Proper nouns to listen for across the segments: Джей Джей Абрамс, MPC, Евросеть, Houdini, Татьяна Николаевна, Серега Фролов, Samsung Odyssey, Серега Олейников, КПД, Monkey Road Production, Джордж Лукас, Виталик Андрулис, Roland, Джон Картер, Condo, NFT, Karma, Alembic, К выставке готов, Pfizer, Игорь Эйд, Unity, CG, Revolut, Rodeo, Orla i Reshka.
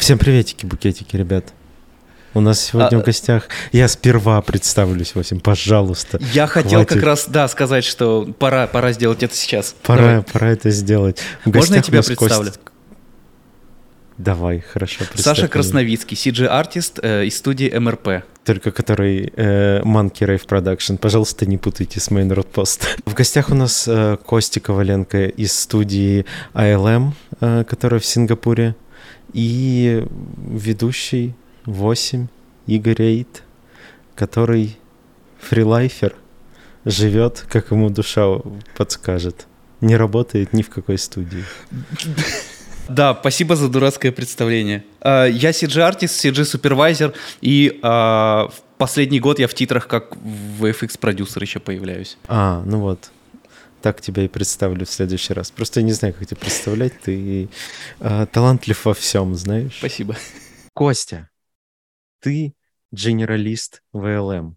Всем приветики, букетики, ребят. У нас сегодня в гостях... Я сперва представлюсь, Васим, пожалуйста. Я хотел как раз, да, сказать, что пора сделать это сейчас. Пора это сделать. Можно я тебя представлю? Давай, хорошо. Саша Красновицкий, CG-артист из студии МРП. Только который Monkey Road Production. Пожалуйста, не путайте с Main Road Post. В гостях у нас Костя Коваленко из студии ILM, которая в Сингапуре. И ведущий 8 Игорь Эйд, который фрилайфер, живет, как ему душа подскажет. Не работает ни в какой студии. Да, спасибо за дурацкое представление. Я CG-артист, CG-супервайзер, и в последний год я в титрах как VFX-продюсер еще появляюсь. А, ну вот. Так тебя и представлю в следующий раз. Просто я не знаю, как тебя представлять. Ты талантлив во всем, знаешь. Спасибо. Костя, ты генералист ВЛМ.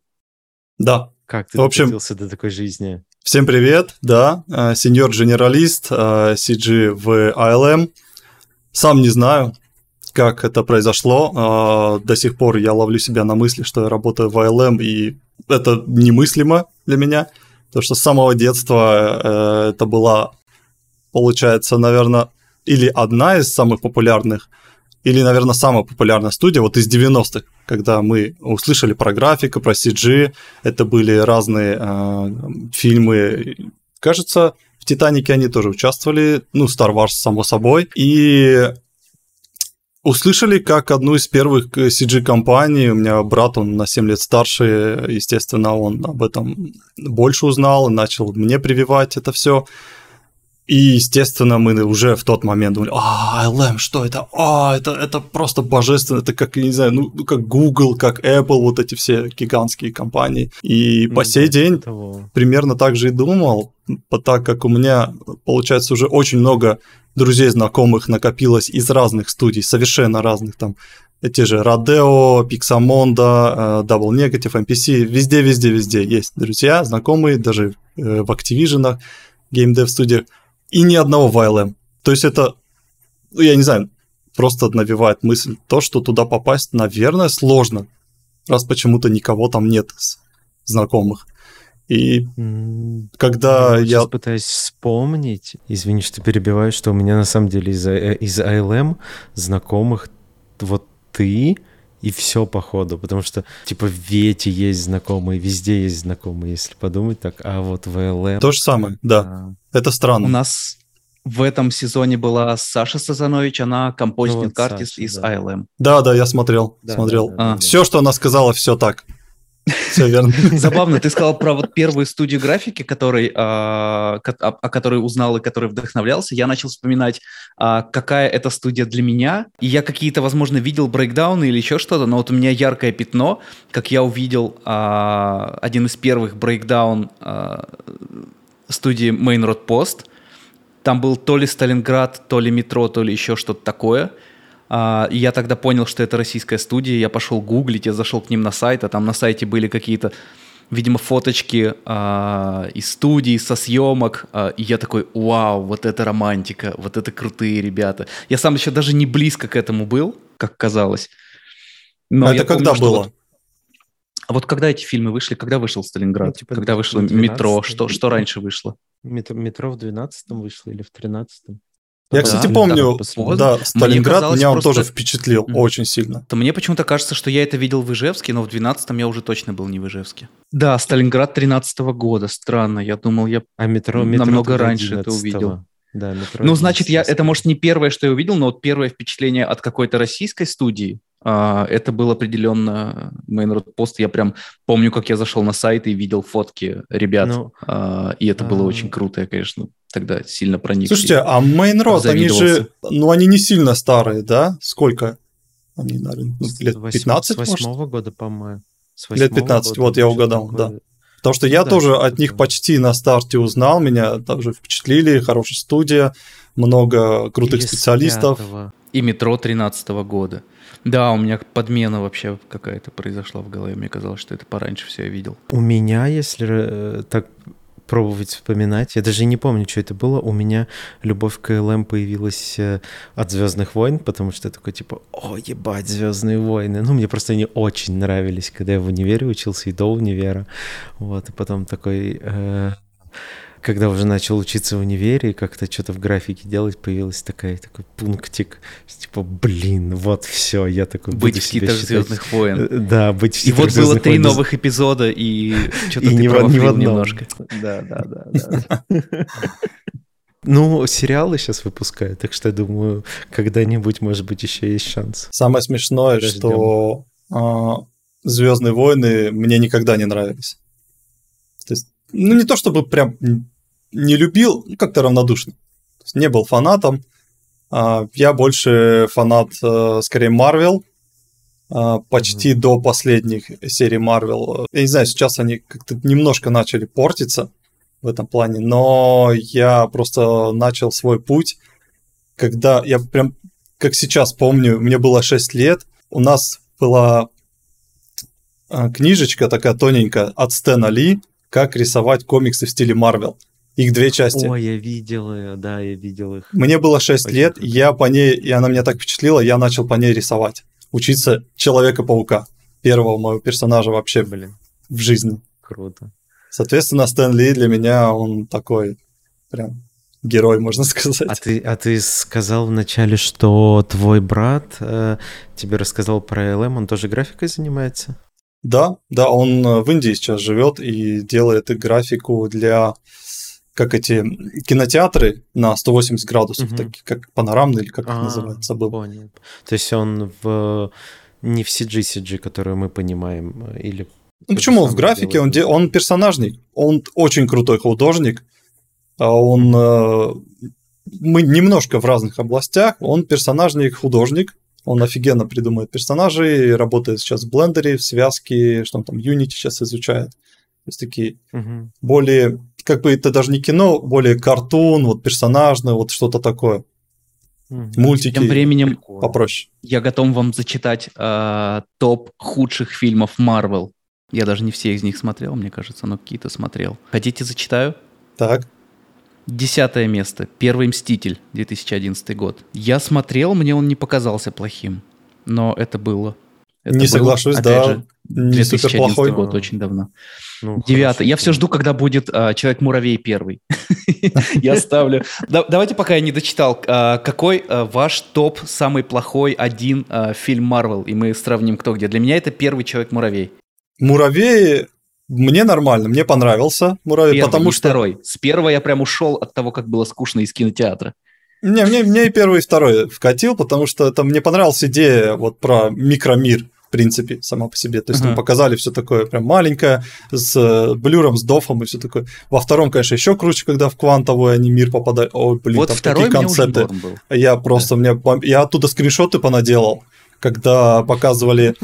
Да. Как ты докатился до такой жизни? Всем привет, да. Сеньор-генералист, CG в АЛМ. Сам не знаю, как это произошло. До сих пор я ловлю себя на мысли, что я работаю в АЛМ, и это немыслимо для меня. Потому что с самого детства это была, получается, наверное, или одна из самых популярных, или, наверное, самая популярная студия вот из 90-х, когда мы услышали про графику, про CG. Это были разные фильмы. Кажется, в «Титанике» они тоже участвовали. Ну, Star Wars, само собой. И услышали как одну из первых CG-компаний. У меня брат, он на 7 лет старше, естественно, он об этом больше узнал, начал мне прививать это все. И, естественно, мы уже в тот момент думали, ILM, что это? Это просто божественно, это как, я не знаю, ну как Google, как Apple, вот эти все гигантские компании. И по сей день примерно так же и думал, так как у меня, получается, уже очень много друзей, знакомых накопилось из разных студий, совершенно разных, там, те же Rodeo, Pixamondo, Double Negative, MPC, везде есть друзья, знакомые, даже в Activision, геймдев студиях, и ни одного в ILM. То есть это, я не знаю, просто навевает мысль, то, что туда попасть, наверное, сложно, раз почему-то никого там нет знакомых. И когда я... сейчас пытаюсь вспомнить, извини, что перебиваю, что у меня на самом деле из ILM знакомых вот ты и все походу, потому что типа в Вете есть знакомые, везде есть знакомые, если подумать так, а вот в ILM... То же самое, да, это странно. У нас в этом сезоне была Саша Сазанович, она композитинг-артист из ILM. Да, я смотрел. Да. Все, что она сказала, все так. Все верно. Забавно, ты сказал про вот первую студию графики, о которой узнал и который вдохновлялся. Я начал вспоминать, какая это студия для меня. И я какие-то, возможно, видел брейкдауны или еще что-то, но вот у меня яркое пятно, как я увидел один из первых брейкдаун студии Main Road Post. Там был то ли Сталинград, то ли метро, то ли еще что-то такое. И я тогда понял, что это российская студия, я пошел гуглить, я зашел к ним на сайт, а там на сайте были какие-то, видимо, фоточки из студии, со съемок, и я такой, вау, вот это романтика, вот это крутые ребята. Я сам еще даже не близко к этому был, как казалось. Но это когда помню, было? Вот когда эти фильмы вышли, когда вышел «Сталинград», ну, типа, когда вышло «Метро», что раньше вышло? «Метро» в 12-м вышло или в 13-м? Я, кстати, помню, да, «Сталинград» меня он просто... тоже впечатлил очень сильно. То мне почему-то кажется, что я это видел в Ижевске, но в 12-м я уже точно был не в Ижевске. Да, «Сталинград» 13-го года, странно, я думал, я метро намного раньше это увидел. Да, метро, ну, значит, это, может, не первое, что я увидел, но вот первое впечатление от какой-то российской студии, это был определенно Main Road Post. Я прям помню, как я зашел на сайт и видел фотки ребят, и это было очень круто, я, конечно... тогда сильно проникли. Слушайте, а Main Road, они же, они не сильно старые, да? Сколько? Они, наверное, лет 15, может? С 8-го года, по-моему. Лет 15, вот я угадал, да. Потому что я тоже от них почти на старте узнал, меня также впечатлили, хорошая студия, много крутых специалистов. И «Метро» 13-го года. Да, у меня подмена вообще какая-то произошла в голове, мне казалось, что это пораньше все я видел. У меня, если так... пробовать вспоминать. Я даже не помню, что это было. У меня любовь к ILM появилась от «Звездных войн», потому что я такой, типа, о, ебать, «Звездные войны». Ну, мне просто они очень нравились, когда я в универе учился и до универа. Вот, и потом такой... Когда уже начал учиться в универе и как-то что-то в графике делать, появился такой пунктик, типа, блин, вот все, я такой... Быть в «Титах Звездных войн». Да, быть в «Титах Звездных войн». И вот было 3 новых эпизода, и что-то ты провафлил немножко. Да. Ну, сериалы сейчас выпускают, так что, я думаю, когда-нибудь, может быть, еще есть шанс. Самое смешное, что «Звездные войны» мне никогда не нравились. То есть, ну, не то чтобы прям... не любил, как-то равнодушно. То есть не был фанатом. Я больше фанат, скорее, Marvel. Почти до последних серий Marvel. Я не знаю, сейчас они как-то немножко начали портиться в этом плане, но я просто начал свой путь, когда я прям, как сейчас помню, мне было 6 лет, у нас была книжечка такая тоненькая от Стэна Ли, как рисовать комиксы в стиле Marvel. Их 2 части. Ой, я видел ее, да, я видел их. Мне было 6 лет, я по ней, и она меня так впечатлила, я начал по ней рисовать. Учиться Человека-паука. Первого моего персонажа вообще, блин, в жизни. Круто. Соответственно, Стэн Ли для меня, он такой прям герой, можно сказать. А ты сказал вначале, что твой брат тебе рассказал про ILM, он тоже графикой занимается? Да, он в Индии сейчас живет и делает графику для... как эти кинотеатры на 180 градусов, такие, как панорамные, или как их называют, забыл. Понял. То есть он не в CG, которую мы понимаем, или... Ну, почему он в графике? Он персонажник, он очень крутой художник, мы немножко в разных областях, он персонажник, художник, он офигенно придумывает персонажей, работает сейчас в Blender, в связке, что он там, Unity сейчас изучает. То есть такие более... Как бы это даже не кино, более картун, вот персонажное, вот что-то такое. Мультики. Тем временем попроще. Я готов вам зачитать топ худших фильмов Marvel. Я даже не все из них смотрел, мне кажется, но какие-то смотрел. Хотите, зачитаю? Так. 10 место. «Первый мститель», 2011 год. Я смотрел, мне он не показался плохим, но это было... Не соглашусь, да. 2011 год, очень давно. 9-й. Я все жду, когда будет «Человек-муравей» первый. Я ставлю... Давайте, пока я не дочитал, какой ваш топ самый плохой один фильм Марвел, и мы сравним кто где. Для меня это первый «Человек-муравей». «Муравей» мне нормально, мне понравился «Муравей», потому что... второй. С первого я прям ушел от того, как было скучно из кинотеатра. Не, мне и первый, и второй вкатил, потому что там мне понравилась идея вот про микромир, в принципе, сама по себе. То есть там показали все такое прям маленькое, с блюром, с дофом и все такое. Во втором, конечно, еще круче, когда в квантовый они мир попадают. Ой, блин, вот там такие концепты. Я просто, я оттуда скриншоты понаделал, когда показывали,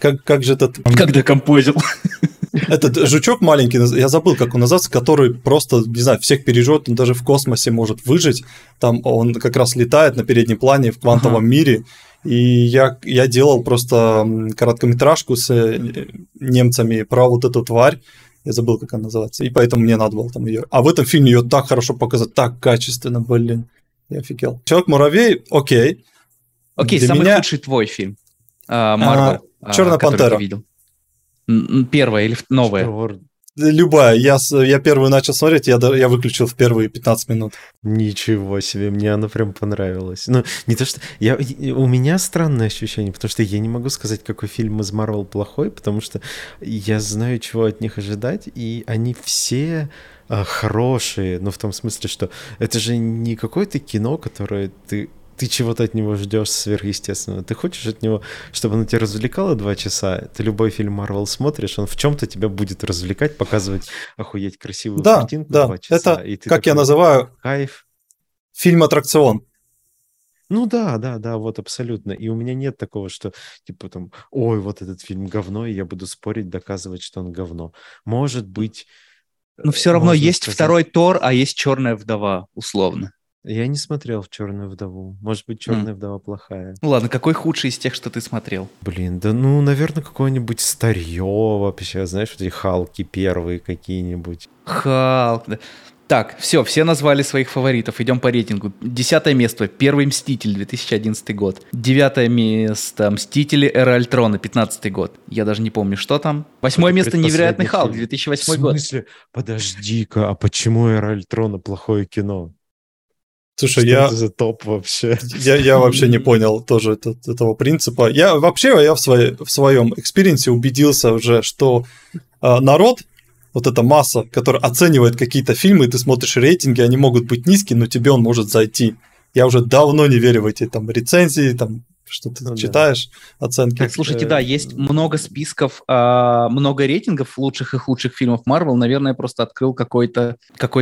как же этот... Когда композил. Этот жучок маленький, я забыл, как он называется, который просто, не знаю, всех пережжет, он даже в космосе может выжить. Там он как раз летает на переднем плане в квантовом мире. И я делал просто короткометражку с немцами про вот эту тварь. Я забыл, как она называется. И поэтому мне надо было там ее. А в этом фильме ее так хорошо показать, так качественно, блин. Я офигел. Человек-муравей, окей. Окей, для самый меня... худший твой фильм. Марвел. Черная пантера. Первая или новая? Любая. Я первую начал смотреть, я выключил в первые 15 минут. Ничего себе, мне она прям понравилась. Ну, не то, что... У меня странное ощущение, потому что я не могу сказать, какой фильм из Marvel плохой, потому что я знаю, чего от них ожидать, и они все... хорошие. Но в том смысле, что это же не какое-то кино, которое ты чего-то от него ждешь сверхъестественного. Ты хочешь от него, чтобы оно тебя развлекало 2 часа. Ты любой фильм Marvel смотришь, он в чем-то тебя будет развлекать, показывать охуеть красивую картинку 2 часа. Это, и ты как такой, я называю, кайф. Фильм-аттракцион. Ну да, вот абсолютно. И у меня нет такого, что типа там, ой, вот этот фильм говно, и я буду спорить, доказывать, что он говно. Может быть... Но все равно есть сказать... второй Тор, а есть «Черная вдова», условно. Я не смотрел «Черную вдову». Может быть, «Черная вдова» плохая. Ну ладно, какой худший из тех, что ты смотрел? Блин, да ну, наверное, какое-нибудь старье вообще. Знаешь, вот эти «Халки» первые какие-нибудь. «Халк», да. Так, все назвали своих фаворитов. Идем по рейтингу. 10 место «Первый мститель», 2011 год. 9 место «Мстители. Эра Альтрона», 2015 год. Я даже не помню, что там. 8 место «Невероятный Халк», 2008 год. В смысле? Подожди-ка, а почему «Эра Альтрона» плохое кино? Слушай, это за топ вообще? Я вообще не понял тоже этого принципа. Я в своем экспириенсе убедился уже, что народ, вот эта масса, которая оценивает какие-то фильмы, и ты смотришь рейтинги, они могут быть низкие, но тебе он может зайти. Я уже давно не верю в эти там рецензии, там что ты читаешь, оценки. Так, слушайте, да, есть много списков, много рейтингов лучших и худших фильмов Marvel. Наверное, я просто открыл какой-то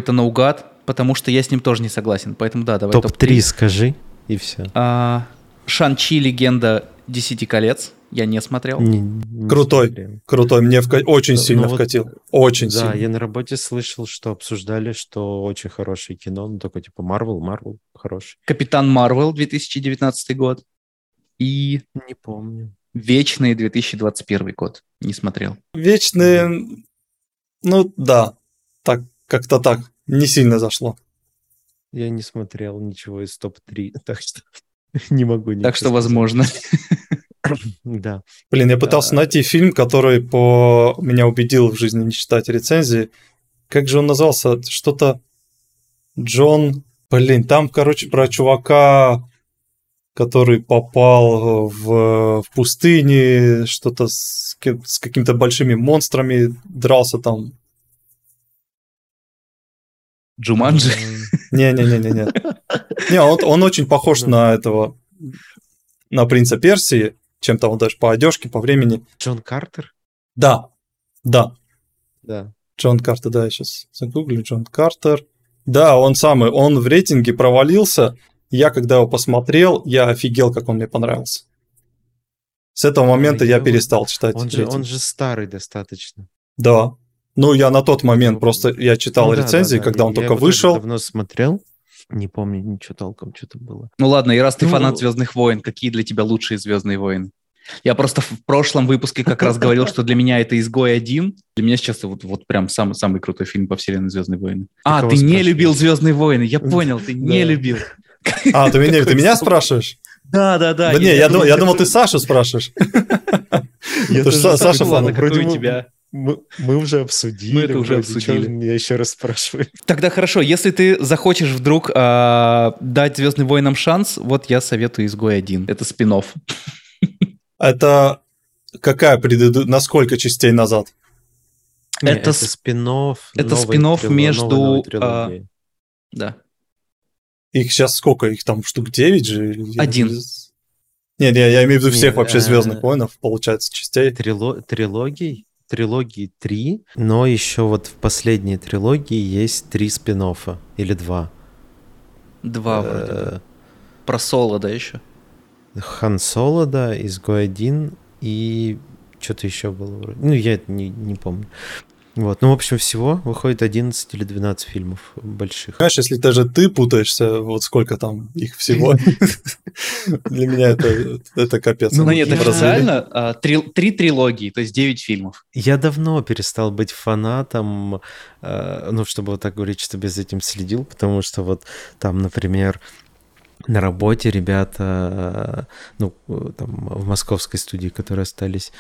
наугад, потому что я с ним тоже не согласен. Поэтому да, давай топ-3. Топ-3 скажи, и все. Шан-Чи, легенда 10 колец. Я не смотрел. Крутой. Мне очень сильно вкатил. Очень сильно. Да, я на работе слышал, что обсуждали, что очень хорошее кино. Ну, такой типа Марвел хороший. Капитан Марвел, 2019 год. И... Не помню. Вечные, 2021 год. Не смотрел. Вечные... Ну, да. Так, как-то так. Не сильно зашло. Я не смотрел ничего из топ-3, так что не могу ничего. Так что, возможно... Да. Блин, я пытался найти фильм, который меня убедил в жизни не читать рецензии. Как же он назвался? Что-то Джон... Блин, там, короче, про чувака, который попал в пустыне, что-то с какими-то большими монстрами дрался там. Джуманджи? Не. Не, он очень похож на этого... На «Принца Персии», чем-то он даже по одежке, по времени. Джон Картер? Да. Джон Картер, да, я сейчас загуглю. Джон Картер. Да, он самый. Он в рейтинге провалился. Я, когда его посмотрел, я офигел, как он мне понравился. С этого момента я перестал читать рейтинг. Он же старый достаточно. Да. Ну, я на тот момент просто... Я читал рецензии, когда он только вышел. Я давно смотрел. Не помню, ничего толком, что-то было. Ну ладно, и раз ты фанат «Звездных войн», какие для тебя лучшие «Звездные войны»? Я просто в прошлом выпуске как раз говорил, что для меня это «Изгой-1». Для меня сейчас вот прям самый крутой фильм по вселенной «Звездные войны». А, ты не любил «Звездные войны», я понял, ты не любил. А, ты меня спрашиваешь? Да. Да не, я думал, ты Сашу спрашиваешь. Саша, ладно, какой у тебя... Мы уже обсудили. Мы это уже обсудили. Меня еще раз спрашивают. Тогда хорошо, если ты захочешь вдруг дать «Звездным войнам» шанс, вот я советую «Изгой-1». Это спин-офф. Это какая на сколько частей назад? Это спин-офф. Это спин-офф между... Да. Их сейчас сколько? Их там штук 9 же? 1. Нет, я имею в виду всех вообще «Звездных войнов», получается, частей. Трилогии 3, но еще вот в последней трилогии есть 3 спин-оффа, или 2. 2 вроде. Про Соло, да, еще? Хан Соло, да, «Изгой-1» и что-то еще было вроде. Ну, я это не помню. Вот, ну, в общем, всего выходит 11 или 12 фильмов больших. Знаешь, если даже ты путаешься, вот сколько там их всего, для меня это капец. Ну, нет, официально 3 трилогии, то есть 9 фильмов. Я давно перестал быть фанатом, ну, чтобы вот так говорить, чтобы я за этим следил, потому что вот там, например... На работе ребята, ну, там, в московской студии, которые остались,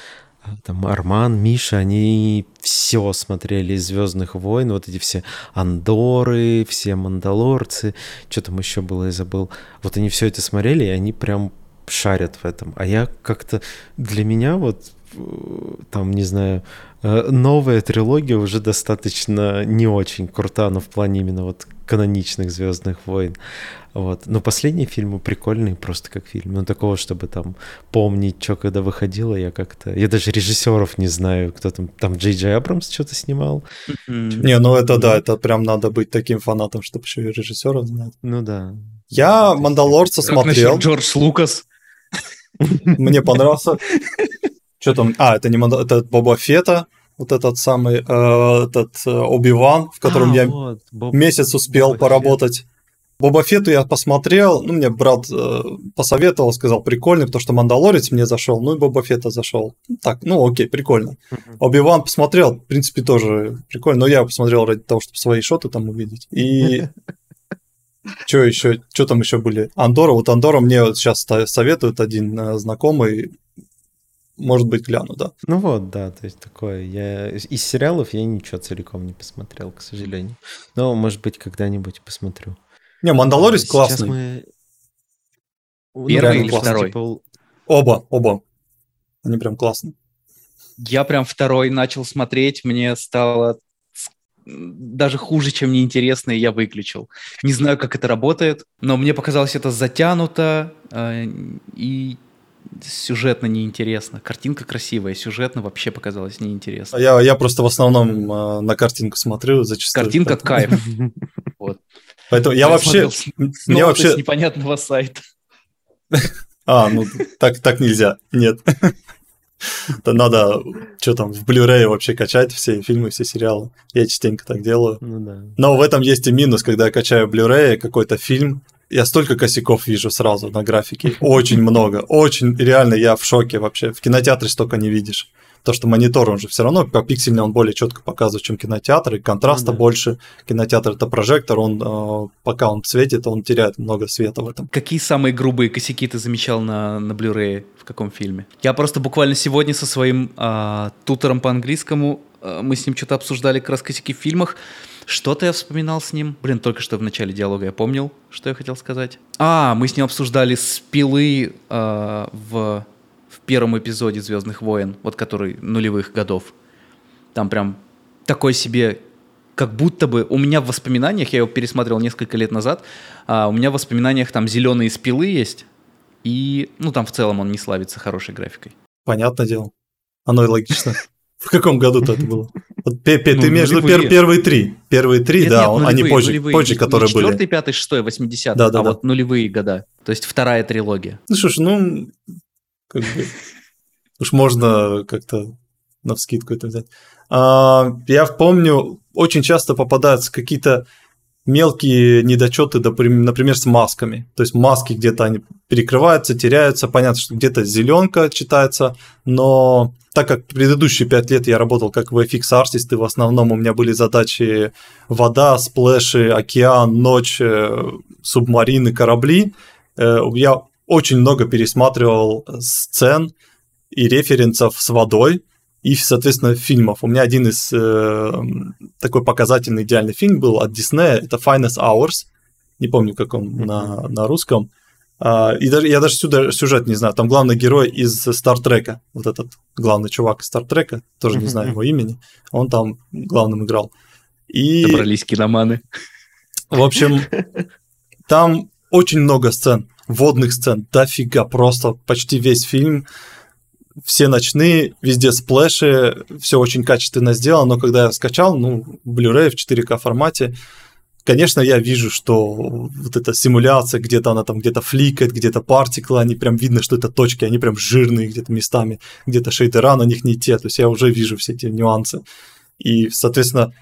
там, Арман, Миша, они все смотрели из «Звездных войн», вот эти все Андоры, все Мандалорцы, что там еще было, я забыл. Вот они все это смотрели, и они прям шарят в этом. А я как-то, для меня вот, там, не знаю, новая трилогия уже достаточно не очень крута, но в плане именно вот каноничных «Звездных войн». Вот. Но последние фильмы прикольные просто как фильм. Но такого, чтобы там помнить, что когда выходило, я как-то... Я даже режиссеров не знаю, кто там... Там Джей Джей Абрамс что-то снимал. Не, ну это да, это прям надо быть таким фанатом, чтобы еще и режиссеров знать. Ну да. Я «Мандалорца» смотрел. Как Джордж Лукас. Мне понравился... Что там? А, это не Мандалор, это Боба Фетта, вот этот самый, Оби-Ван, в котором я месяц успел поработать. Боба Фетта я посмотрел, ну, мне брат посоветовал, сказал, прикольный, потому что Мандалорец мне зашел, ну, и Боба Фетта зашел. Так, ну, окей, прикольно. Оби-Ван посмотрел, в принципе, тоже прикольно, но я посмотрел ради того, чтобы свои шоты там увидеть. И что еще, что там еще были? Андора, вот Андора мне вот сейчас советует один знакомый, может быть, гляну, да. Ну вот, да, то есть такое. Из сериалов я ничего целиком не посмотрел, к сожалению. Но, может быть, когда-нибудь посмотрю. Не, «Мандалорец» классный. Первый или второй? Типа... Оба. Они прям классные. Я прям второй начал смотреть, мне стало даже хуже, чем неинтересно, и я выключил. Не знаю, как это работает, но мне показалось это затянуто и сюжетно неинтересно. Картинка красивая, сюжетно вообще показалось неинтересно. Я просто в основном на картинку смотрю зачастую. Картинка кайф. Вот. Поэтому я вообще... Мне вообще... с непонятного сайта. А, ну так нельзя. Нет. Это надо, что там, в Blu-ray вообще качать все фильмы, все сериалы. Я частенько так делаю. Ну, да. Но в этом есть и минус, когда я качаю Blu-ray какой-то фильм, я столько косяков вижу сразу на графике. Очень много. Очень, реально, я в шоке вообще. В кинотеатре столько не видишь. То, что монитор, он же все равно пиксельно, он более четко показывает, чем кинотеатр, и контраста больше. Кинотеатр – это прожектор, он пока он светит, он теряет много света в этом. Какие самые грубые косяки ты замечал на Blu-ray, в каком фильме? Я просто буквально сегодня со своим тутором по английскому, мы с ним что-то обсуждали, как раз косяки в фильмах. Что-то я вспоминал с ним. Блин, только что в начале диалога я помнил, что я хотел сказать. Мы с ним обсуждали спилы в первом эпизоде «Звездных войн», вот который нулевых годов. Там прям такой себе, как будто бы... У меня в воспоминаниях, я его пересмотрел несколько лет назад, у меня в воспоминаниях там зеленые спилы есть, и ну там в целом он не славится хорошей графикой. Понятное дело. Оно и логично. В каком году-то это было? Ты между первые три, да, они позже, которые были. 4-й, 5-й, 6-й, 80-й, а вот нулевые года. То есть вторая трилогия. Ну что ж, как бы, уж можно как-то навскидку это взять. Я помню, очень часто попадаются какие-то мелкие недочеты, например, с масками. То есть маски где-то они перекрываются, теряются. Понятно, что где-то зеленка читается, но так как предыдущие 5 лет я работал как VFX-артист, и в основном у меня были задачи вода, сплэши, океан, ночь, субмарины, корабли, я очень много пересматривал сцен и референсов с водой и, соответственно, фильмов. У меня один из такой показательный идеальный фильм был от Диснея, это «Finest Hours», не помню, как он на русском. И даже, я даже сюжет не знаю, там главный герой из «Стартрека», вот этот главный чувак из «Стартрека», тоже не знаю его имени, он там главным играл. И... Добрались киноманы. В общем, там очень много сцен. Водных сцен дофига, просто почти весь фильм, все ночные, везде сплэши, все очень качественно сделано, но когда я скачал, Blu-ray в 4К формате, конечно, я вижу, что вот эта симуляция, где-то она там где-то фликает, где-то партиклы, они прям видно, что это точки, они прям жирные где-то местами, где-то шейдера на них не те, то есть я уже вижу все эти нюансы. И, соответственно,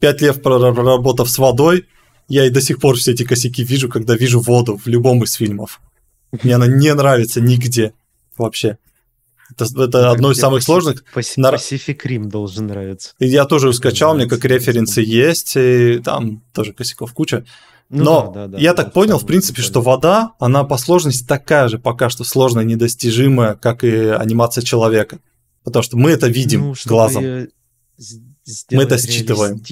5 лет проработав с водой, я и до сих пор все эти косяки вижу, когда вижу воду в любом из фильмов. Мне она не нравится нигде вообще. Это одно из самых сложных. Pacific Rim должен нравиться. Я тоже скачал, мне как референсы есть, и там тоже косяков куча. Но я так понял, в принципе, что вода, она по сложности такая же пока что сложная, недостижимая, как и анимация человека. Потому что мы это видим глазом. Мы это считываем.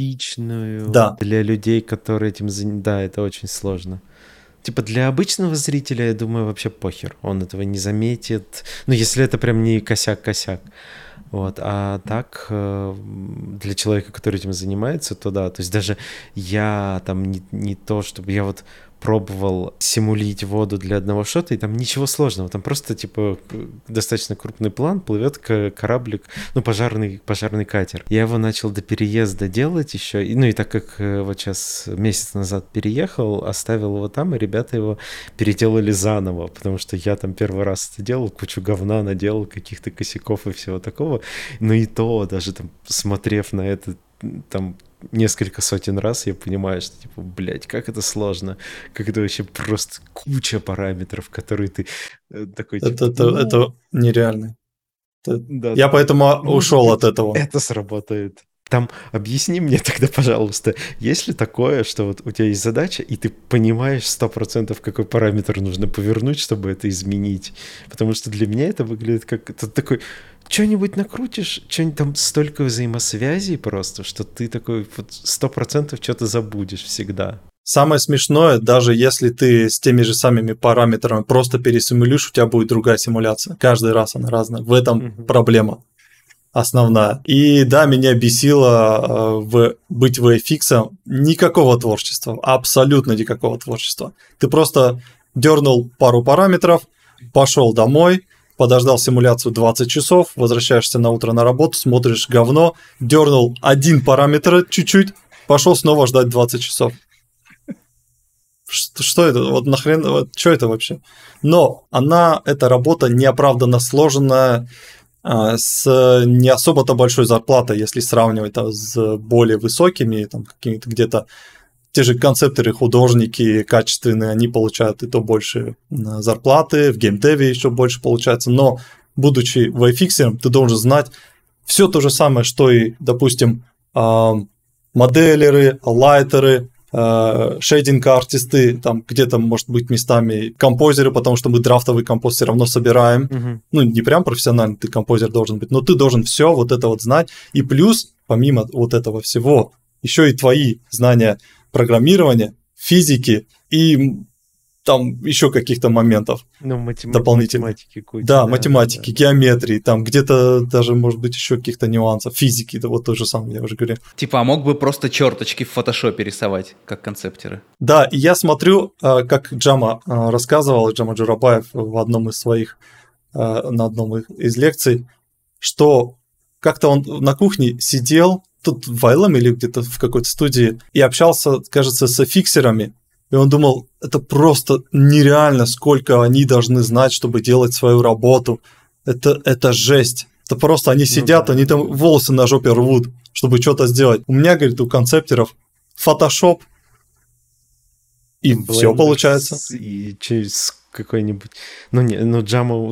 Да. Для людей, которые этим заняты, да, это очень сложно. Типа для обычного зрителя, я думаю, вообще похер. Он этого не заметит. Если это прям не косяк-косяк. Вот. А так, для человека, который этим занимается, то да. То есть даже я там не то, чтобы я вот пробовал симулить воду для одного шота, и там ничего сложного. Там просто, типа, достаточно крупный план, плывет кораблик, пожарный катер. Я его начал до переезда делать еще, и так как вот сейчас месяц назад переехал, оставил его там, и ребята его переделали заново, потому что я там первый раз это делал, кучу говна наделал, каких-то косяков и всего такого. И то, даже там, смотрев на это, там несколько сотен раз, я понимаю, что, типа, блядь, как это сложно, как это вообще просто куча параметров, которые ты такой... Типа, это нереально. Да, я поэтому ушел от этого. Это сработает. Там объясни мне тогда, пожалуйста, есть ли такое, что вот у тебя есть задача, и ты понимаешь 100%, какой параметр нужно повернуть, чтобы это изменить? Потому что для меня это выглядит как... Это такой... Что-нибудь накрутишь, что-нибудь там столько взаимосвязей просто, что ты такой 100% что-то забудешь всегда. Самое смешное, даже если ты с теми же самыми параметрами просто пересимулируешь, у тебя будет другая симуляция. Каждый раз она разная. В этом проблема основная. И да, меня бесило быть VFX-ом. Никакого творчества. Абсолютно никакого творчества. Ты просто дернул пару параметров, пошел домой, подождал симуляцию 20 часов, возвращаешься на утро на работу, смотришь говно, дернул один параметр чуть-чуть, пошел снова ждать 20 часов. Что это? Вот нахрен? Вот, что это вообще? Но эта работа неоправданно сложенная, с не особо-то большой зарплатой, если сравнивать там, с более высокими, там, какими-то где-то те же концепторы, художники качественные, они получают и то больше зарплаты, в геймдеве еще больше получается, но будучи вайфиксером, ты должен знать все то же самое, что и, допустим, моделеры, лайтеры, шейдинг-артисты, там где-то, может быть, местами композеры, потому что мы драфтовый композ все равно собираем. Ну, не прям профессиональный ты композер должен быть, но ты должен все вот это вот знать. И плюс, помимо вот этого всего, еще и твои знания программирования, физики и там еще каких-то моментов дополнительных. Математики, геометрии, там где-то даже, может быть, еще каких-то нюансов, физики, да, вот то же самое, я уже говорил. Типа, а мог бы просто черточки в фотошопе рисовать, как концептеры? Да, и я смотрю, как Джама рассказывал, Джама Джурабаев в одном из своих, на одном из лекций, что как-то он на кухне сидел, тут в ILM или где-то в какой-то студии, и общался, кажется, с фиксерами. И он думал, это просто нереально, сколько они должны знать, чтобы делать свою работу. Это жесть. Это просто они сидят, они там волосы на жопе рвут, чтобы что-то сделать. У меня, говорит, у концептеров Photoshop, и Blender, все получается. И через какой-нибудь... Ну, Джама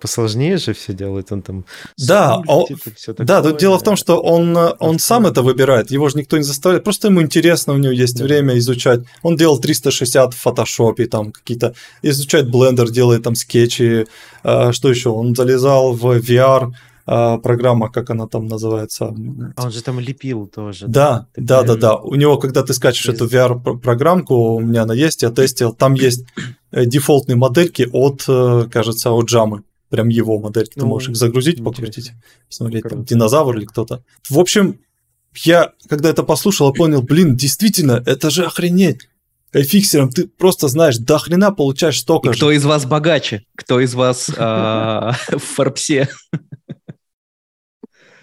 посложнее же все делает, он там... Да, тут дело в том, что он сам это выбирает, его же никто не заставляет, просто ему интересно, у него есть время изучать. Он делал 360 в фотошопе, там какие-то... Изучает Blender, делает там скетчи, что еще? Он залезал в VR, программа, как она там называется. А он же там лепил тоже. Да. У него, когда ты скачешь эту VR-программку, у меня она есть, я тестил, там есть дефолтные модельки от, кажется, от Джамы. Прям его модельки. Ты можешь их загрузить, покрутить, посмотреть, там динозавр или кто-то. В общем, я, когда это послушал, понял, блин, действительно, это же охренеть. Фиксером ты просто знаешь, до хрена получаешь столько же. Кто из вас богаче? Кто из вас в Форбсе?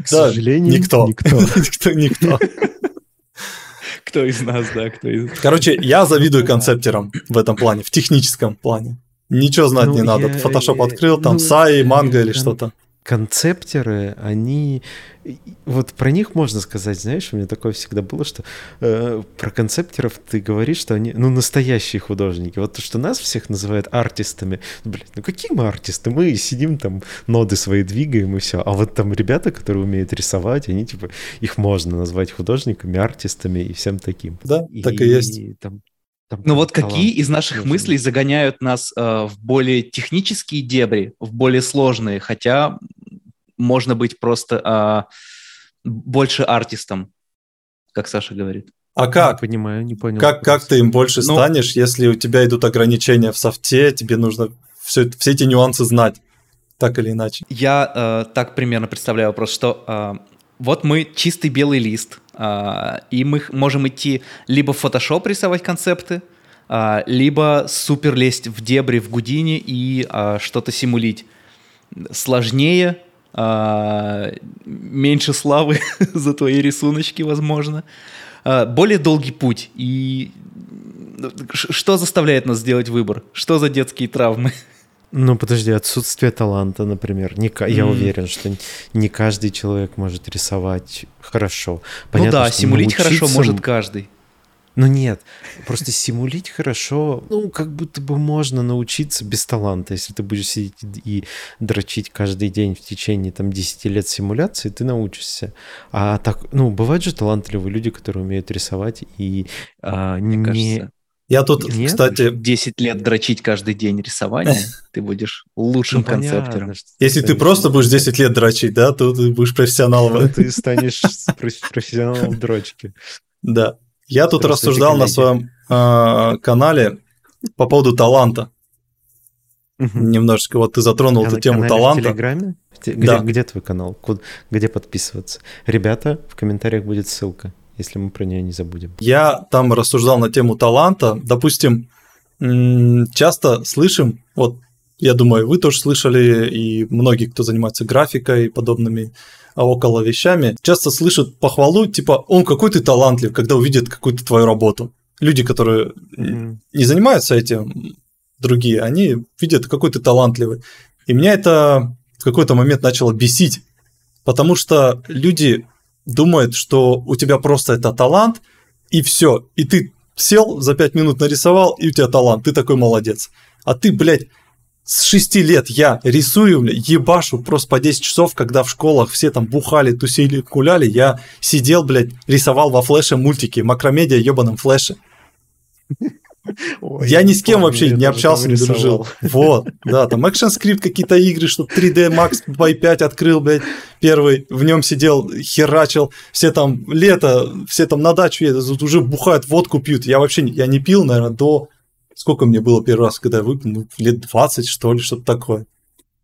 К сожалению, никто. Кто из нас, да, кто из нас. Короче, я завидую концептерам в этом плане, в техническом плане. Ничего знать не надо. Photoshop открыл, там Саи, Манго или что-то. Концептеры, они... Вот про них можно сказать, знаешь, у меня такое всегда было, что про концептеров ты говоришь, что они, настоящие художники. Вот то, что нас всех называют артистами. Блядь, какие мы артисты? Мы сидим там, ноды свои двигаем и все. А вот там ребята, которые умеют рисовать, они типа, их можно назвать художниками, артистами и всем таким. Да, так и есть. Ну вот какие из наших мыслей загоняют нас в более технические дебри, в более сложные, хотя можно быть просто больше артистом, как Саша говорит. А как? Не понял. Как ты им больше станешь, если у тебя идут ограничения в софте, тебе нужно все эти нюансы знать, так или иначе? Я так примерно представляю вопрос, что... Вот мы чистый белый лист, и мы можем идти либо в Photoshop рисовать концепты, либо супер лезть в дебри в Houdini и что-то симулить. Сложнее, меньше славы за твои рисуночки, возможно. Более долгий путь. И что заставляет нас сделать выбор? Что за детские травмы? Ну, подожди, отсутствие таланта, например. Я уверен, что не каждый человек может рисовать хорошо. Понятно, ну да, симулить хорошо может каждый. Ну нет, просто симулить хорошо, ну, как будто бы можно научиться без таланта. Если ты будешь сидеть и дрочить каждый день в течение там 10 лет симуляции, ты научишься. А так, ну, бывают же талантливые люди, которые умеют рисовать и мне кажется. Я тут, нет, кстати... 10 лет дрочить каждый день рисование, ты будешь лучшим концептером. Если ты просто будешь 10 лет дрочить, да, то ты будешь профессионалом. Ты станешь профессионалом дрочки. Да. Я тут рассуждал на своем канале по поводу таланта. Немножечко, вот ты затронул эту тему таланта. В Телеграме? Где твой канал? Где подписываться? Ребята, в комментариях будет ссылка, если мы про нее не забудем. Я там рассуждал на тему таланта. Допустим, часто слышим, вот я думаю, вы тоже слышали, и многие, кто занимается графикой и подобными около вещами, часто слышат похвалу, типа, он какой ты талантлив, когда увидит какую-то твою работу. Люди, которые не занимаются этим, другие, они видят, какой ты талантливый. И меня это в какой-то момент начало бесить, потому что люди... думает, что у тебя просто это талант, и все. И ты сел, за 5 минут нарисовал, и у тебя талант, ты такой молодец. А ты, блядь, с 6 лет я рисую, ебашу просто по 10 часов, когда в школах все там бухали, тусили, гуляли, я сидел, блядь, рисовал во флеше мультики, макромедиа, ебаном флеше. Ой, я ни с кем вообще не общался, не дружил. Вот, да, там экшн-скрипт, какие-то игры, что 3D Max by 5 открыл, блядь, первый, в нем сидел, херачил, все там лето, все там на дачу едут, уже бухают, водку пьют. Я вообще, я не пил, наверное, до... Сколько мне было первый раз, когда я выпил? Ну, лет 20, что ли, что-то такое.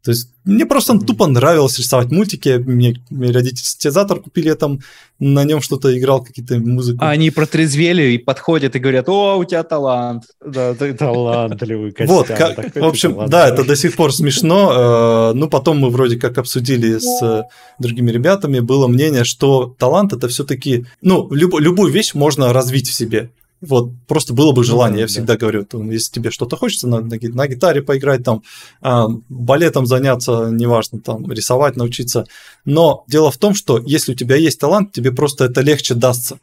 То есть мне просто тупо нравилось рисовать мультики. Мне родители синтезатор купили, я там на нем что-то играл, какие-то музыки. А они протрезвели и подходят и говорят: «О, у тебя талант». Да, ты талантливый, Костя. Вот, в общем, да, это до сих пор смешно. Ну, потом мы вроде как обсудили с другими ребятами. Было мнение, что талант — это все-таки... Ну, любую вещь можно развить в себе. Вот, просто было бы желание, я всегда говорю, если тебе что-то хочется, на гитаре поиграть, там, балетом заняться, неважно, там, рисовать, научиться. Но дело в том, что если у тебя есть талант, тебе просто это легче дастся,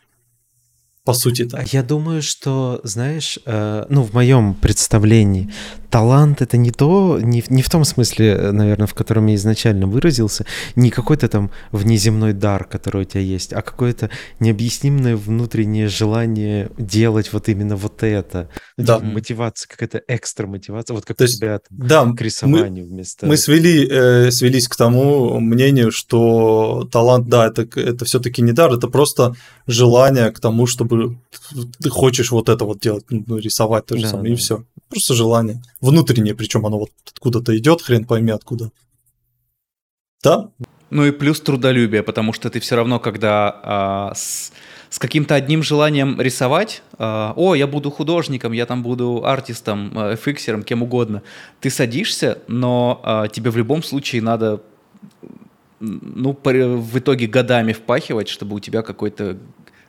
по сути-то. Я думаю, что, знаешь, ну, в моем представлении, талант — это не то, не в том смысле, наверное, в котором я изначально выразился, не какой-то там внеземной дар, который у тебя есть, а какое-то необъяснимое внутреннее желание делать вот именно вот это. Да. Мотивация, какая-то экстра мотивация, вот как то у тебя там, да, к рисованию вместо... Мы свелись к тому мнению, что талант, да, это все-таки не дар, это просто желание к тому, чтобы ты хочешь вот это вот делать, ну, рисовать то же самое, и все. Просто желание. Внутреннее, причем оно вот откуда-то идет, хрен пойми откуда. Да? Ну и плюс трудолюбие, потому что ты все равно, когда с каким-то одним желанием рисовать, я буду художником, я там буду артистом, эфиксером, кем угодно, ты садишься, но тебе в любом случае надо, ну, в итоге годами впахивать, чтобы у тебя какой-то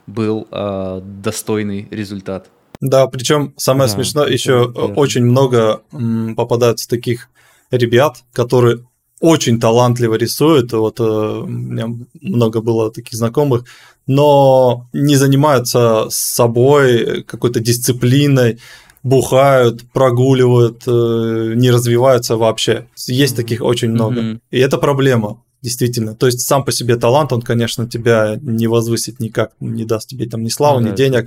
был достойный результат. Да, причем самое смешное, еще очень много попадаются таких ребят, которые очень талантливо рисуют. Вот у меня много было таких знакомых, но не занимаются собой какой-то дисциплиной, бухают, прогуливают, не развиваются вообще. Есть таких очень много. И это проблема. Действительно. То есть сам по себе талант, он, конечно, тебя не возвысит никак, не даст тебе там ни славы, ни денег.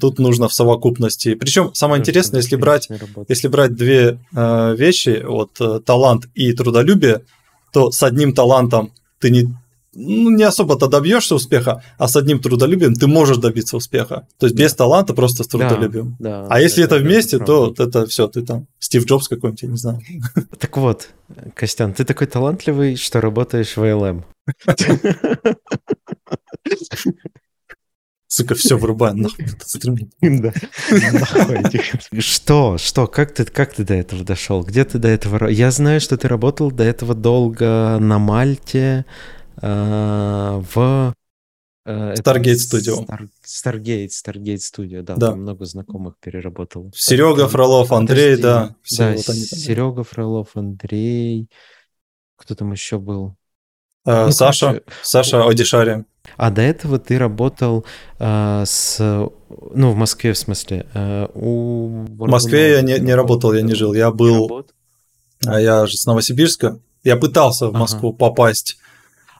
Тут нужно в совокупности. Причем самое интересное, если брать две вещи, вот талант и трудолюбие, то с одним талантом ты не особо-то добьешься успеха, а с одним трудолюбием ты можешь добиться успеха. То есть без таланта, просто с трудолюбием. Да, а если это вместе, то это все, ты там Стив Джобс какой-нибудь, я не знаю. Так вот, Костян, ты такой талантливый, что работаешь в ILM. Сука, все, вырубай, нахуй, стримить. Да. Что? Как ты до этого дошел? Где ты до этого... Я знаю, что ты работал до этого долго на Мальте... в Stargate Studio, да. Там много знакомых переработал. Серега Фролов, Андрей, да. Да, вот они, Серега Фролов, Андрей, кто там еще был? Саша Одишаря. А до этого ты работал в Москве, в смысле. В Москве я не работал, я не жил. Я был... Я же с Новосибирска. Я пытался в Москву попасть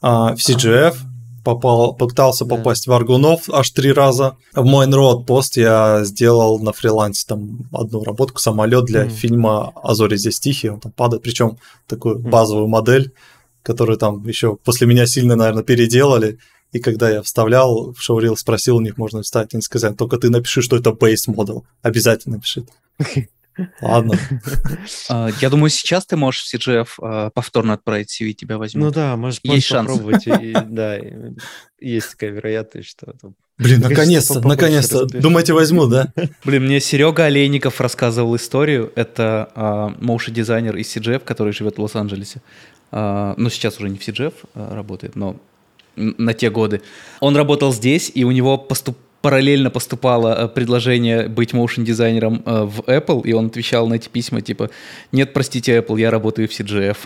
в CGF, попытался попасть в Аргунов аж 3 раза. В Main Road Post я сделал на фрилансе там одну работку, самолет для фильма «А зори здесь тихие». Он там падает, причем такую базовую модель, которую там еще после меня сильно, наверное, переделали. И когда я вставлял в шоурил, спросил у них, можно вставить, они сказали, только ты напиши, что это base model. Обязательно пиши. Ладно. Я думаю, сейчас ты можешь в CGF повторно отправить CV, тебя возьмут. Ну да, можешь попробовать. Да, есть такая вероятность, что... Блин, наконец-то. Думаете, возьму, да? Блин, мне Серега Олейников рассказывал историю. Это моушн-дизайнер из CGF, который живет в Лос-Анджелесе. Ну, сейчас уже не в CGF работает, но на те годы. Он работал здесь, и у него параллельно поступало предложение быть моушн-дизайнером в Apple, и он отвечал на эти письма, типа, нет, простите, Apple, я работаю в CGF.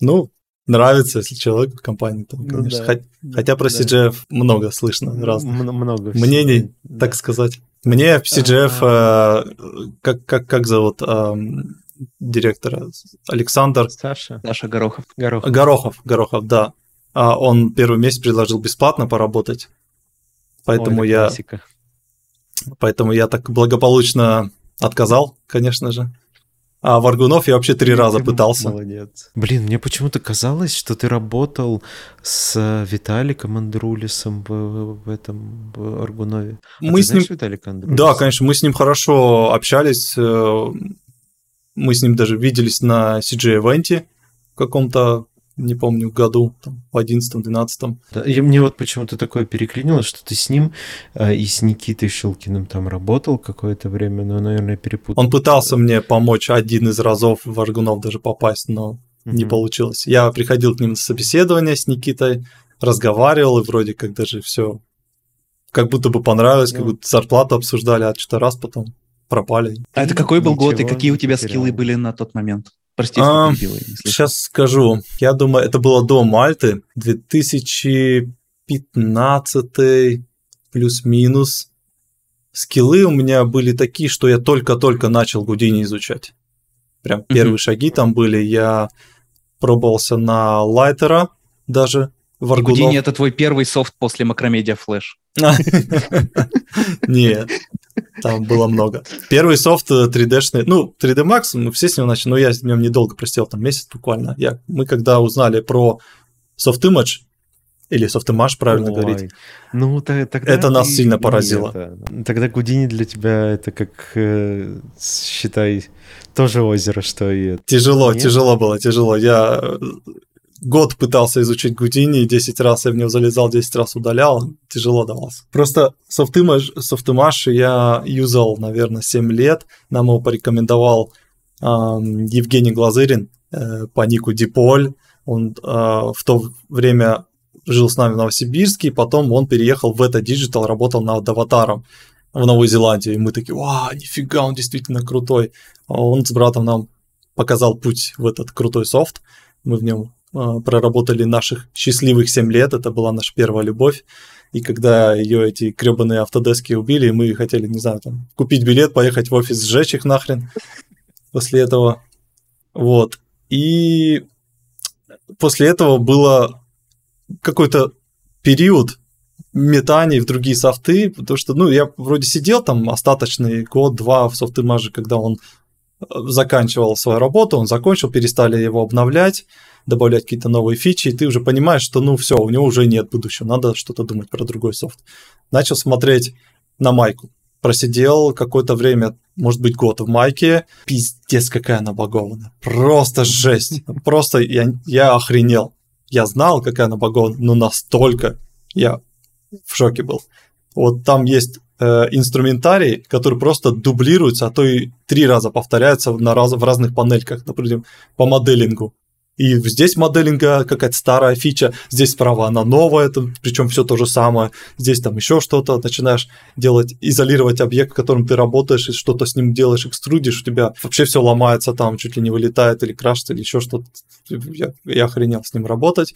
Ну, нравится, если человек в компании, там, конечно. Хотя про CGF много слышно разных мнений, так сказать. Мне в CGF, как зовут директора? Александр? Саша Горохов. Горохов, да. Он первый месяц предложил бесплатно поработать, поэтому я так благополучно отказал, конечно же. А в Аргунов я вообще 3 раза пытался. Молодец. Блин, мне почему-то казалось, что ты работал с Виталиком Андрулисом в этом в Аргунове. Ты знаешь Виталика Андрулиса? Да, конечно, мы с ним хорошо общались. Мы с ним даже виделись на CG-эвенте в каком-то, не помню, году, там, в 11-12. Да, и мне вот почему-то такое переклинило, что ты с ним и с Никитой Щелкиным там работал какое-то время, но, наверное, перепутал. Он пытался мне помочь один из разов в Аргунов даже попасть, но не получилось. Я приходил к ним на собеседование с Никитой, разговаривал, и вроде как даже все как будто бы понравилось, как будто зарплату обсуждали, а что-то раз потом пропали. А это какой был год, и какие у тебя скиллы были на тот момент? Простите, сейчас скажу. Я думаю, это было до Мальты. 2015 плюс-минус. Скиллы у меня были такие, что я только-только начал Houdini изучать. Прям первые шаги там были. Я пробовался на лайтера даже в Аргунов. Houdini — это твой первый софт после Macromedia Flash. Нет. Там было много. Первый софт 3D-шный, 3D Max, мы все с него начали, но я с ним недолго просидел, там месяц буквально. Мы когда узнали про Softimage, или Softimage, правильно говорить, это нас сильно поразило. Тогда Houdini для тебя это как, считай, тоже озеро, что и... Тяжело было. Я год пытался изучить Houdini, 10 раз я в него залезал, 10 раз удалял, тяжело давался. Просто Softimage я юзал, наверное, 7 лет, нам его порекомендовал Евгений Глазырин по нику Диполь, он в то время жил с нами в Новосибирске, и потом он переехал в это Digital, работал над Аватаром в Новой Зеландии, и мы такие, вау, нифига, он действительно крутой. Он с братом нам показал путь в этот крутой софт, мы в нем проработали наших счастливых 7 лет, это была наша первая любовь, и когда ее эти гребаные автодески убили, мы хотели, не знаю, там, купить билет, поехать в офис, сжечь их нахрен после этого, вот, и после этого было какой-то период метаний в другие софты, потому что, я вроде сидел там остаточный год-два в Softimage, когда он заканчивал свою работу, он закончил, перестали его обновлять, добавлять какие-то новые фичи, и ты уже понимаешь, что все, у него уже нет будущего, надо что-то думать про другой софт. Начал смотреть на майку. Просидел какое-то время, может быть, год в майке. Пиздец, какая она багованная. Просто жесть. Просто я охренел. Я знал, какая она багованная, но настолько я в шоке был. Вот там есть инструментарий, который просто дублируется, а то и 3 раза повторяется в разных панельках, например, по моделингу. и здесь моделинга какая-то старая фича, здесь справа она новая, там, причем все то же самое, здесь там еще что-то, начинаешь делать, изолировать объект, в котором ты работаешь, и что-то с ним делаешь, экструдишь, у тебя вообще все ломается, там чуть ли не вылетает или крашится, или еще что-то. Я охренел с ним работать.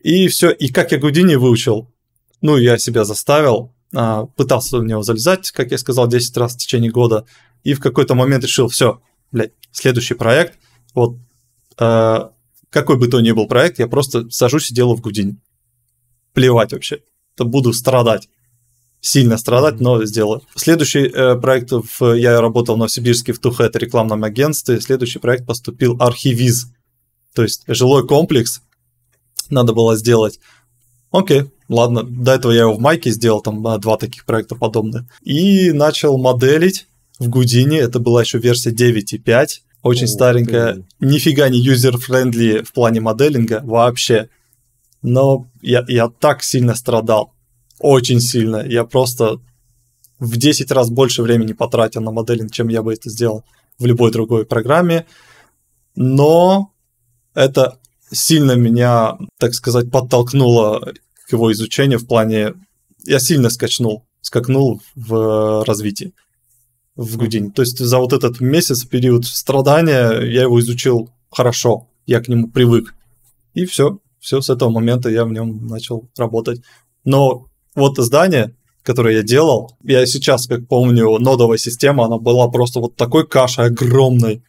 И все, и как я Houdini выучил, ну, я себя заставил, пытался в него залезать, как я сказал, 10 раз в течение года, и в какой-то момент решил, все, блядь, следующий проект, вот, какой бы то ни был проект, я просто сажусь и делаю в Houdini. Плевать вообще, то буду страдать, сильно страдать, но сделаю. Следующий проект, я работал в Новосибирске в Тухе, рекламном агентстве, следующий проект поступил архивиз, то есть жилой комплекс, надо было сделать. Окей, ладно, до этого я его в майке сделал, там два таких проекта подобных. И начал моделить в Houdini, это была еще версия 9.5, очень старенькая, нифига не юзер-френдли в плане моделинга вообще. Но я так сильно страдал, очень сильно, я просто в 10 раз больше времени потратил на моделинг, чем я бы это сделал в любой другой программе. Но это сильно меня, так сказать, подтолкнуло к его изучению в плане... Я сильно скакнул в развитии в Houdini. То есть за вот этот месяц, период страдания, я его изучил хорошо, я к нему привык. И все с этого момента я в нем начал работать. Но вот здание, которое я делал, я сейчас, как помню, нодовая система, она была просто вот такой кашей огромной,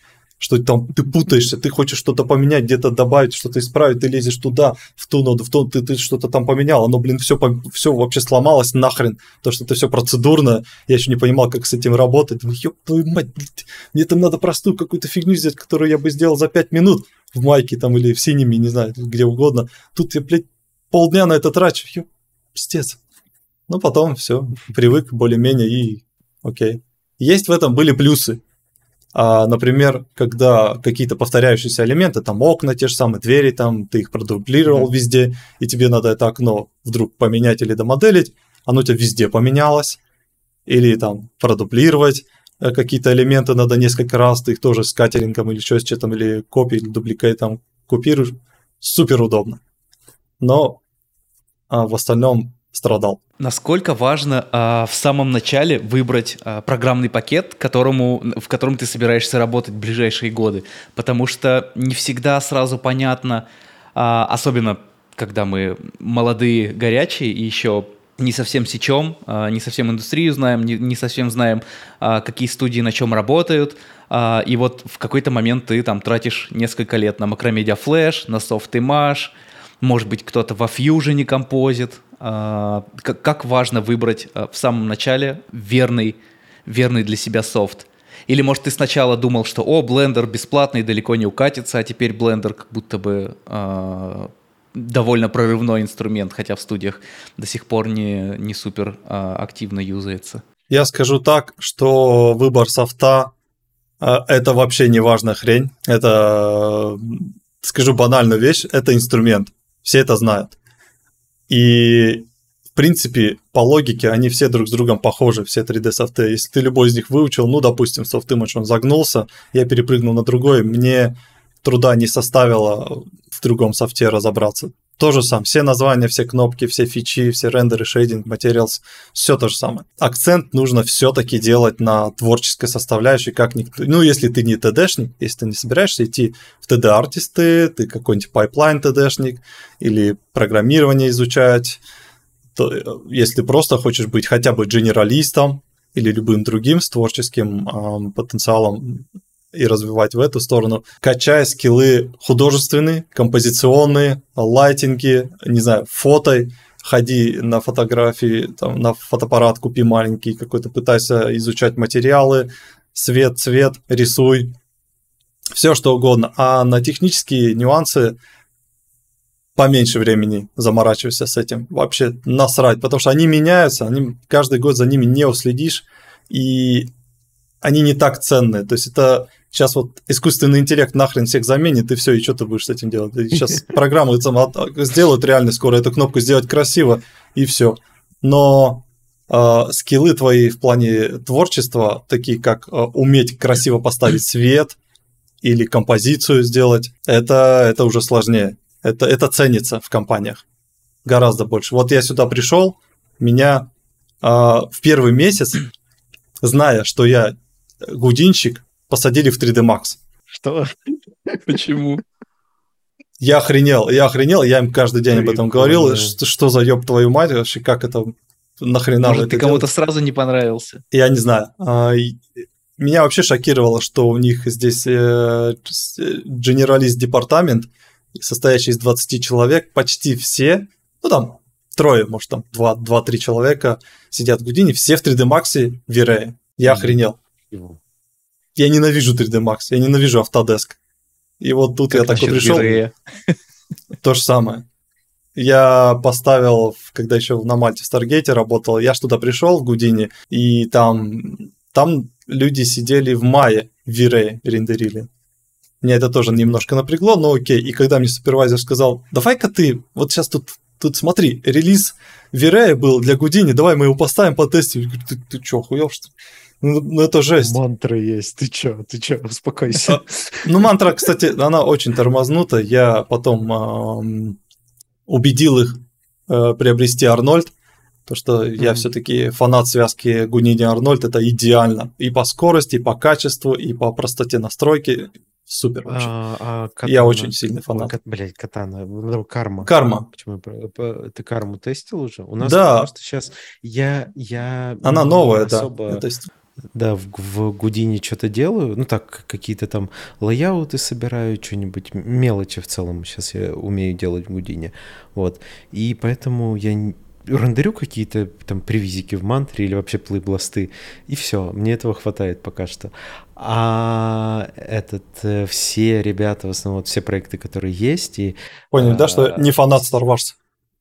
что там ты путаешься, ты хочешь что-то поменять, где-то добавить, что-то исправить, ты лезешь туда, в ту ноду, в ту, ты что-то там поменял, оно, блин, все вообще сломалось нахрен, то, что это все процедурно, я еще не понимал, как с этим работать, думаю, ёб твою мать, мне там надо простую какую-то фигню сделать, которую я бы сделал за 5 минут в майке там или в синими, не знаю, где угодно, тут я, блядь, полдня на это трачу, ёб, пиздец. Ну, потом все, привык более-менее и окей. Есть в этом были плюсы. Например, когда какие-то повторяющиеся элементы, там окна те же самые, двери, там ты их продублировал везде, и тебе надо это окно вдруг поменять или домоделить, оно у тебя везде поменялось, или там продублировать какие-то элементы надо несколько раз, ты их тоже с катерингом или что с чем-то, или копией, или дубликатом купируешь, супер удобно. Но в остальном страдал. Насколько важно в самом начале выбрать программный пакет, в котором ты собираешься работать в ближайшие годы? Потому что не всегда сразу понятно, особенно когда мы молодые, горячие и еще не совсем сечем, не совсем индустрию знаем, не совсем знаем, какие студии на чем работают. И вот в какой-то момент ты там тратишь несколько лет на Macromedia Flash, на Softimage, может быть, кто-то во Fusion композит. Как важно выбрать в самом начале верный для себя софт? Или, может, ты сначала думал, что Blender бесплатный, далеко не укатится, а теперь Blender как будто бы довольно прорывной инструмент, хотя в студиях до сих пор не супер активно юзается. Я скажу так, что выбор софта это вообще не важная хрень. Это, скажу банальную вещь, это инструмент. Все это знают. И, в принципе, по логике они все друг с другом похожи, все 3D-софты. Если ты любой из них выучил, ну, допустим, Softimage, он загнулся, я перепрыгнул на другой, мне труда не составило в другом софте разобраться. То же самое. Все названия, все кнопки, все фичи, все рендеры, шейдинг, материалс, все то же самое. Акцент нужно все-таки делать на творческой составляющей, как никто. Ну, если ты не ТДшник, если ты не собираешься идти в ТД-артисты, ты какой-нибудь пайплайн ТДшник или программирование изучать, то если ты просто хочешь быть хотя бы генералистом или любым другим с творческим потенциалом и развивать в эту сторону, качая скиллы художественные, композиционные, лайтинги, не знаю, фото, ходи на фотографии, там, на фотоаппарат купи маленький какой-то, пытайся изучать материалы, свет, цвет, рисуй, все что угодно. А на технические нюансы поменьше времени заморачивайся с этим. Вообще насрать, потому что они меняются, каждый год за ними не уследишь, и они не так ценные. То есть это сейчас вот искусственный интеллект нахрен всех заменит, и все, и что ты будешь с этим делать? Сейчас программы сделают реально скоро, эту кнопку сделать красиво, и все. Но скиллы твои в плане творчества, такие как уметь красиво поставить свет, или композицию сделать, это уже сложнее. Это ценится в компаниях гораздо больше. Вот я сюда пришел, меня в первый месяц, зная, что я гудинщик, посадили в 3D Max. Что? Почему? Я охренел, я им каждый день об этом говорил, что за ёб твою мать, вообще как это, нахрена. Может, ты кому-то сразу не понравился? Я не знаю. Меня вообще шокировало, что у них здесь генералист-департамент, состоящий из 20 человек, почти все, ну там трое, может там 2-3 человека сидят в Houdini, все в 3D Max V-Ray. Я охренел. Я ненавижу 3D Max, я ненавижу Autodesk. И вот тут как я такой пришел. V-Ray? То же самое. Я поставил, когда еще на Мальте в Старгейте работал, я туда пришел в Houdini, и там люди сидели в мае в V-Ray рендерили. Меня это тоже немножко напрягло, но окей. И когда мне супервайзер сказал, давай-ка ты, вот сейчас тут смотри, релиз V-Ray был для Houdini, давай мы его поставим, потестим. Я говорю, ты чё, охуел, что ли? Ну, это жесть. Мантра есть, ты чё, успокойся. Ну, мантра, кстати, она очень тормознута. Я потом убедил их приобрести Арнольд, потому что я все-таки фанат связки Houdini Арнольд, это идеально. И по скорости, и по качеству, и по простоте настройки. Супер вообще. Я очень сильный фанат. Блять, катана. Карма. Почему? Ты карму тестил уже? У нас просто сейчас... Она новая, особо... Да, в Houdini что-то делаю, ну так, какие-то там лейауты собираю, что-нибудь, мелочи в целом сейчас я умею делать в Houdini. Вот. И поэтому я... рендерю какие-то там привизики в мантре или вообще плейбласты, и все, мне этого хватает пока что. А все ребята, в основном, все проекты, которые есть, и... Понял, да, что не фанат Star Wars?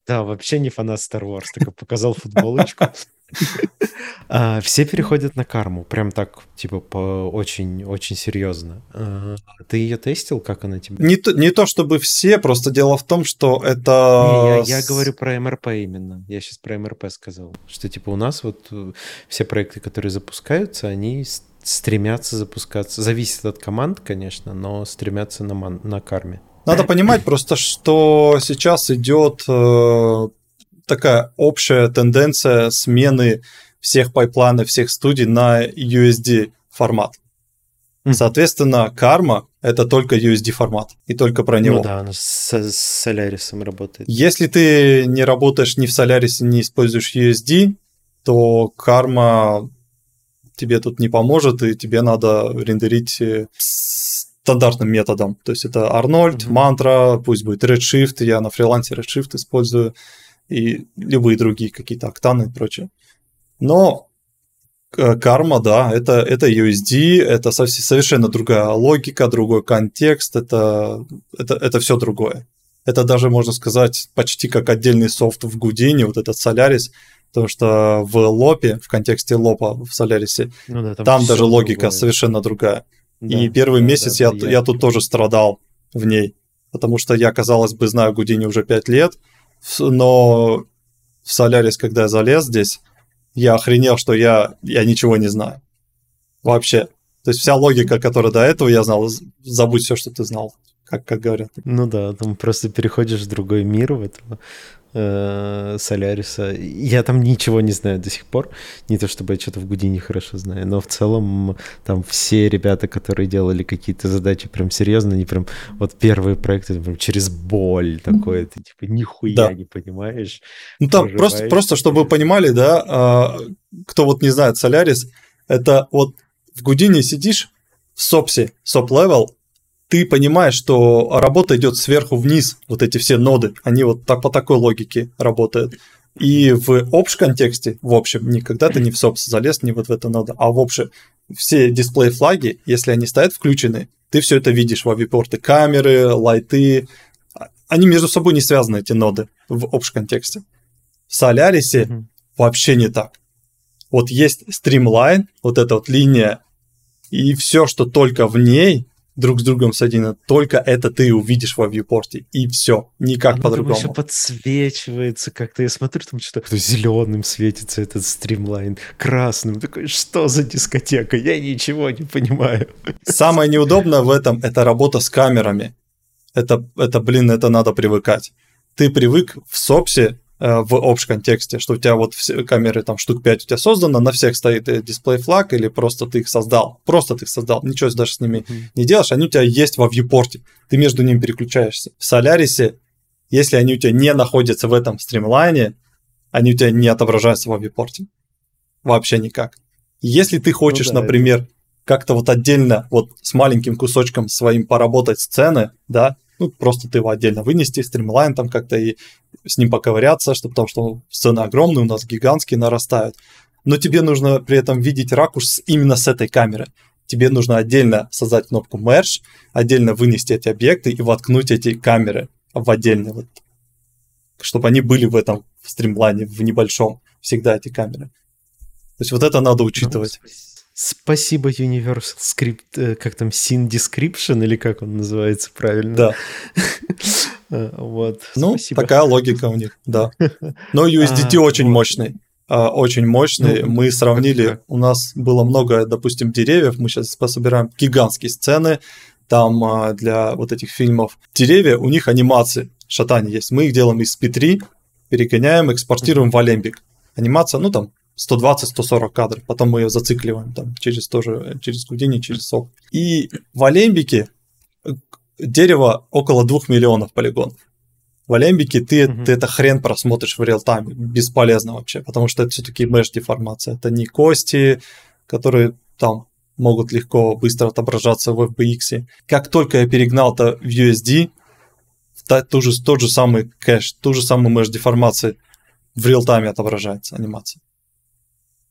Да, вообще не фанат Star Wars, только показал футболочку. Все переходят на карму, прям так, типа, очень-очень серьезно. Ты ее тестил, как она тебе? Не то чтобы все, просто дело в том, что это... Я говорю про МРП именно, я сейчас про МРП сказал, что, типа, у нас вот все проекты, которые запускаются, они стремятся запускаться, зависит от команд, конечно, но стремятся на карме. Надо понимать просто, что сейчас идет... такая общая тенденция смены всех пайплайнов, всех студий на USD формат. Соответственно, карма — это только USD формат, и только про него. Ну да, она с Solaris работает. Если ты не работаешь ни в Solaris, не используешь USD, то карма тебе тут не поможет, и тебе надо рендерить стандартным методом. То есть это Arnold, Mantra, пусть будет Redshift, я на фрилансе Redshift использую, и любые другие какие-то октаны и прочее. Но карма, да, это USD, это совершенно другая логика, другой контекст, это все другое. Это даже, можно сказать, почти как отдельный софт в Houdini, вот этот Solaris, потому что в лопе, в контексте лопа в Solaris, ну да, там даже логика другое. Совершенно другая. Да, и первый месяц я тут тоже страдал в ней, потому что я, казалось бы, знаю Houdini уже 5 лет, но в Solaris, когда я залез здесь, я охренел, что я ничего не знаю. Вообще. То есть вся логика, которая до этого я знал, забудь все, что ты знал, как говорят. Ну да, там просто переходишь в другой мир, в этого Solaris. Я там ничего не знаю до сих пор. Не то чтобы я что-то в Houdini хорошо знаю, но в целом там все ребята, которые делали какие-то задачи прям серьезно, они прям вот первые проекты прям через боль такое, ты типа нихуя не понимаешь. Ну там просто чтобы вы понимали, да, кто вот не знает Solaris, это вот в Houdini сидишь в сопсе, соп-левел, ты понимаешь, что работа идет сверху вниз, вот эти все ноды, они вот так, по такой логике работают. И в общем контексте, в общем, никогда ты не в сопс залез, не вот в эту ноду, а в общем, все дисплей-флаги, если они стоят включены, ты все это видишь, вавипорты, камеры, лайты, они между собой не связаны, эти ноды, в общем контексте. В Solaris вообще не так. Вот есть стримлайн, вот эта вот линия, и все, что только в ней, друг с другом соединены. Только это ты увидишь во вьюпорте, и все, никак по-другому. Там еще подсвечивается как-то, я смотрю, там что-то зеленым светится этот стримлайн, красным, такой, что за дискотека, я ничего не понимаю. Самое неудобное в этом — это работа с камерами. Это надо привыкать. Ты привык в сопсе, в общ-контексте, что у тебя вот все камеры, там штук 5 у тебя создано, на всех стоит дисплей-флаг, или просто ты их создал. Просто ты их создал, ничего даже с ними не делаешь, они у тебя есть во вьюпорте, ты между ними переключаешься. В Solaris, если они у тебя не находятся в этом стримлайне, они у тебя не отображаются во вьюпорте. Вообще никак. Если ты хочешь, например, как-то вот отдельно, вот с маленьким кусочком своим поработать сцены, да, ну, просто ты его отдельно вынести, стримлайн там как-то и с ним поковыряться, потому что сцены огромные, у нас гигантские нарастают. Но тебе нужно при этом видеть ракурс именно с этой камеры. Тебе нужно отдельно создать кнопку Merge, отдельно вынести эти объекты и воткнуть эти камеры в отдельный, вот, чтобы они были в этом стримлайне, в небольшом, всегда эти камеры. То есть вот это надо учитывать. Спасибо, Universal Script, как там, Scene Description, или как он называется правильно? Да. Вот, ну, спасибо. Такая логика у них, да. Но USDT очень мощный, очень мощный. Мы сравнили, у нас было много, допустим, деревьев, мы сейчас пособираем гигантские сцены, там для вот этих фильмов. Деревья, у них анимации, шатания есть. Мы их делаем из P3, перегоняем, экспортируем в Alembic. Анимация, ну там, 120-140 кадров, потом мы ее зацикливаем там, через Houdini, через СОП. И в Alembic дерево около 2 миллионов полигонов. В Alembic ты это хрен просмотришь в реал-тайме, бесполезно вообще, потому что это все-таки mesh-деформация, это не кости, которые там могут легко, быстро отображаться в FBX. Как только я перегнал-то в USD, тот же самый кэш, ту же самую mesh-деформацию в реал-тайме отображается анимация.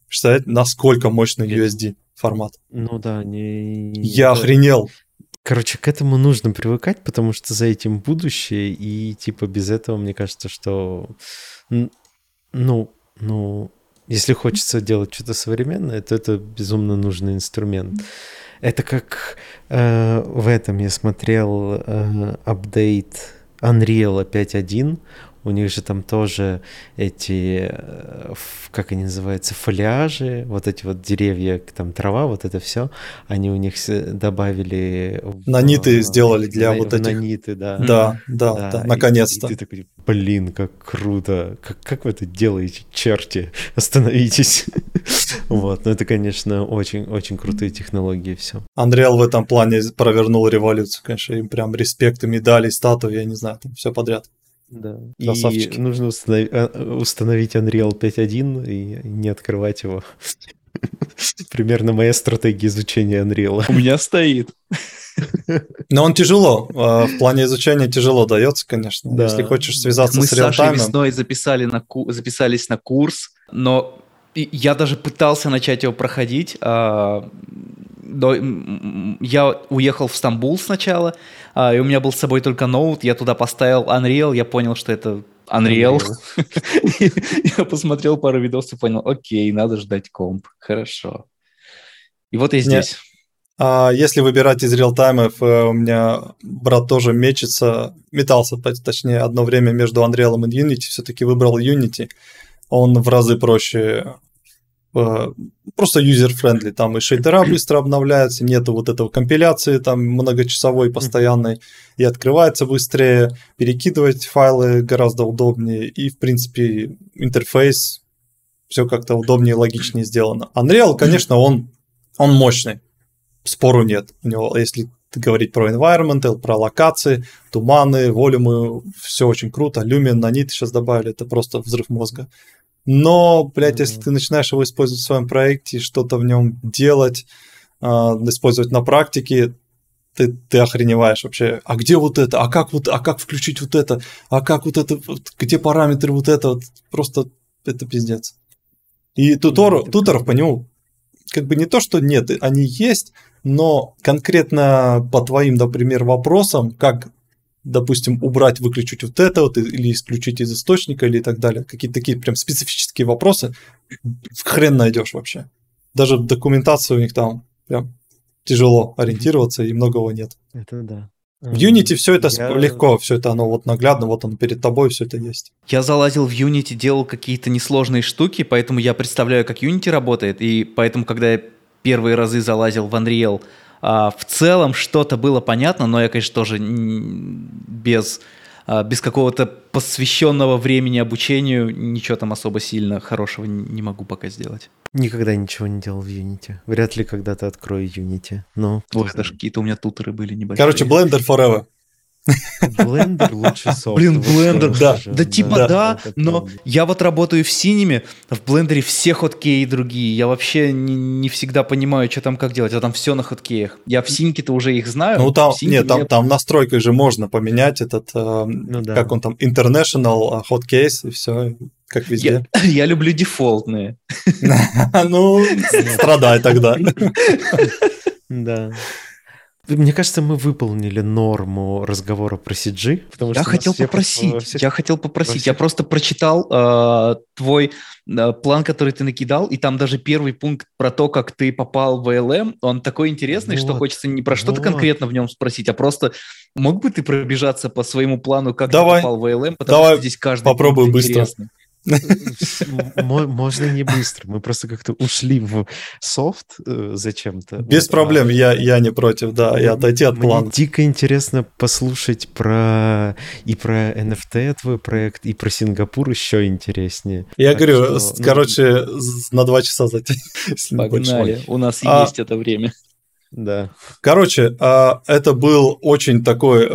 Представляете, насколько мощный USD формат. Ну да, Я охренел. Короче, к этому нужно привыкать, потому что за этим будущее, и типа без этого, мне кажется, что... Ну, если хочется делать что-то современное, то это безумно нужный инструмент. Это как в этом я смотрел апдейт Unreal 5.1, у них же там тоже эти, как они называются, фолиажи, вот эти вот деревья, там трава, вот это все, они у них добавили... Наниты сделали для вот этих... Наниты, да. Да, наконец-то. И ты такой, блин, как круто, как вы это делаете, черти, остановитесь. Вот, ну это, конечно, очень-очень крутые технологии все. Unreal в этом плане провернул революцию, конечно, им прям респект, и медали, статуи, я не знаю, там все подряд. Да. Красавчики. И нужно установить Unreal 5.1 и не открывать его. Примерно моя стратегия изучения Unreal. У меня стоит. Но он тяжело. В плане изучения тяжело дается, конечно. Да. Если хочешь связаться с реалтаймом. Мы с Сашей весной записались на курс, но я даже пытался начать его проходить. Я уехал в Стамбул сначала, и у меня был с собой только ноут, я туда поставил Unreal, я понял, что это Unreal. Я посмотрел пару видосов и понял, окей, надо ждать комп, хорошо. И вот я здесь. Если выбирать из реалтаймов, у меня брат тоже метался, точнее, одно время между Unreal и Unity, все-таки выбрал Unity. Он в разы проще... Просто user-friendly, там и шейдера быстро обновляются, нету вот этого компиляции там многочасовой постоянной, и открывается быстрее, перекидывать файлы гораздо удобнее, и в принципе интерфейс все как-то удобнее и логичнее сделано. Unreal, конечно, он мощный, спору нет. У него, если говорить про environment, про локации, туманы, волюмы, все очень круто, люмен, нанит сейчас добавили, это просто взрыв мозга. Но, блядь, если ты начинаешь его использовать в своем проекте, что-то в нем делать, использовать на практике, ты охреневаешь вообще. А где вот это? А как включить вот это? А как вот это? Где параметры вот этого? Просто это пиздец. И туторов по нему как бы не то, что нет, они есть, но конкретно по твоим, например, вопросам, как... допустим, убрать, выключить вот это вот, или исключить из источника, или так далее. Какие-то такие прям специфические вопросы хрен найдешь вообще. Даже документацию у них там прям тяжело ориентироваться, и многого нет. Это да. В Unity все это легко, все это оно вот наглядно, вот он перед тобой, все это есть. Я залазил в Unity, делал какие-то несложные штуки, поэтому я представляю, как Unity работает, и поэтому, когда я первые разы залазил в Unreal, в целом что-то было понятно, но я, конечно, тоже без какого-то посвященного времени обучению ничего там особо сильно хорошего не могу пока сделать. Никогда ничего не делал в Unity. Вряд ли когда-то открою Unity. Но... Ой, даже какие-то у меня тутеры были небольшие. Короче, Blender forever. Blender лучше софт. Блин, Blender, да. Да типа да, но я вот работаю в синеме, в Blender все хоткеи другие. Я вообще не всегда понимаю, что там как делать, а там все на хоткеях. Я в синьке-то уже их знаю. Ну там, нет, там настройкой же можно поменять этот, как он там, international хоткейс и все, как везде. Я люблю дефолтные. Ну, страдай тогда. Да. Мне кажется, мы выполнили норму разговора про CG. Я хотел попросить. Я просто прочитал твой план, который ты накидал, и там даже первый пункт про то, как ты попал в ILM, он такой интересный, вот, что хочется не про что-то конкретно в нем спросить, а просто мог бы ты пробежаться по своему плану, как ты попал в ILM, потому что здесь каждый попробуй быстро. Интересный. Можно не быстро. Мы просто как-то ушли в софт зачем-то. Без проблем, я не против, да, и отойти от плана. Мне дико интересно послушать про NFT твой проект, и про Сингапур еще интереснее. Я говорю, короче, на 2 часа затянем. Погнали, у нас есть это время. Да. Короче, это был очень такой...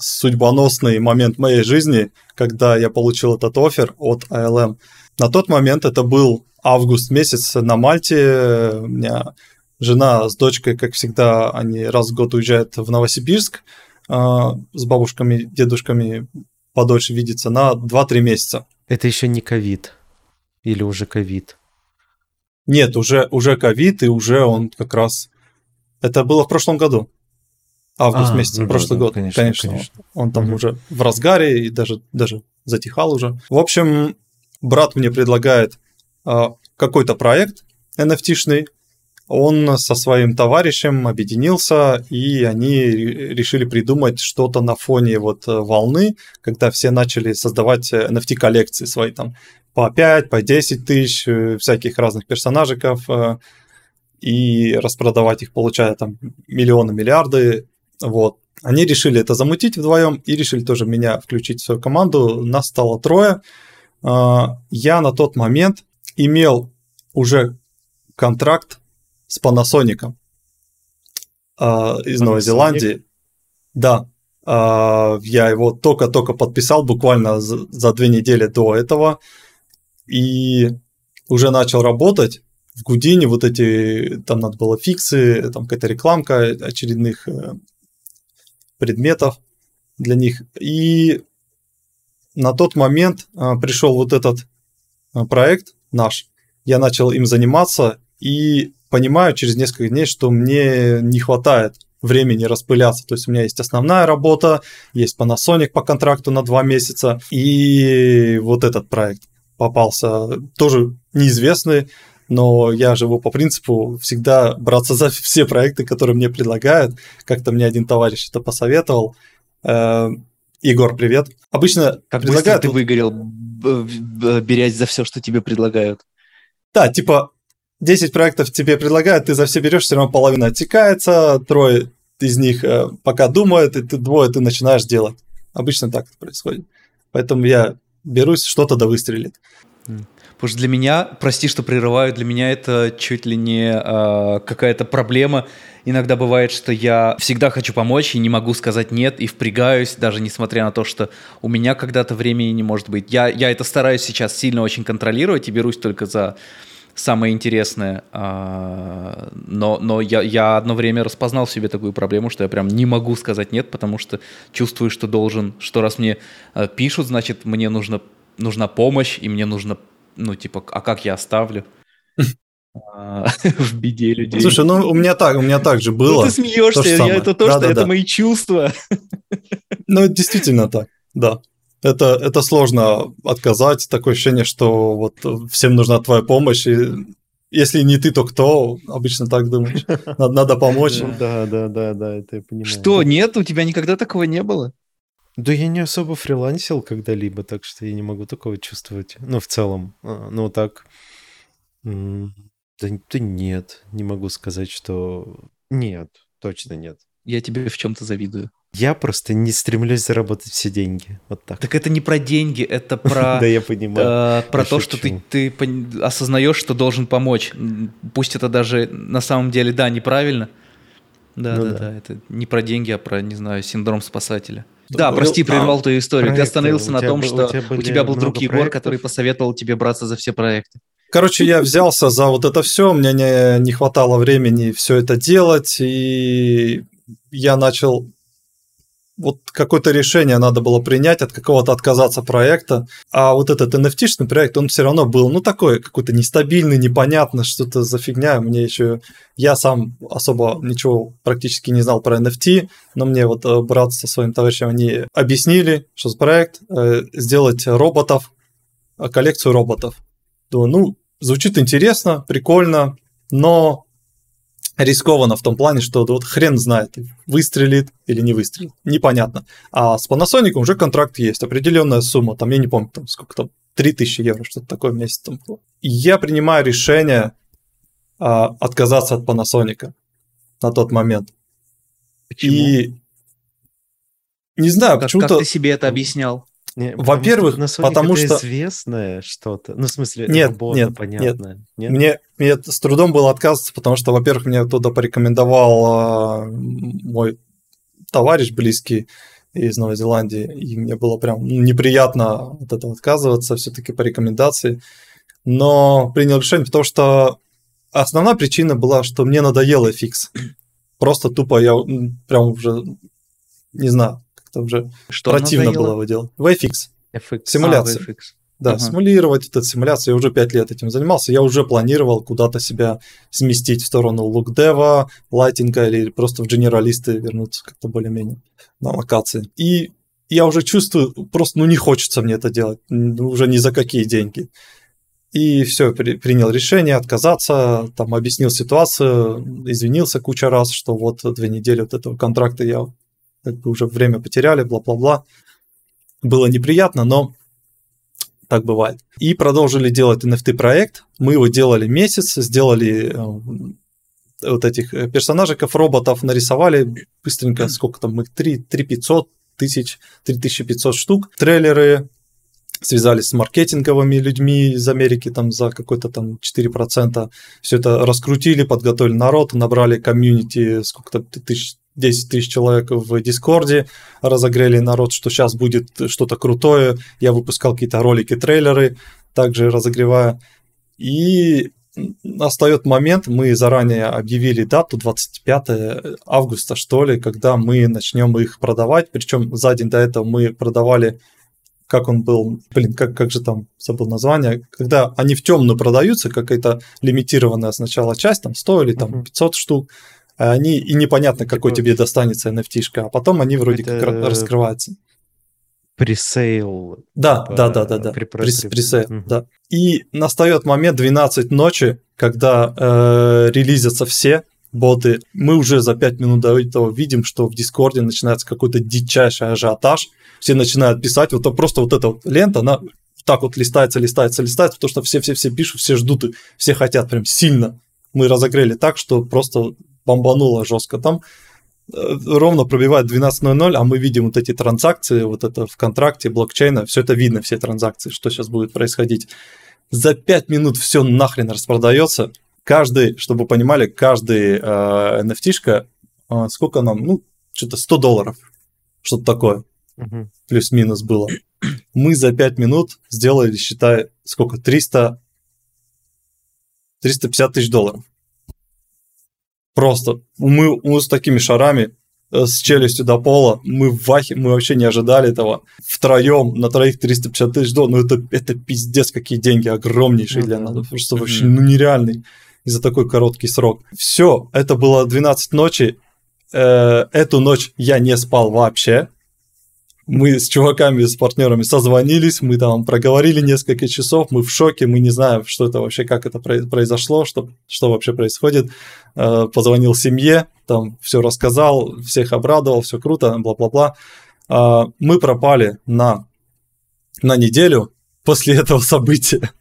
судьбоносный момент моей жизни, когда я получил этот оффер от ILM. На тот момент это был август месяц на Мальте. У меня жена с дочкой, как всегда, они раз в год уезжают в Новосибирск с бабушками, дедушками подольше видеться на 2-3 месяца. Это еще не ковид? Или уже ковид? Нет, уже ковид, и уже он как раз... Это было в прошлом году. Август месяц, да, прошлый год, конечно. Он там уже в разгаре и даже затихал уже. В общем, брат мне предлагает какой-то проект NFT-шный. Он со своим товарищем объединился, и они решили придумать что-то на фоне вот волны, когда все начали создавать NFT-коллекции свои там по 5, по 10 тысяч всяких разных персонажиков, и распродавать их, получая там миллионы, миллиарды. Вот. Они решили это замутить вдвоем и решили тоже меня включить в свою команду. Нас стало 3. Я на тот момент имел уже контракт с Panasonic из Новой Зеландии. Да, я его только-только подписал, буквально за 2 недели до этого. И уже начал работать. В Houdini вот эти, там надо было фиксы, там какая-то рекламка очередных предметов для них. И на тот момент пришел вот этот проект наш. Я начал им заниматься и понимаю через несколько дней, что мне не хватает времени распыляться. То есть у меня есть основная работа, есть Panasonic по контракту на 2 месяца. И вот этот проект попался, тоже неизвестный. Но я живу по принципу всегда браться за все проекты, которые мне предлагают. Как-то мне один товарищ это посоветовал. Егор, привет. Обычно как предлагают... Ты выгорел, берясь за все, что тебе предлагают. Да, типа 10 проектов тебе предлагают, ты за все берешь, все равно половина отсекается, 3 из них пока думают, и 2 ты начинаешь делать. Обычно так это происходит. Поэтому я берусь, что-то да выстрелит. Потому что для меня, прости, что прерываю, для меня это чуть ли не какая-то проблема. Иногда бывает, что я всегда хочу помочь и не могу сказать «нет», и впрягаюсь, даже несмотря на то, что у меня когда-то времени не может быть. Я это стараюсь сейчас сильно очень контролировать и берусь только за самое интересное. Но я одно время распознал в себе такую проблему, что я прям не могу сказать «нет», потому что чувствую, что должен, что раз мне пишут, значит, мне нужна помощь, и мне нужно... Ну, типа, а как я оставлю в беде людей? Слушай, ну, у меня так же было. Ну, ты смеешься, это мои чувства. Ну, действительно так, да. Это сложно отказать, такое ощущение, что вот всем нужна твоя помощь, Если не ты, то кто? Обычно так думаешь. Надо помочь. Да, это я понимаю. Что, нет? У тебя никогда такого не было? Да я не особо фрилансил когда-либо, так что я не могу такого чувствовать. Ну, в целом. Ну, так... Да нет, не могу сказать, что... Нет, точно нет. Я тебе в чем-то завидую. Я просто не стремлюсь заработать все деньги. Вот так. Так это не про деньги, это про... Да, я понимаю. Про то, что ты осознаешь, что должен помочь. Пусть это даже на самом деле, да, неправильно. Да. Это не про деньги, а про, не знаю, синдром спасателя. Да, прости, прервал твою историю. Ты остановился на том, что у тебя был друг Егор, который посоветовал тебе браться за все проекты. Короче, я взялся за вот это все, мне не хватало времени все это делать, и я начал... Вот какое-то решение надо было принять, от какого-то отказаться проекта. А вот этот NFT-шный проект, он все равно был, ну, такой какой-то нестабильный, непонятно, что-то за фигня. Я сам особо ничего практически не знал про NFT, но мне вот брат со своим товарищем, они объяснили, что за проект, сделать роботов, коллекцию роботов. Думаю, ну, звучит интересно, прикольно, но... рискованно в том плане, что вот хрен знает, выстрелит или не выстрелит, непонятно. А с Panasonic уже контракт есть, определенная сумма, там я не помню, там сколько там, 3000 евро, что-то такое в месяц там было. И я принимаю решение отказаться от Panasonic на тот момент. Почему? И не знаю, почему-то... Как ты себе это объяснял? Не, во-первых, потому что... известное что-то. Ну, в смысле, работа понятная. Нет. Мне с трудом было отказываться, потому что, во-первых, меня туда порекомендовал мой товарищ близкий из Новой Зеландии, и мне было прям неприятно от этого отказываться, все-таки по рекомендации. Но принял решение, потому что основная причина была, что мне надоел FX. Просто тупо я прям уже, не знаю, уже что противно было его делать. VFX. Симуляция. VFX. Да, Симулировать эту симуляцию. Я уже 5 лет этим занимался. Я уже планировал куда-то себя сместить в сторону лукдева, лайтинга или просто в генералисты вернуться как-то более-менее на локации. И я уже чувствую, просто не хочется мне это делать. Уже ни за какие деньги. И все, принял решение отказаться, там объяснил ситуацию, извинился куча раз, что вот 2 недели вот этого контракта я... как бы уже время потеряли, бла-бла-бла. Было неприятно, но так бывает. И продолжили делать NFT-проект. Мы его делали месяц, сделали вот этих персонажиков, роботов, нарисовали быстренько, сколько там их, 3500 штук. Трейлеры, связались с маркетинговыми людьми из Америки там за какой-то там 4%. Все это раскрутили, подготовили народ, набрали комьюнити, сколько-то 10 тысяч человек в Дискорде, разогрели народ, что сейчас будет что-то крутое. Я выпускал какие-то ролики, трейлеры, также разогревая. И настает момент, мы заранее объявили дату, 25 августа, что ли, когда мы начнем их продавать. Причем за день до этого мы продавали, как он был, как же там, забыл название, когда они в темную продаются, какая-то лимитированная сначала часть, там 100 или там 500 штук, они и непонятно, какой тебе достанется NFT-шка, а потом они вроде это как раскрываются. Пресейл. Да. Пресейл, да. И настает момент 12 ночи, когда релизятся все боты. Мы уже за 5 минут до этого видим, что в Дискорде начинается какой-то дичайший ажиотаж. Все начинают писать. Вот просто вот эта вот лента, она так вот листается, потому что все пишут, все ждут, и все хотят прям сильно. Мы разогрели так, что просто... бомбануло жестко там, ровно пробивает 12:00, а мы видим вот эти транзакции, вот это в контракте блокчейна, все это видно, все транзакции, что сейчас будет происходить. За 5 минут все нахрен распродается. Каждый, чтобы вы понимали, каждый NFT-шка, сколько нам, что-то $100, что-то такое, плюс-минус было. Мы за 5 минут сделали, считай, сколько, 350 тысяч $. Просто мы с такими шарами, с челюстью до пола, мы в вахе, мы вообще не ожидали этого. Втроем, на троих $350 это пиздец, какие деньги огромнейшие для нас. Просто вообще нереальный и за такой короткий срок. Все, это было 12 ночи. Эту ночь я не спал вообще. Мы с чуваками, с партнерами созвонились, мы там проговорили несколько часов, мы в шоке, мы не знаем, что это вообще, как это произошло, что вообще происходит. Позвонил семье, там все рассказал, всех обрадовал, все круто, бла-бла-бла. Мы пропали на неделю после этого события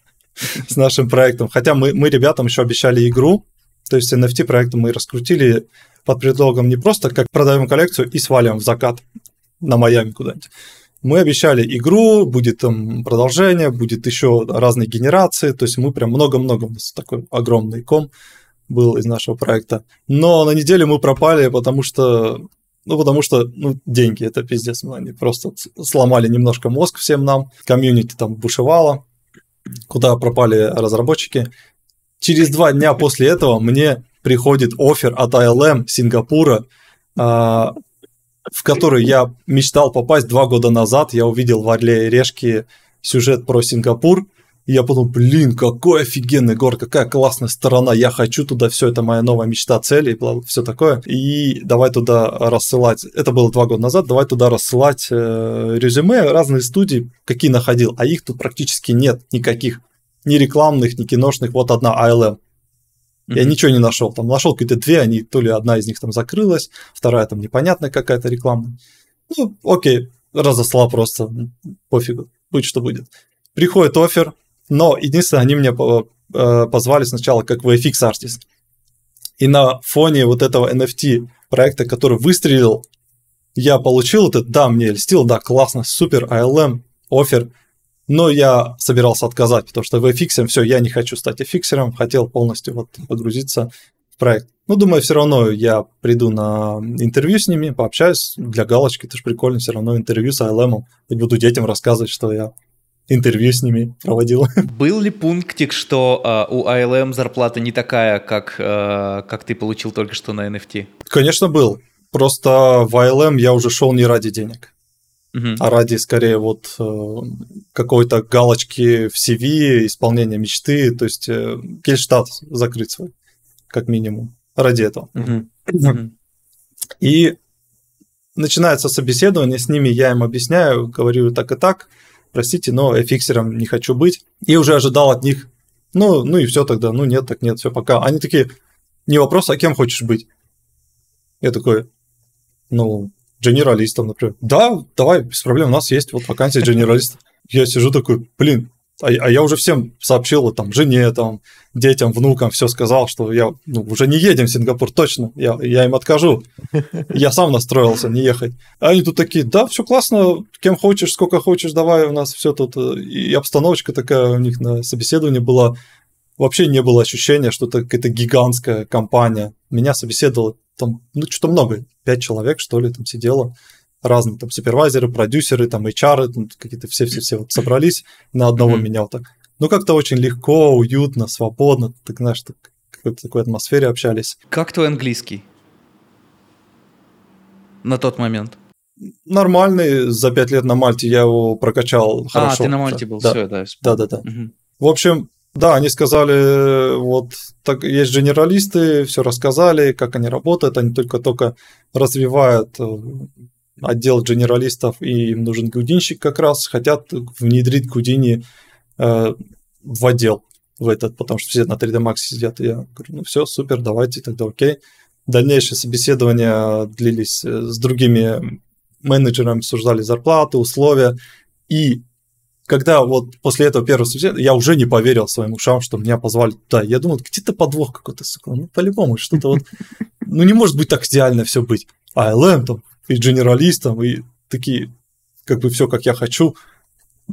с нашим проектом. Хотя мы ребятам еще обещали игру, то есть NFT-проект мы раскрутили под предлогом не просто как продаем коллекцию и сваливаем в закат на Майами куда-нибудь. Мы обещали игру, будет там продолжение, будет еще разные генерации, то есть мы прям много-много, у нас такой огромный ком был из нашего проекта. Но на неделю мы пропали, потому что деньги, это пиздец, они просто сломали немножко мозг всем нам, комьюнити там бушевало, куда пропали разработчики. Через 2 дня после этого мне приходит оффер от ILM Сингапура, в который я мечтал попасть 2 года назад. Я увидел в «Орле и Решке» сюжет про Сингапур, и я подумал, блин, какой офигенный город, какая классная страна, я хочу туда, все это моя новая мечта, цель и все такое. И давай туда рассылать, это было 2 года назад, давай туда рассылать резюме разные студии, какие находил, а их тут практически нет никаких, ни рекламных, ни киношных, вот одна ILM. Я ничего не нашел. Там нашел какие-то 2, они, то ли одна из них там закрылась, вторая там непонятная какая-то рекламная. Ну, окей, разослал просто, пофигу, будь что будет. Приходит оффер, но единственное, они меня позвали сначала как VFX-артист. И на фоне вот этого NFT-проекта, который выстрелил, я получил это, да, мне льстил, да, классно, супер, ILM, оффер. Но я собирался отказать, потому что VFX, все, я не хочу стать эфиксером, хотел полностью вот погрузиться в проект. Ну, думаю, все равно я приду на интервью с ними, пообщаюсь для галочки, это же прикольно, все равно интервью с ILM, я буду детям рассказывать, что я интервью с ними проводил. Был ли пунктик, что у ILM зарплата не такая, как ты получил только что на NFT? Конечно, был. Просто в ILM я уже шел не ради денег. А ради, скорее, вот какой-то галочки в CV, исполнения мечты, то есть Кельштадт закрыть свой, как минимум, ради этого. И начинается собеседование с ними, я им объясняю, говорю так и так, простите, но эфиксером не хочу быть. И уже ожидал от них, ну и все тогда, ну нет, так нет, все пока. Они такие, не вопрос, а кем хочешь быть? Я такой, дженералистом, например. Да, давай, без проблем, у нас есть вот вакансия дженералиста. Я сижу такой, блин, а я уже всем сообщил, там, жене, там, детям, внукам, все сказал, что я уже не едем в Сингапур, точно, я им откажу. Я сам настроился не ехать. А они тут такие, да, все классно, кем хочешь, сколько хочешь, давай, у нас все тут. И обстановочка такая у них на собеседовании была. Вообще не было ощущения, что это какая-то гигантская компания. Меня собеседовало там, что-то много, 5 человек, что ли, там сидело, разные там супервайзеры, продюсеры, там HR, там какие-то все-все-все вот собрались на одного меня вот так. Как-то очень легко, уютно, свободно, так, знаешь, в какой-то такой атмосфере общались. Как твой английский на тот момент? Нормальный, за 5 лет на Мальте я его прокачал хорошо. А, ты на Мальте был, да. Все, да. Да-да-да. В общем... Да, они сказали, вот так есть дженералисты, все рассказали, как они работают, они только развивают отдел дженералистов, и им нужен гудинщик как раз, хотят внедрить гудини в отдел, в этот, потому что все на 3D Max сидят. Я говорю, все, супер, давайте, тогда окей. Дальнейшие собеседования длились с другими менеджерами, обсуждали зарплаты, условия, и... Когда вот после этого первого собеседования, я уже не поверил своим ушам, что меня позвали туда. Я думал, где-то подвох какой-то, сука, по-любому что-то вот... не может быть так идеально все быть. ILM там, и дженералист там, и такие, все, как я хочу.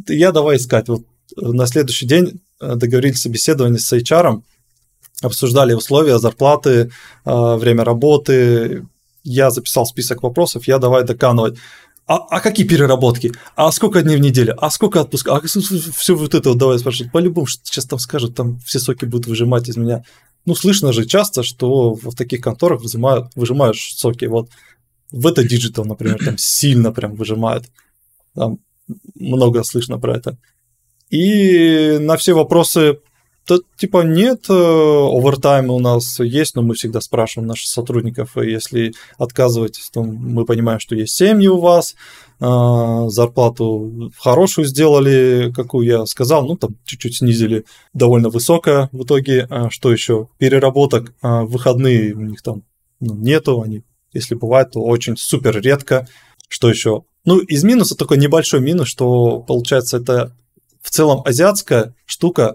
Я давай искать. Вот на следующий день договорились собеседование с HR, обсуждали условия, зарплаты, время работы. Я записал список вопросов, я давай доканывать. А какие переработки? А сколько дней в неделю? А сколько отпуска? А все вот это вот давай спрашивать. По-любому, что сейчас там скажут, там все соки будут выжимать из меня. Слышно же часто, что в таких конторах выжимают соки. Вот в это Digital, например, там сильно прям выжимают. Там много слышно про это. И на все вопросы... Да, типа, нет, овертайма у нас есть, но мы всегда спрашиваем наших сотрудников, и если отказываетесь, то мы понимаем, что есть семьи у вас, зарплату хорошую сделали, какую я сказал, ну, там чуть-чуть снизили, довольно высокая в итоге. Что еще? Переработок, выходные у них там нету, они, если бывает, то очень супер редко. Что еще? Ну, из минуса такой небольшой минус, что, получается, это в целом азиатская штука,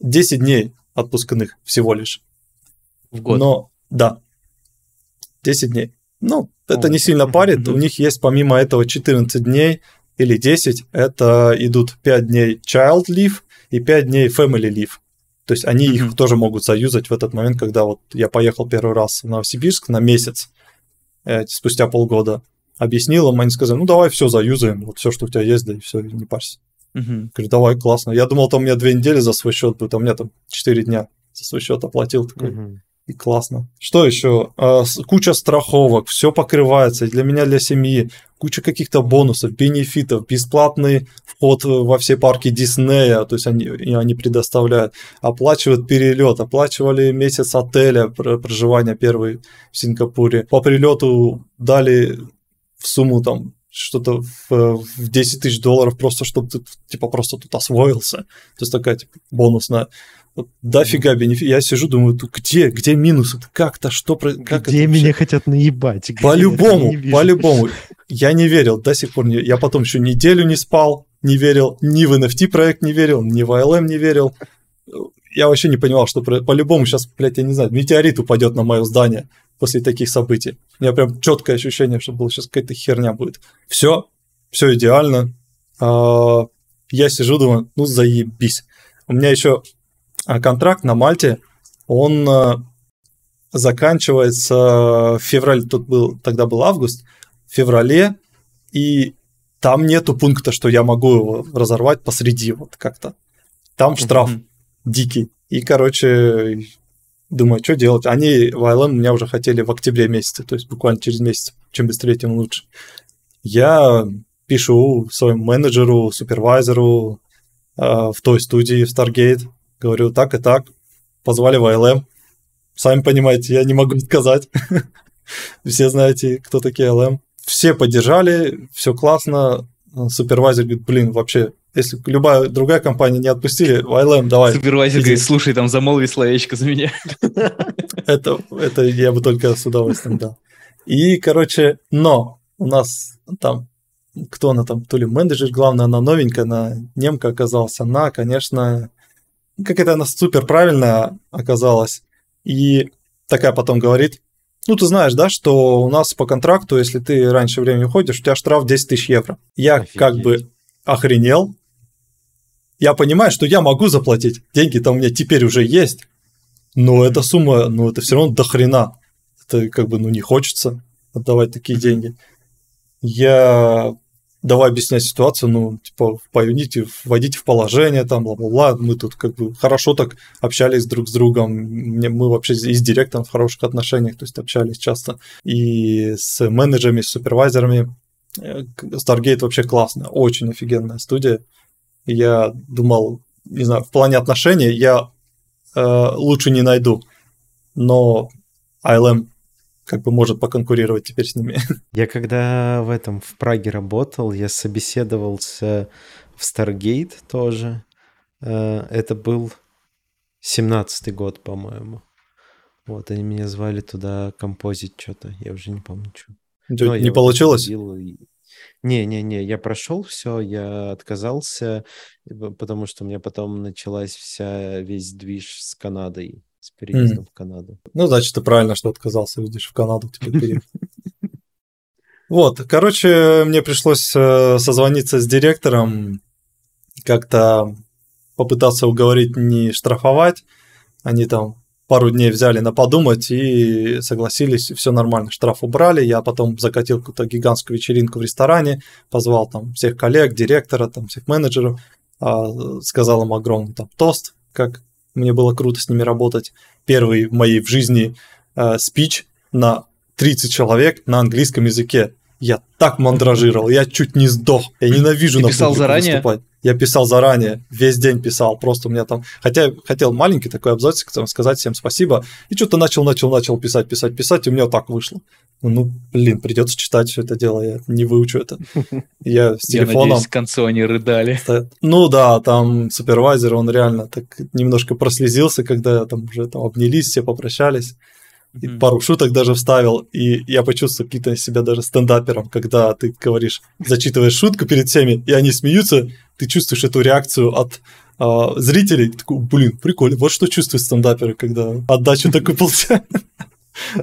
10 дней отпускных всего лишь. В год? Но, да, 10 дней. Ну, это не сильно парит. У них есть, помимо этого, 14 дней или 10. Это идут 5 дней child leave и 5 дней family leave. То есть они их тоже могут заюзать в этот момент, когда вот я поехал первый раз в Новосибирск на месяц, спустя полгода. Объяснил им, они сказали, ну, давай все заюзаем, вот все, что у тебя есть, да и все, не парься. Говорю, давай, классно. Я думал, там у меня 2 недели за свой счет будет, а у меня там 4 дня за свой счет оплатил. Такой. И классно. Что еще? Куча страховок, все покрывается и для меня, для семьи. Куча каких-то бонусов, бенефитов, бесплатный вход во все парки Диснея, то есть они предоставляют. Оплачивают перелет, оплачивали месяц отеля, проживание первый в Сингапуре. По прилету дали в сумму там что-то в $10 000, просто чтобы ты, типа, просто тут освоился. То есть такая, типа, бонусная. Вот, дофига бенефит. Я сижу, думаю, где минусы? Как-то что... Как где это меня вообще? Хотят наебать? По-любому. Я не верил до сих пор. Я потом еще неделю не спал, не верил, ни в NFT проект не верил, ни в ILM не верил. Я вообще не понимал, что по-любому сейчас, блядь, я не знаю, метеорит упадет на мое здание после таких событий. У меня прям четкое ощущение, что было сейчас какая-то херня будет. Все идеально. Я сижу, думаю, ну заебись. У меня еще контракт на Мальте, он заканчивается в феврале, тогда был август, в феврале, и там нету пункта, что я могу его разорвать посреди вот как-то. Там штраф дикий. И, короче, думаю, что делать. Они в ILM меня уже хотели в октябре месяце, то есть буквально через месяц. Чем быстрее, тем лучше. Я пишу своему менеджеру, супервайзеру в той студии, в Stargate. Говорю, так и так. Позвали в ILM. Сами понимаете, я не могу отказать. Все знаете, кто такие ILM. Все поддержали, все классно. Супервайзер говорит, блин, вообще... Если любая другая компания не отпустили, ILM, давай. Супервайзер говорит, слушай, там замолви словечко за меня. Это я бы только с удовольствием дал. И, короче, но у нас там, кто она там, то ли менеджер, главное, она новенькая, она немка оказалась, она, конечно, какая-то она супер правильная оказалась. И такая потом говорит, ну, ты знаешь, да, что у нас по контракту, если ты раньше времени уходишь, у тебя штраф €10 000. Я как бы охренел. Я понимаю, что я могу заплатить. Деньги-то у меня теперь уже есть. Но эта сумма, ну, это все равно до хрена. Это как бы, ну, не хочется отдавать такие деньги. Я давай объяснять ситуацию, ну, типа, по Unity вводите в положение, там, бла-бла-бла. Мы тут как бы хорошо так общались друг с другом. Мы вообще и с директором в хороших отношениях, то есть общались часто. И с менеджерами, с супервайзерами. Stargate вообще классная, очень офигенная студия. Я думал, не знаю, в плане отношений я лучше не найду, но ILM как бы может поконкурировать теперь с ними. Я когда в Праге работал, я собеседовался в Stargate тоже. Это был 17-й год, по-моему. Вот, они меня звали туда композить что-то, я уже не помню, что. Не получилось? Не, я прошел все, я отказался, потому что у меня потом началась весь движ с Канадой, с переездом в Канаду. Ну, значит, ты правильно, что отказался, видишь, в Канаду теперь переехал. Вот, короче, мне пришлось созвониться с директором, как-то попытаться уговорить не штрафовать, они там... Пару дней взяли на подумать и согласились, все нормально, штраф убрали. Я потом закатил какую-то гигантскую вечеринку в ресторане, позвал там всех коллег, директора, там всех менеджеров, сказал им огромный там тост, как мне было круто с ними работать. Первый в моей в жизни спич на 30 человек на английском языке. Я так мандражировал, я чуть не сдох, я ненавижу на публику выступать. Ты писал заранее? Я писал заранее, весь день писал, просто у меня там... Хотя я хотел маленький такой абзацик, там, сказать всем спасибо, и что-то начал писать, и у меня вот так вышло. Ну, блин, придется читать все это дело, я не выучу это. Я с телефоном... Я надеюсь, к концу они рыдали. Ну да, там супервайзер, он реально так немножко прослезился, когда там уже там обнялись, все попрощались. И пару шуток даже вставил, и я почувствовал какие-то себя даже стендапером, когда ты говоришь, зачитываешь шутку перед всеми, и они смеются, ты чувствуешь эту реакцию от зрителей, ты такой, блин, прикольно, вот что чувствуют стендаперы, когда отдачу такой получает.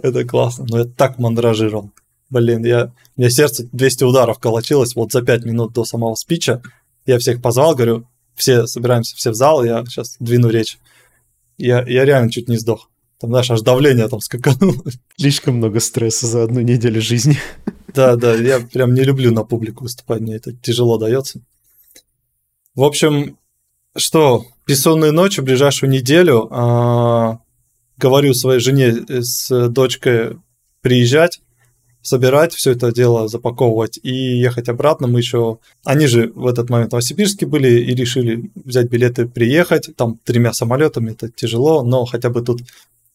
Это классно, но я так мандражировал. Блин, у меня сердце 200 ударов колотилось, вот за 5 минут до самого спича я всех позвал, говорю, все, собираемся все в зал, я сейчас двину речь. Я реально чуть не сдох. Там, знаешь, аж давление там скакануло. Слишком много стресса за одну неделю жизни. Да, я прям не люблю на публику выступать, мне это тяжело дается. В общем, что, бессонную ночь в ближайшую неделю. Говорю своей жене с дочкой приезжать, собирать все это дело, запаковывать и ехать обратно. Мы еще... Они же в этот момент в Новосибирске были и решили взять билеты, приехать. Там 3 самолёта, это тяжело, но хотя бы тут...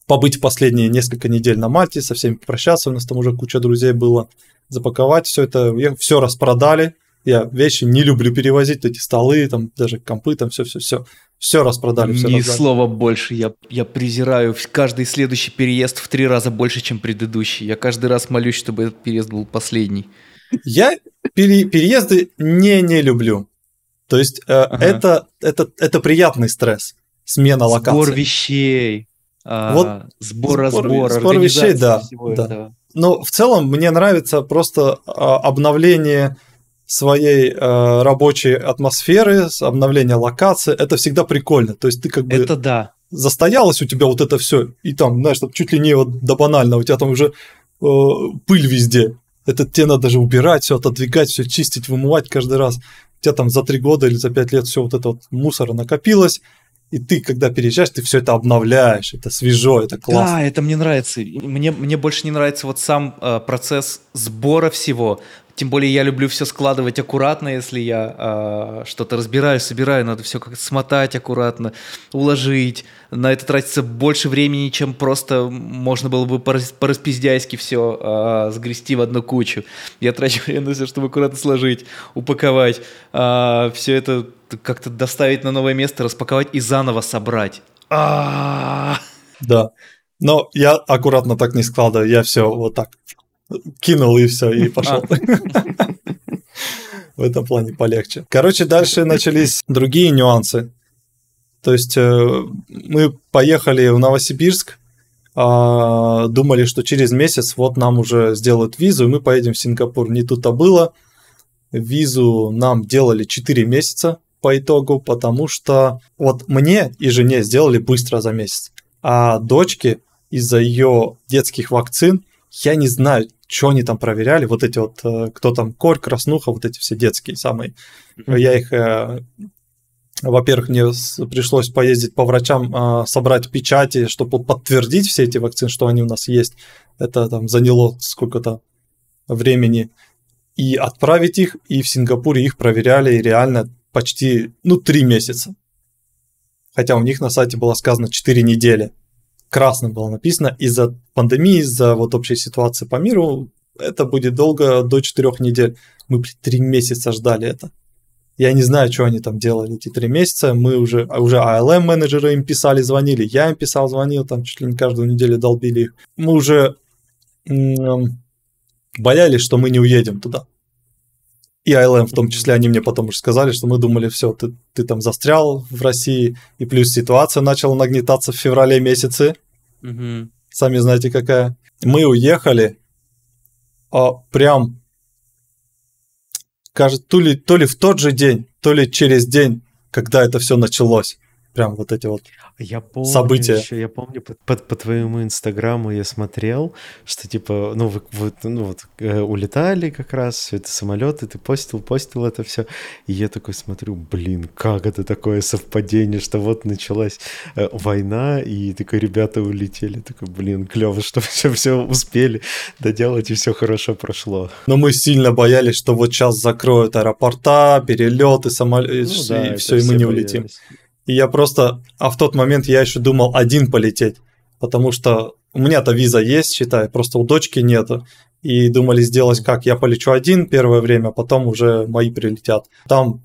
побыть последние несколько недель на Мальте, со всеми попрощаться, у нас там уже куча друзей было, запаковать все это, все распродали, я вещи не люблю перевозить, эти столы, там даже компы, там все-все-все, все распродали. Все ни слова больше, я презираю каждый следующий переезд в 3 раза больше, чем предыдущий, я каждый раз молюсь, чтобы этот переезд был последний. Я переезды не люблю, то есть это приятный стресс, смена локации. Сбор вещей. Вот сбор вещей, да. Но в целом мне нравится просто обновление своей рабочей атмосферы, обновление локации. Это всегда прикольно. То есть ты как бы это да. Застоялось у тебя вот это все, и там, знаешь, там чуть ли не вот до банального, у тебя там уже пыль везде. Это тебе надо даже убирать, все отодвигать, все чистить, вымывать каждый раз. У тебя там за 3 года или за 5 лет все вот это вот мусора накопилось. И ты, когда переезжаешь, ты все это обновляешь, это свежо, это классно. Да, это мне нравится. Мне больше не нравится вот сам процесс сбора всего. Тем более я люблю все складывать аккуратно, если я что-то разбираю, собираю, надо все как-то смотать аккуратно, уложить. На это тратится больше времени, чем просто можно было бы по-распиздяйски все сгрести в одну кучу. Я трачу время на все, чтобы аккуратно сложить, упаковать, все это как-то доставить на новое место, распаковать и заново собрать. Да, но я аккуратно так не складываю, я все вот так кинул и все, и пошел. В этом плане полегче. Короче, дальше начались другие нюансы. То есть мы поехали в Новосибирск, думали, что через месяц вот нам уже сделают визу, и мы поедем в Сингапур. Не тут-то было. Визу нам делали 4 месяца по итогу, потому что вот мне и жене сделали быстро за месяц, а дочке из-за ее детских вакцин, я не знаю, что они там проверяли, вот эти вот, кто там, корь, краснуха, вот эти все детские самые. Я их, во-первых, мне пришлось поездить по врачам, собрать печати, чтобы подтвердить все эти вакцины, что они у нас есть. Это там заняло сколько-то времени. И отправить их, и в Сингапуре их проверяли реально почти, 3 месяца. Хотя у них на сайте было сказано 4 недели. Красным было написано, из-за пандемии, из-за вот общей ситуации по миру, это будет долго, до 4 недель. Мы 3 месяца ждали это. Я не знаю, что они там делали эти 3 месяца. Мы уже ILM-менеджеры им писали, звонили, я им писал, звонил, там чуть ли не каждую неделю долбили их. Мы уже... боялись, что мы не уедем туда. И ILM в том числе, они мне потом уже сказали, что мы думали, все, ты там застрял в России, и плюс ситуация начала нагнетаться в феврале месяце. Сами знаете, какая. Мы уехали, прям, кажется, то ли в тот же день, то ли через день, когда это все началось. Прям вот эти вот события. Еще, я помню, по твоему инстаграму я смотрел, что типа, ну, вы улетали как раз, все это самолеты, ты постил это все. И я такой смотрю, блин, как это такое совпадение, что вот началась война, и такой ребята улетели. Такой, блин, клево, что все успели доделать, и все хорошо прошло. Но мы сильно боялись, что вот сейчас закроют аэропорта, перелеты, самолеты, ну, да, и все, и мы не улетим. И я просто... А в тот момент я еще думал один полететь, потому что у меня-то виза есть, считай, просто у дочки нету. И думали сделать как? Я полечу один первое время, потом уже мои прилетят. Там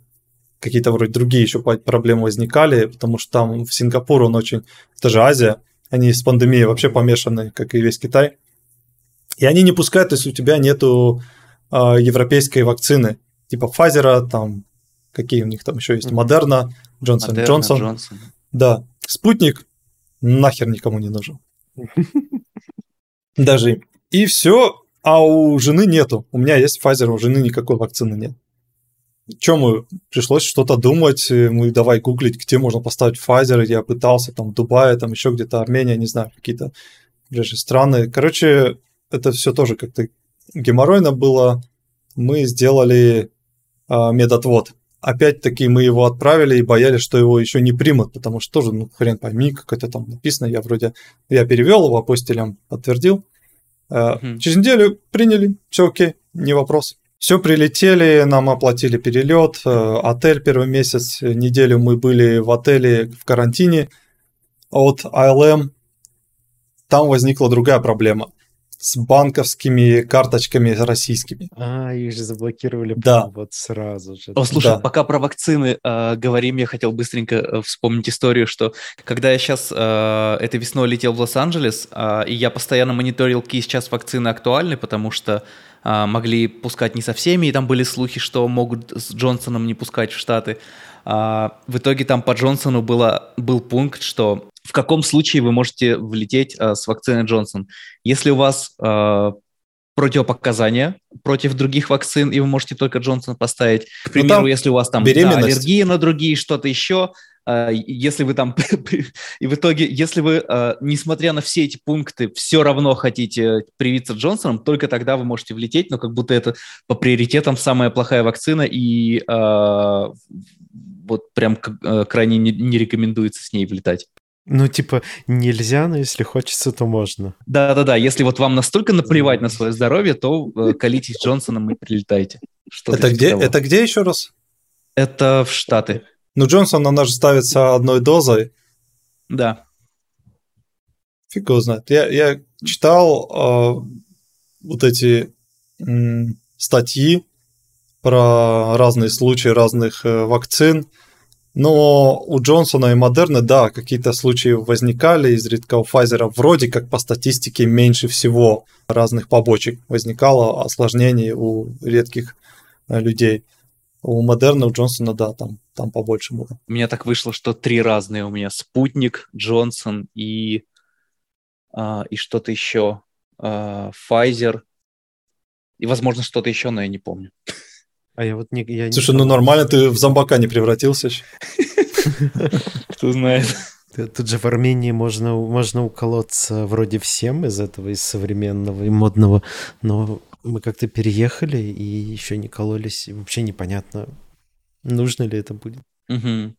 какие-то вроде другие еще проблемы возникали, потому что там в Сингапур он очень... Это же Азия, они с пандемией вообще помешаны, как и весь Китай. И они не пускают, если у тебя нету европейской вакцины, типа Pfizer, там... Какие у них там еще есть? Модерна, Джонсон. Да. Спутник нахер никому не нужен. Даже им. И все, а у жены нету. У меня есть Pfizer, у жены никакой вакцины нет. Че мы? Пришлось что-то думать. Мы давай гуглить, где можно поставить Pfizer. Я пытался, там, Дубай, там еще где-то Армения, не знаю, какие-то ближайшие страны. Короче, это все тоже как-то геморройно было. Мы сделали медотвод. Опять-таки мы его отправили и боялись, что его еще не примут, потому что тоже, ну, хрен пойми, как это там написано. Я перевел его апостилем, подтвердил. Через неделю приняли, все окей, не вопрос. Все, прилетели, нам оплатили перелет, отель первый месяц, неделю мы были в отеле в карантине от ILM. Там возникла другая проблема с банковскими карточками российскими. Их же заблокировали вот сразу же. О, слушай, пока про вакцины говорим, я хотел быстренько вспомнить историю, что когда я сейчас этой весной летел в Лос-Анджелес, и я постоянно мониторил, какие сейчас вакцины актуальны, потому что могли пускать не со всеми, и там были слухи, что могут с Джонсоном не пускать в Штаты. В итоге там по Джонсону был пункт, что в каком случае вы можете влететь с вакциной Джонсон. Если у вас противопоказания против других вакцин, и вы можете только Джонсон поставить, к примеру, если у вас там аллергия на другие, что-то еще, если вы там... И в итоге, если вы, несмотря на все эти пункты, все равно хотите привиться Джонсоном, только тогда вы можете влететь, но как будто это по приоритетам самая плохая вакцина, и вот прям крайне не рекомендуется с ней влетать. Ну, типа, нельзя, но если хочется, то можно. Да-да-да, если вот вам настолько наплевать на свое здоровье, то колитесь Джонсоном и прилетайте. Это где еще раз? Это в Штаты. Ну, Джонсон, она же ставится одной дозой. Да. Фиг его знает. Я читал вот эти статьи про разные случаи разных вакцин. Но у Джонсона и Модерны, да, какие-то случаи возникали, изредка у Pfizer вроде как по статистике меньше всего разных побочек возникало, осложнений у редких людей. У Модерны, у Джонсона, да, там побольше было. У меня так вышло, что 3 разные у меня. Спутник, Джонсон и что-то еще. Pfizer. И, возможно, что-то еще, но я не помню. Слушай, ну нормально, ты в зомбака не превратился еще. Кто знает. Тут же в Армении можно уколоться вроде всем из этого, из современного и модного, но мы как-то переехали и еще не кололись. Вообще непонятно, нужно ли это будет. Да,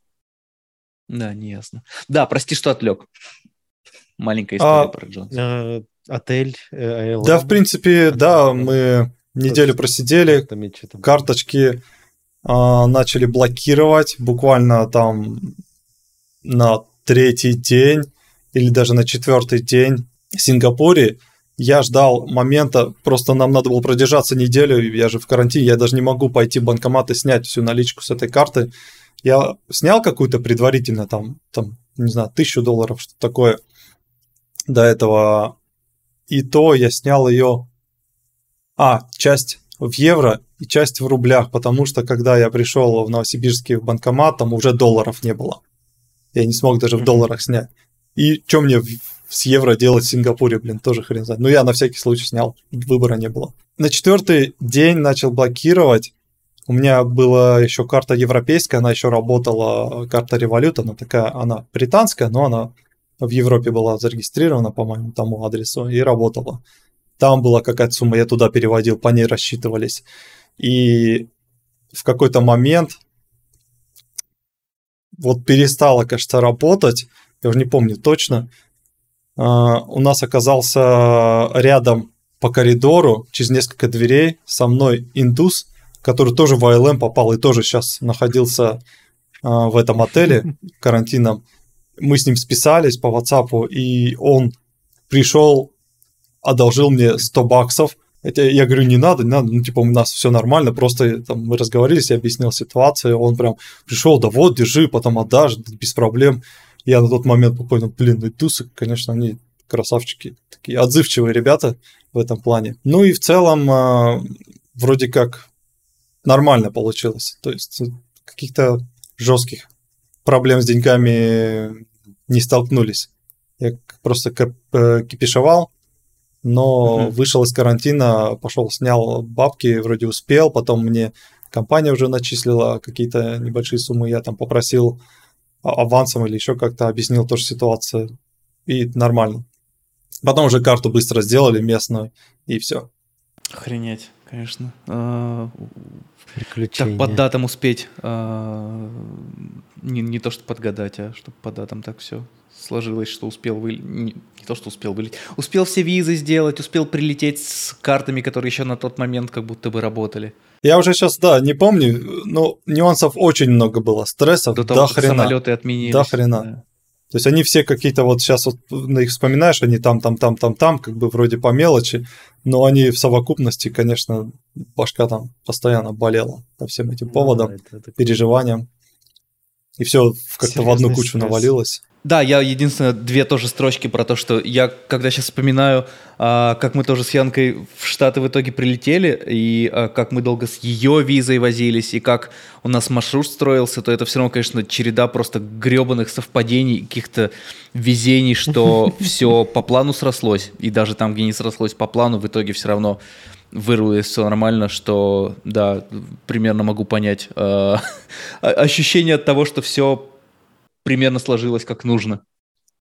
не ясно. Да, прости, что отвлек. Маленькая история про Джонса. Отель, ILM. Да, в принципе, да, мы... Неделю просидели, карточки начали блокировать буквально там на 3-й день или даже на 4-й день в Сингапуре. Я ждал момента, просто нам надо было продержаться неделю, я же в карантине, я даже не могу пойти в банкомат и снять всю наличку с этой карты. Я снял какую-то предварительно, там не знаю, $1000, что-то такое до этого. И то я снял ее... часть в евро и часть в рублях, потому что когда я пришел в Новосибирский банкомат, там уже долларов не было. Я не смог даже в долларах снять. И что мне с евро делать в Сингапуре, блин, тоже хрен знает. Но я на всякий случай снял, выбора не было. На 4-й день начал блокировать, У меня была еще карта европейская, она еще работала, карта Revolut, она такая, она британская, но она в Европе была зарегистрирована, по-моему, тому адресу, и работала. Там была какая-то сумма, я туда переводил, по ней рассчитывались. И в какой-то момент вот перестала, кажется, работать, я уже не помню точно, у нас оказался рядом по коридору, через несколько дверей, со мной индус, который тоже в ILM попал и тоже сейчас находился в этом отеле карантином. Мы с ним списались по WhatsApp, и он пришел, одолжил мне $100. Я говорю, не надо, ну, типа, у нас все нормально, просто там, мы разговорились, я объяснил ситуацию, он прям пришел, да вот, держи, потом отдашь, без проблем. Я на тот момент понял, блин, индусы, конечно, они красавчики, такие отзывчивые ребята в этом плане. Ну и в целом вроде как нормально получилось, то есть каких-то жестких проблем с деньгами не столкнулись. Я просто кипишевал, но вышел из карантина, пошел, снял бабки, вроде успел, потом мне компания уже начислила какие-то небольшие суммы, я там попросил авансом или еще как-то, объяснил тоже ситуацию, и нормально. Потом уже карту быстро сделали местную, и все. Охренеть, конечно. Так по датам успеть, не то что подгадать, а чтобы по датам так все сложилось, что успел вылететь, успел все визы сделать, успел прилететь с картами, которые еще на тот момент как будто бы работали. Я уже сейчас, да, не помню, но нюансов очень много было, стрессов до того, как самолеты отменились. До хрена. Да. То есть они все какие-то вот сейчас вот их вспоминаешь, они там, как бы вроде по мелочи, но они в совокупности, конечно, башка там постоянно болела по всем этим поводам, переживаниям. И все как-то в одну кучу навалилось. Да, я единственное, две тоже строчки про то, что я, когда сейчас вспоминаю, как мы тоже с Янкой в Штаты в итоге прилетели, и как мы долго с ее визой возились, и как у нас маршрут строился, то это все равно, конечно, череда просто гребаных совпадений, каких-то везений, что все по плану срослось, и даже там, где не срослось по плану, в итоге все равно вырвалось все нормально, что, да, примерно могу понять ощущение от того, что все примерно сложилось как нужно.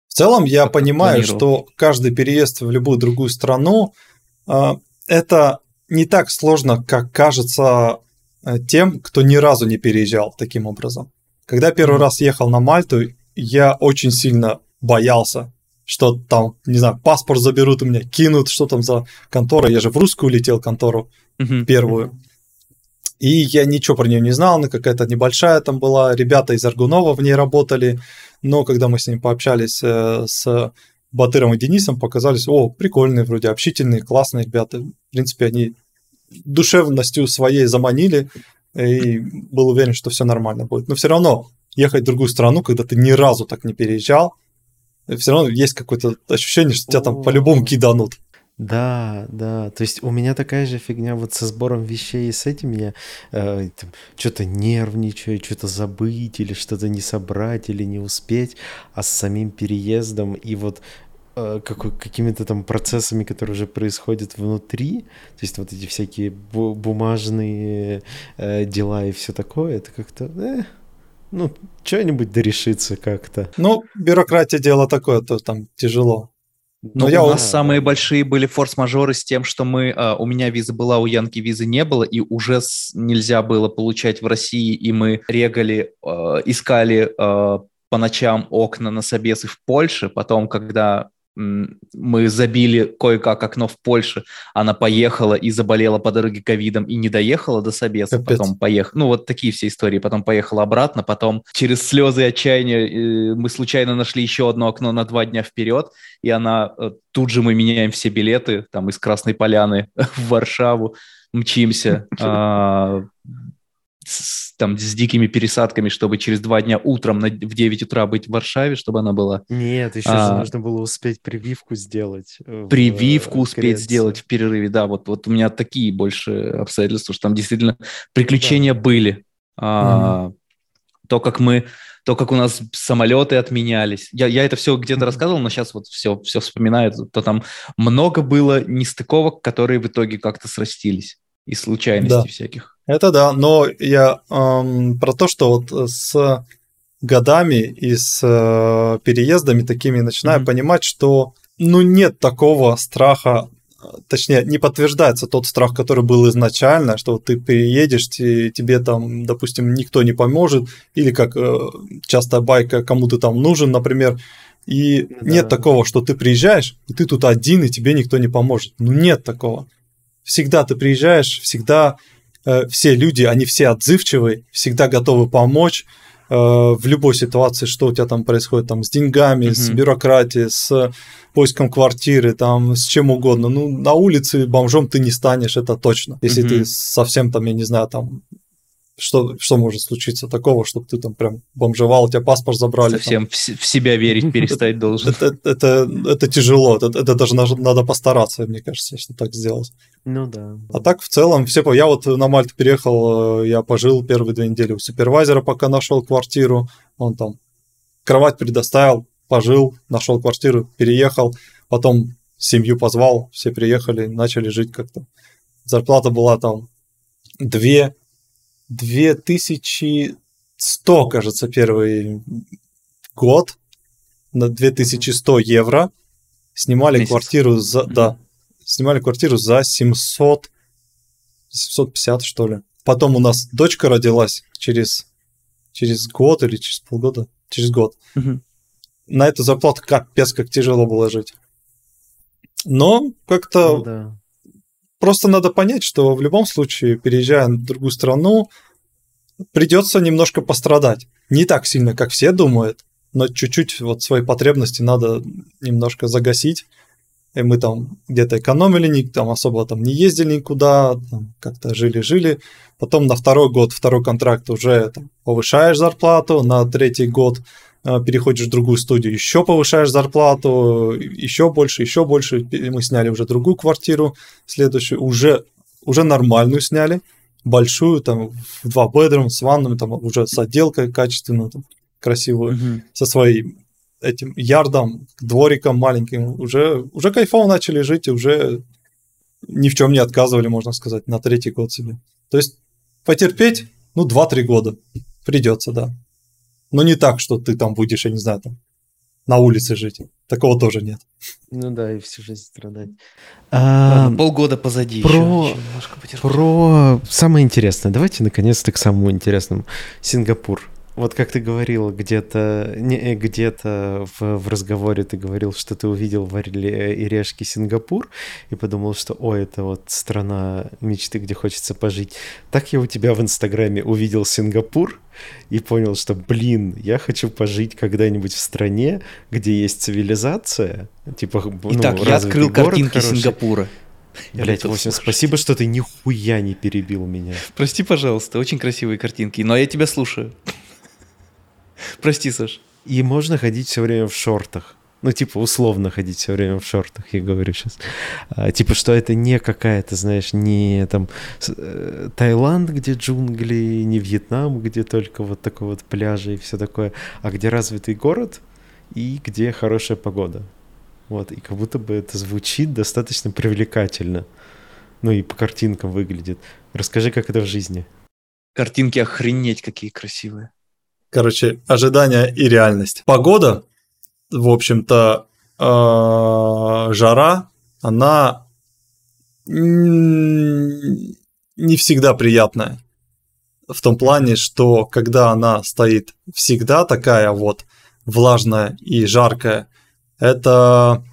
В целом я понимаю, что каждый переезд в любую другую страну, это не так сложно, как кажется тем, кто ни разу не переезжал таким образом. Когда первый раз ехал на Мальту, я очень сильно боялся, что там, не знаю, паспорт заберут у меня, кинут, что там за контора. Я же в русскую летел контору первую. И я ничего про нее не знал, она какая-то небольшая там была, ребята из Аргунова в ней работали, но когда мы с ним пообщались, с Батыром и Денисом, показались, прикольные вроде, общительные, классные ребята, в принципе, они душевностью своей заманили, и был уверен, что все нормально будет. Но все равно ехать в другую страну, когда ты ни разу так не переезжал, все равно есть какое-то ощущение, что тебя там по-любому киданут. Да, то есть у меня такая же фигня вот со сбором вещей и с этим, я что-то нервничаю, что-то забыть или что-то не собрать или не успеть, а с самим переездом и вот какими-то там процессами, которые уже происходят внутри, то есть вот эти всякие бумажные дела и все такое, это как-то... что-нибудь дорешится как-то. Бюрократия дело такое, то там тяжело. Но у нас самые большие были форс-мажоры с тем, что у меня виза была, у Янки визы не было, и уже нельзя было получать в России, и мы регали, искали по ночам окна на собесы в Польше. Потом, когда мы забили кое-как окно в Польше, она поехала и заболела по дороге ковидом и не доехала до собеса, потом поехала. Вот такие все истории. Потом поехала обратно, потом через слезы и отчаяние мы случайно нашли еще одно окно на 2 дня вперед, и она... Тут же мы меняем все билеты, там, из Красной Поляны в Варшаву, мчимся, там, с дикими пересадками, чтобы через 2 дня утром в 9 утра быть в Варшаве, чтобы она была... Нет, еще же нужно было успеть прививку сделать. Прививку успеть сделать в перерыве, да. Вот у меня такие больше обстоятельства, что там действительно приключения были. То, как у нас самолеты отменялись. Я это все где-то рассказывал, но сейчас вот все вспоминаю. То там много было нестыковок, которые в итоге как-то срастились. и случайностей всяких. Это да, но я про то, что вот с годами и с переездами такими начинаю понимать, что ну нет такого страха, точнее, не подтверждается тот страх, который был изначально, что ты переедешь, тебе там, допустим, никто не поможет, или как частая байка, кому ты там нужен, например, и нет такого, что ты приезжаешь, и ты тут один, и тебе никто не поможет. Ну нет такого. Всегда ты приезжаешь, всегда все люди, они все отзывчивые, всегда готовы помочь в любой ситуации, что у тебя там происходит, там, с деньгами, с бюрократией, с поиском квартиры, там, с чем угодно. Ну, на улице бомжом ты не станешь, это точно. Если ты совсем там, я не знаю, там, что может случиться такого, чтобы ты там прям бомжевал, у тебя паспорт забрали. Совсем в себя верить перестать должен. Это тяжело, это даже надо постараться, мне кажется, что так сделать. Ну да. А так в целом все... Я вот на Мальту переехал, я пожил первые 2 недели у супервайзера, пока нашел квартиру. Он там кровать предоставил, пожил, нашел квартиру, переехал. Потом семью позвал, все приехали, начали жить как-то. Зарплата была там 2100, кажется, первый год, на 2100 евро. Снимали квартиру за... Да, снимали квартиру за 700, 750, что ли. Потом у нас дочка родилась через год или через полгода, через год. На эту зарплату капец, как тяжело было жить. Но как-то... Просто надо понять, что в любом случае, переезжая в другую страну, придется немножко пострадать. Не так сильно, как все думают, но чуть-чуть вот свои потребности надо немножко загасить. И мы там где-то экономили, там особо там не ездили никуда, как-то жили-жили. Потом на 2-й год, 2-й контракт уже там, повышаешь зарплату, на 3-й год переходишь в другую студию, еще повышаешь зарплату, еще больше, мы сняли уже другую квартиру, следующую, уже нормальную сняли, большую, там, в 2 бедрум, с ваннами, там, уже с отделкой качественную, там, красивую, со своим этим ярдом, двориком маленьким, уже кайфово начали жить, и уже ни в чем не отказывали, можно сказать, на 3-й год себе. То есть потерпеть, ну, 2-3 года придется, да. Но не так, что ты там будешь, я не знаю, там на улице жить. Такого тоже нет. Ну да, и всю жизнь страдать. Ладно, полгода позади. Про самое интересное. Давайте наконец-то к самому интересному. Сингапур. Вот как ты говорил где-то в разговоре, ты говорил, что ты увидел в Орле и Решке Сингапур и подумал, что ой, это вот страна мечты, где хочется пожить. Так я у тебя в Инстаграме увидел Сингапур и понял, что, блин, я хочу пожить когда-нибудь в стране, где есть цивилизация. Типа, итак, я открыл картинки Сингапура. Блять, в общем, спасибо, что ты нихуя не перебил меня. Прости, пожалуйста, очень красивые картинки, но я тебя слушаю. Прости, Саш. И можно ходить все время в шортах. Ну, типа, условно ходить все время в шортах, я говорю сейчас. Типа, что это не какая-то, знаешь, не там Таиланд, где джунгли, не Вьетнам, где только вот такой вот пляжи и все такое, а где развитый город и где хорошая погода. Вот, и как будто бы это звучит достаточно привлекательно. Ну, и по картинкам выглядит. Расскажи, как это в жизни. Картинки охренеть какие красивые. Короче, ожидания и реальность. Погода, в общем-то, жара, она не всегда приятная. В том плане, что когда она стоит всегда такая вот влажная и жаркая, это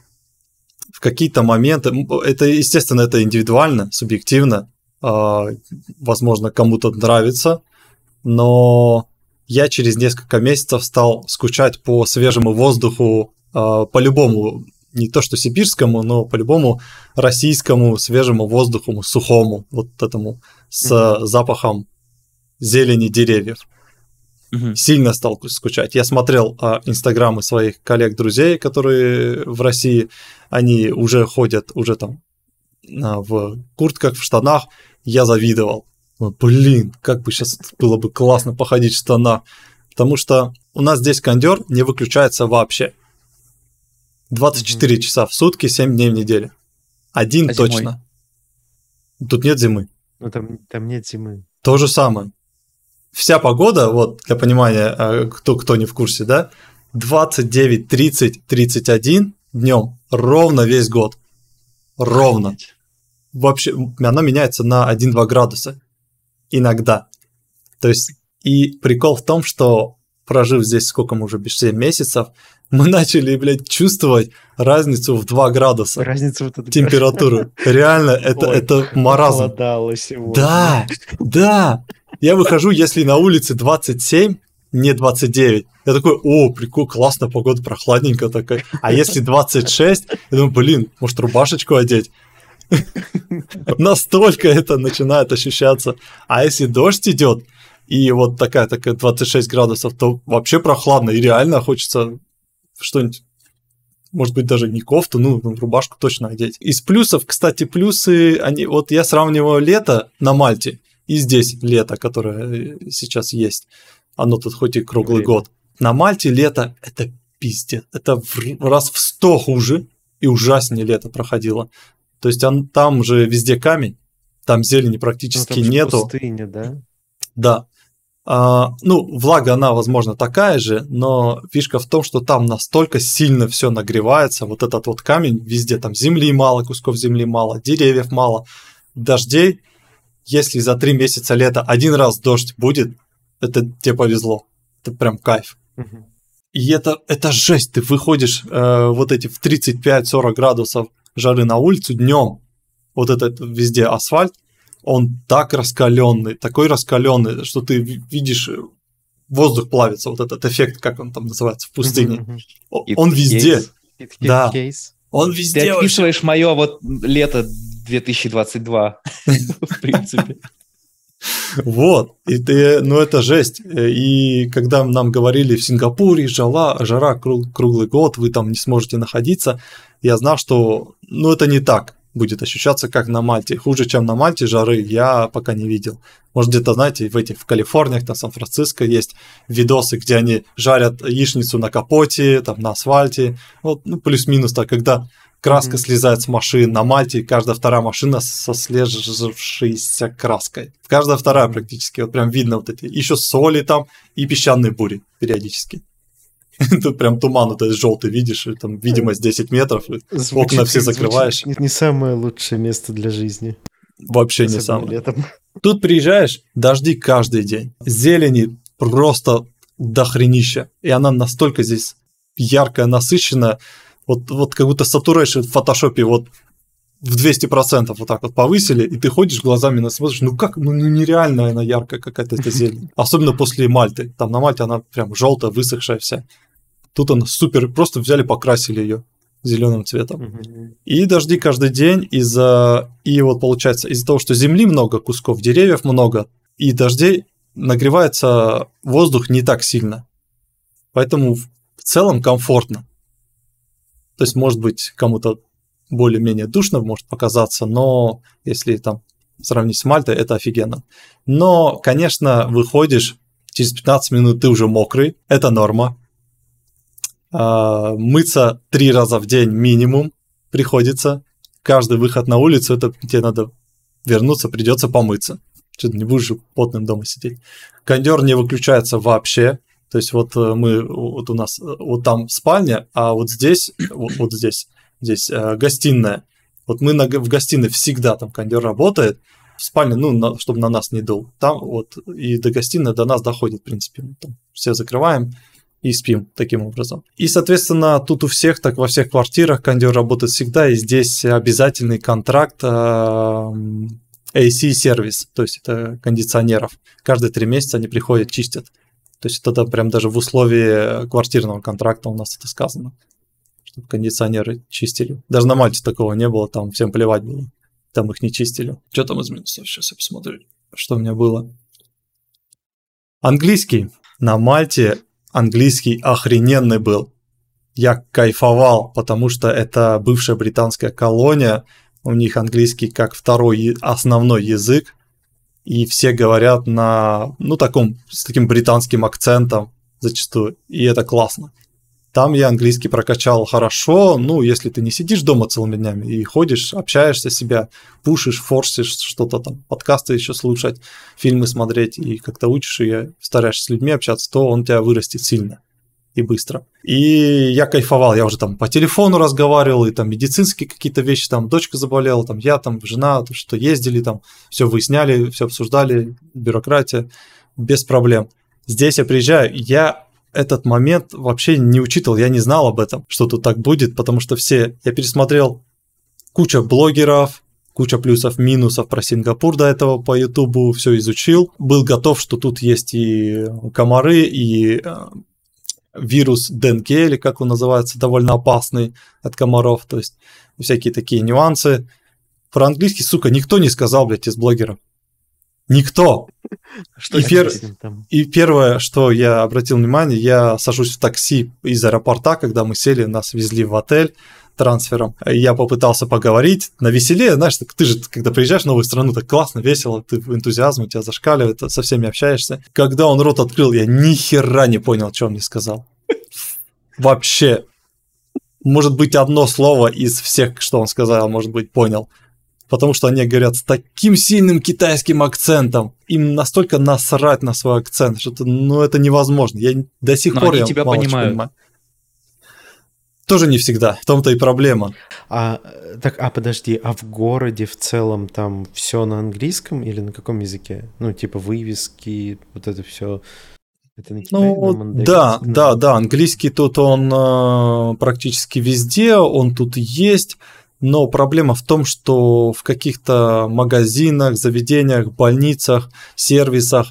в какие-то моменты... Это, естественно, это индивидуально, субъективно. Возможно, кому-то нравится, но... Я через несколько месяцев стал скучать по свежему воздуху, по-любому, не то что сибирскому, но по-любому российскому свежему воздуху, сухому, вот этому, с запахом зелени деревьев. Сильно стал скучать. Я смотрел инстаграмы своих коллег-друзей, которые в России, они уже ходят, уже там в куртках, в штанах, я завидовал. Блин, как бы сейчас было бы классно походить в штанах. Потому что у нас здесь кондёр не выключается вообще. 24 часа в сутки, 7 дней в неделю. Один точно. Зимой? Тут нет зимы. Ну, там нет зимы. То же самое. Вся погода, вот для понимания, кто не в курсе, да, 29, 30, 31 днем ровно весь год. Ровно. Вообще, она меняется на 1-2 градуса. Иногда. То есть, и прикол в том, что, прожив здесь сколько мы уже, 7 месяцев, мы начали, блядь, чувствовать разницу в 2 градуса. Разницу в температуру. Реально, это маразм. Холодало сегодня. Да, да. Я выхожу, если на улице 27, не 29. Я такой, о, прикол, классно, погода прохладненькая такая. А если 26, я думаю, блин, может, рубашечку одеть? Настолько это начинает ощущаться. А если дождь идет, и вот такая 26 градусов, то вообще прохладно, и реально хочется что-нибудь, может быть, даже не кофту, ну, рубашку точно одеть. Из плюсов, кстати, плюсы, они, вот я сравниваю лето на Мальте и здесь лето, которое сейчас есть. Оно тут хоть и круглый год. На Мальте лето – это пиздец. Это раз в 100 хуже и ужаснее лето проходило. То есть там же везде камень, там зелени практически нету. Пустыня, да? Да. Ну, влага, она, возможно, такая же, но фишка в том, что там настолько сильно все нагревается, вот этот вот камень везде, там земли мало, кусков земли мало, деревьев мало, дождей. Если за 3 месяца лета 1 раз дождь будет, это тебе повезло. Это прям кайф. Угу. И это жесть. Ты выходишь вот эти в 35-40 градусов жары на улицу днем. Вот это везде асфальт. Он так раскаленный, такой раскаленный, что ты видишь, воздух плавится, вот этот эффект, как он там называется, в пустыне. Он везде. Да. Он везде. Ты описываешь мое вот лето 2022, в принципе. Вот. Ну, это жесть. И когда нам говорили в Сингапуре жара круглый год, вы там не сможете находиться, я знал, что это не так будет ощущаться, как на Мальте. Хуже, чем на Мальте, жары я пока не видел. Может, где-то, знаете, в Калифорниях, там, Сан-Франциско есть видосы, где они жарят яичницу на капоте, там, на асфальте. Вот, плюс-минус так, когда краска слезает с машин. На Мальте каждая вторая машина со слежавшейся краской. Каждая вторая практически. Вот прям видно вот эти. Еще соли там и песчаные бури периодически. Тут прям туман вот этот желтый видишь, и там видимость 10 метров, окна все закрываешь. Не самое лучшее место для жизни. Вообще не самое. Летом. Тут приезжаешь, дожди каждый день. Зелени просто дохренища. И она настолько здесь яркая, насыщенная. Вот как будто saturation в Photoshop вот в 200% вот так вот повысили, и ты ходишь глазами на смотришь, нереально она яркая какая-то эта зелень. Особенно после Мальты. Там на Мальте она прям желтая, высохшая вся. Тут она супер, просто взяли, покрасили ее зеленым цветом. И дожди каждый день получается, из-за того, что земли много, кусков деревьев много, и дождей нагревается воздух не так сильно. Поэтому в целом комфортно. То есть, может быть, кому-то более-менее душно может показаться, но если там сравнить с Мальтой, это офигенно. Но, конечно, выходишь, через 15 минут ты уже мокрый, это норма. Мыться 3 раза в день минимум приходится. Каждый выход на улицу, это тебе надо вернуться, придется помыться. Что-то не будешь же потным дома сидеть. Кондёр не выключается вообще. То есть у нас вот там спальня, а вот здесь, здесь гостиная. Вот мы в гостиной всегда там кондёр работает, в спальне, чтобы на нас не дул. Там вот и до гостиной до нас доходит, в принципе. Мы там все закрываем и спим таким образом. И, соответственно, тут у всех, так во всех квартирах кондёр работает всегда, и здесь обязательный контракт AC-сервис, то есть это кондиционеров. Каждые 3 месяца они приходят, чистят. То есть это прям даже в условии квартирного контракта у нас это сказано, чтобы кондиционеры чистили. Даже на Мальте такого не было, там всем плевать было, там их не чистили. Что там из минусов? Сейчас я посмотрю, что у меня было. Английский. На Мальте английский охрененный был. Я кайфовал, потому что это бывшая британская колония, у них английский как второй основной язык. И все говорят с таким британским акцентом зачастую, и это классно. Там я английский прокачал хорошо, ну, если ты не сидишь дома целыми днями и ходишь, общаешься себя, пушишь, форсишь что-то там, подкасты еще слушать, фильмы смотреть и как-то учишь, и стараешься с людьми общаться, то он тебя вырастет сильно и быстро. И я кайфовал, я уже там по телефону разговаривал, и там медицинские какие-то вещи, там дочка заболела, там я, там жена, что ездили, там все выясняли, все обсуждали, бюрократия, без проблем. Здесь я приезжаю, я... Этот момент вообще не учитывал, я не знал об этом, что тут так будет, потому что все... Я пересмотрел куча блогеров, куча плюсов, минусов про Сингапур до этого по Ютубу, все изучил. Был готов, что тут есть и комары, и вирус ДНК, или как он называется, довольно опасный от комаров, то есть всякие такие нюансы. Про английский, сука, никто не сказал, блядь, из блогеров. Никто. И первое, что я обратил внимание, я сажусь в такси из аэропорта, когда мы сели, нас везли в отель трансфером. Я попытался поговорить навеселее, знаешь, ты же, когда приезжаешь в новую страну, так классно, весело, ты в энтузиазме, у тебя зашкаливает, со всеми общаешься. Когда он рот открыл, я ни хера не понял, что он мне сказал. Вообще. Может быть, одно слово из всех, что он сказал, может быть, понял. Потому что они говорят с таким сильным китайским акцентом. Им настолько насрать на свой акцент, что это, ну, это невозможно. Я до сих пор я тебя понимаю. Тоже не всегда. В том-то и проблема. Так, подожди, а в городе в целом там все на английском или на каком языке? Ну, типа вывески, вот это все. Это на Китае, ну, на мандарине? Да, английский тут он практически везде, он тут есть. Но проблема в том, что в каких-то магазинах, заведениях, больницах, сервисах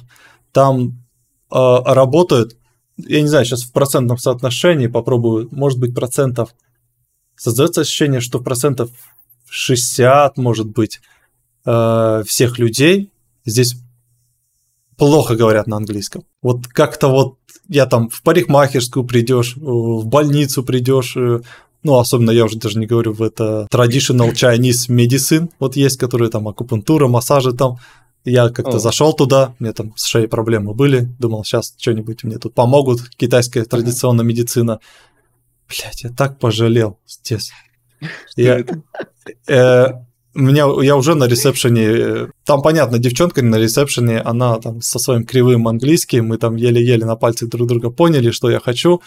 там работают, я не знаю, сейчас в процентном соотношении попробую, может быть, процентов, создается ощущение, что процентов 60, может быть, всех людей здесь плохо говорят на английском. Вот как-то вот я там в парикмахерскую придешь, в больницу придешь, ну, особенно я уже даже не говорю в это traditional Chinese medicine, вот есть, которые там акупунктура, массажи там. Я как-то зашел туда, мне там с шеей проблемы были, думал, сейчас что-нибудь мне тут помогут, китайская традиционная медицина. Блять, я так пожалел здесь. Я уже на ресепшене, там, понятно, девчонка на ресепшене, она там со своим кривым английским, мы там еле-еле на пальцах друг друга поняли, что я хочу.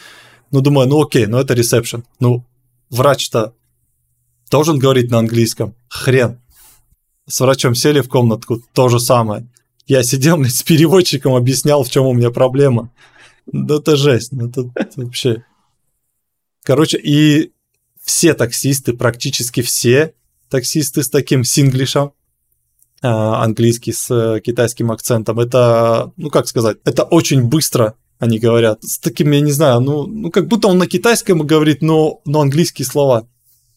Ну, думаю, ну окей, ну это ресепшен, ну... Врач-то должен говорить на английском. Хрен. С врачом сели в комнатку, то же самое. Я сидел с переводчиком, объяснял, в чем у меня проблема. Да это жесть, ну это вообще... Короче, и все таксисты, практически все таксисты с таким синглишем, английский с китайским акцентом, это, ну как сказать, это очень быстро... Они говорят с таким, я не знаю, ну как будто он на китайском говорит, но английские слова.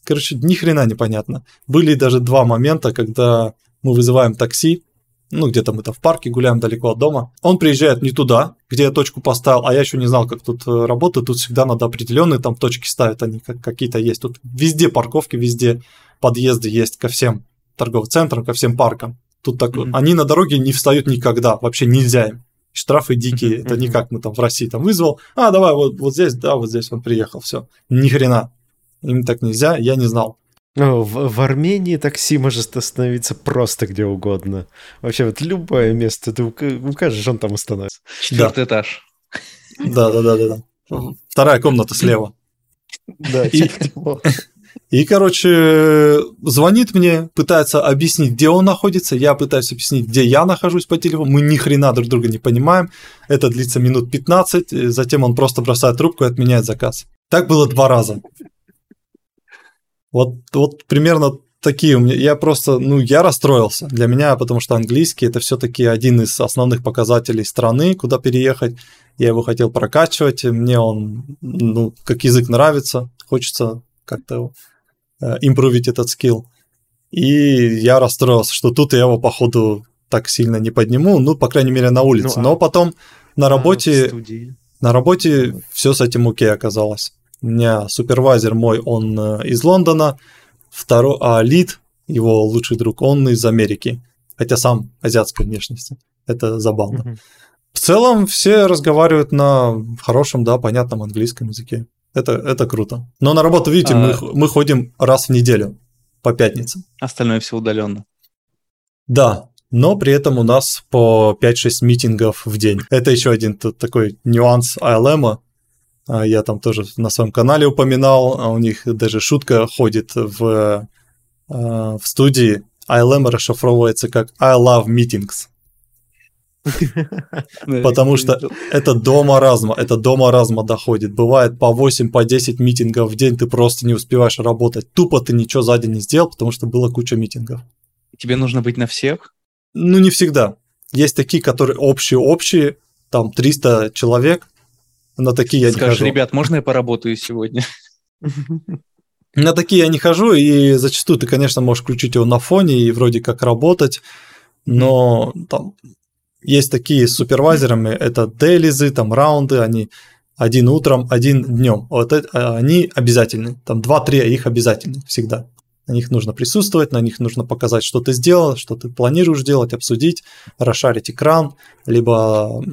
Короче, ни хрена непонятно. Были даже два момента, когда мы вызываем такси, ну где-то мы-то в парке гуляем далеко от дома. Он приезжает не туда, где я точку поставил, а я еще не знал, как тут работает. Тут всегда надо определенные там точки ставить, они какие-то есть. Тут везде парковки, везде подъезды есть ко всем торговым центрам, ко всем паркам. Тут так, они на дороге не встают никогда, вообще нельзя им. Штрафы дикие, это не как мы там в России там вызвал, давай вот здесь, да, вот здесь он приехал, все, ни хрена, им так нельзя, я не знал. В Армении такси может остановиться просто где угодно, вообще вот любое место, ты укажешь, он там остановится. Четвертый этаж. Да. Вторая комната слева. Да, и, короче, звонит мне, пытается объяснить, где он находится, я пытаюсь объяснить, где я нахожусь по телефону, мы ни хрена друг друга не понимаем, это длится минут 15, затем он просто бросает трубку и отменяет заказ. Так было два раза. Вот примерно такие у меня, я просто, я расстроился. Для меня, потому что английский – это все-таки один из основных показателей страны, куда переехать, я его хотел прокачивать, мне он, как язык нравится, хочется... как-то импровить этот скилл. И я расстроился, что тут я его, походу, так сильно не подниму, по крайней мере, на улице. Но потом на работе... На работе все с этим окей оказалось. У меня супервайзер мой, он из Лондона, а лид, его лучший друг, он из Америки. Хотя сам азиатской внешности. Это забавно. В целом все разговаривают на хорошем, понятном английском языке. Это круто. Но на работу, видите, мы ходим раз в неделю по пятницам. Остальное все удаленно. Да, но при этом у нас по 5-6 митингов в день. Это еще один такой нюанс ILM. Я там тоже на своем канале упоминал, а у них даже шутка ходит в студии. ILM расшифровывается как I love meetings. Потому что это до маразма, доходит. Бывает по 8, по 10 митингов в день, ты просто не успеваешь работать. Тупо ты ничего за день не сделал, потому что было куча митингов. Тебе нужно быть на всех? Ну, не всегда. Есть такие, которые общие, там 300 человек, на такие я не хожу. Скажешь, ребят, можно я поработаю сегодня? На такие я не хожу, и зачастую ты, конечно, можешь включить его на фоне и вроде как работать, но там... Есть такие с супервайзерами, это дейлизы, там раунды, они один утром, один днем. Вот это, они обязательны, там 2-3 их обязательны всегда. На них нужно присутствовать, на них нужно показать, что ты сделал, что ты планируешь делать, обсудить, расшарить экран, либо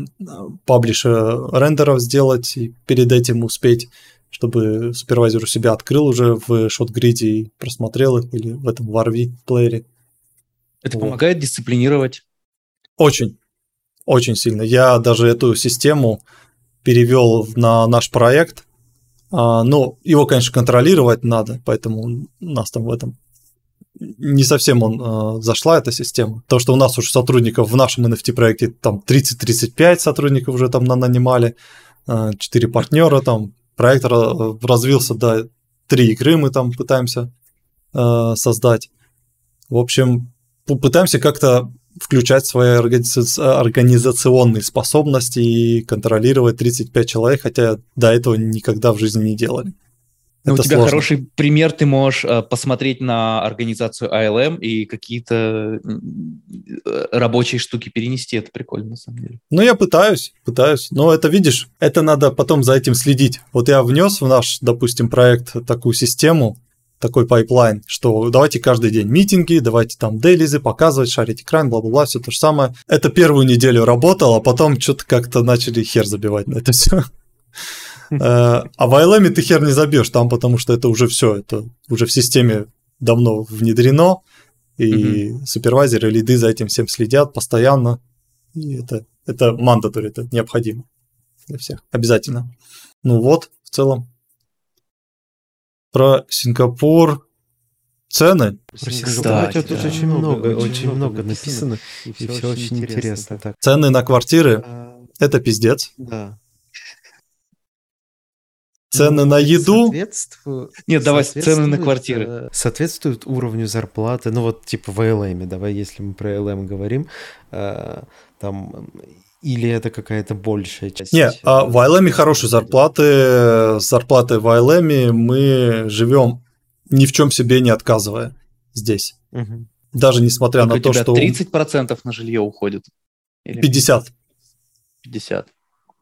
паблиш рендеров сделать и перед этим успеть, чтобы супервайзер у себя открыл уже в шотгриде и просмотрел их или в этом Warvi плеере. Это вот. Помогает дисциплинировать? Очень. Очень сильно. Я даже эту систему перевел на наш проект. Ну, его, конечно, контролировать надо, поэтому у нас там в этом не совсем зашла эта система. То, что у нас уже сотрудников в нашем NFT-проекте там 30-35 сотрудников уже там нанимали, 4 партнера там, проект развился до 3 игры мы там пытаемся создать. В общем, пытаемся как-то включать свои организационные способности и контролировать 35 человек, хотя до этого никогда в жизни не делали. У тебя сложно. Хороший пример, ты можешь посмотреть на организацию ILM и какие-то рабочие штуки перенести, это прикольно на самом деле. Ну, я пытаюсь, но это, видишь, это надо потом за этим следить. Вот я внес в наш, допустим, проект такую систему, такой пайплайн, что давайте каждый день митинги, давайте там дейлизы показывать, шарить экран, бла-бла-бла, все то же самое. Это первую неделю работало, а потом что-то как-то начали хер забивать на это все. А в ILM ты хер не забьешь там, потому что это уже все, это уже в системе давно внедрено, и супервайзеры, лиды за этим всем следят постоянно, и это mandatory, это необходимо для всех, обязательно. Ну вот, в целом. Про Сингапур цены. Про Сингапур тут да. очень много написано, и все очень интересно. Так. Цены на квартиры это пиздец. Да. Цены на еду. Цены на квартиры. Соответствуют уровню зарплаты. Ну вот типа в ILM, давай, если мы про ILM говорим, там... Или это какая-то большая часть? Нет, в ILM хорошие зарплаты. Зарплаты в ILM мы живем ни в чем себе не отказывая здесь. Угу. Даже несмотря на то, что... 30% на жилье уходит? Или... 50.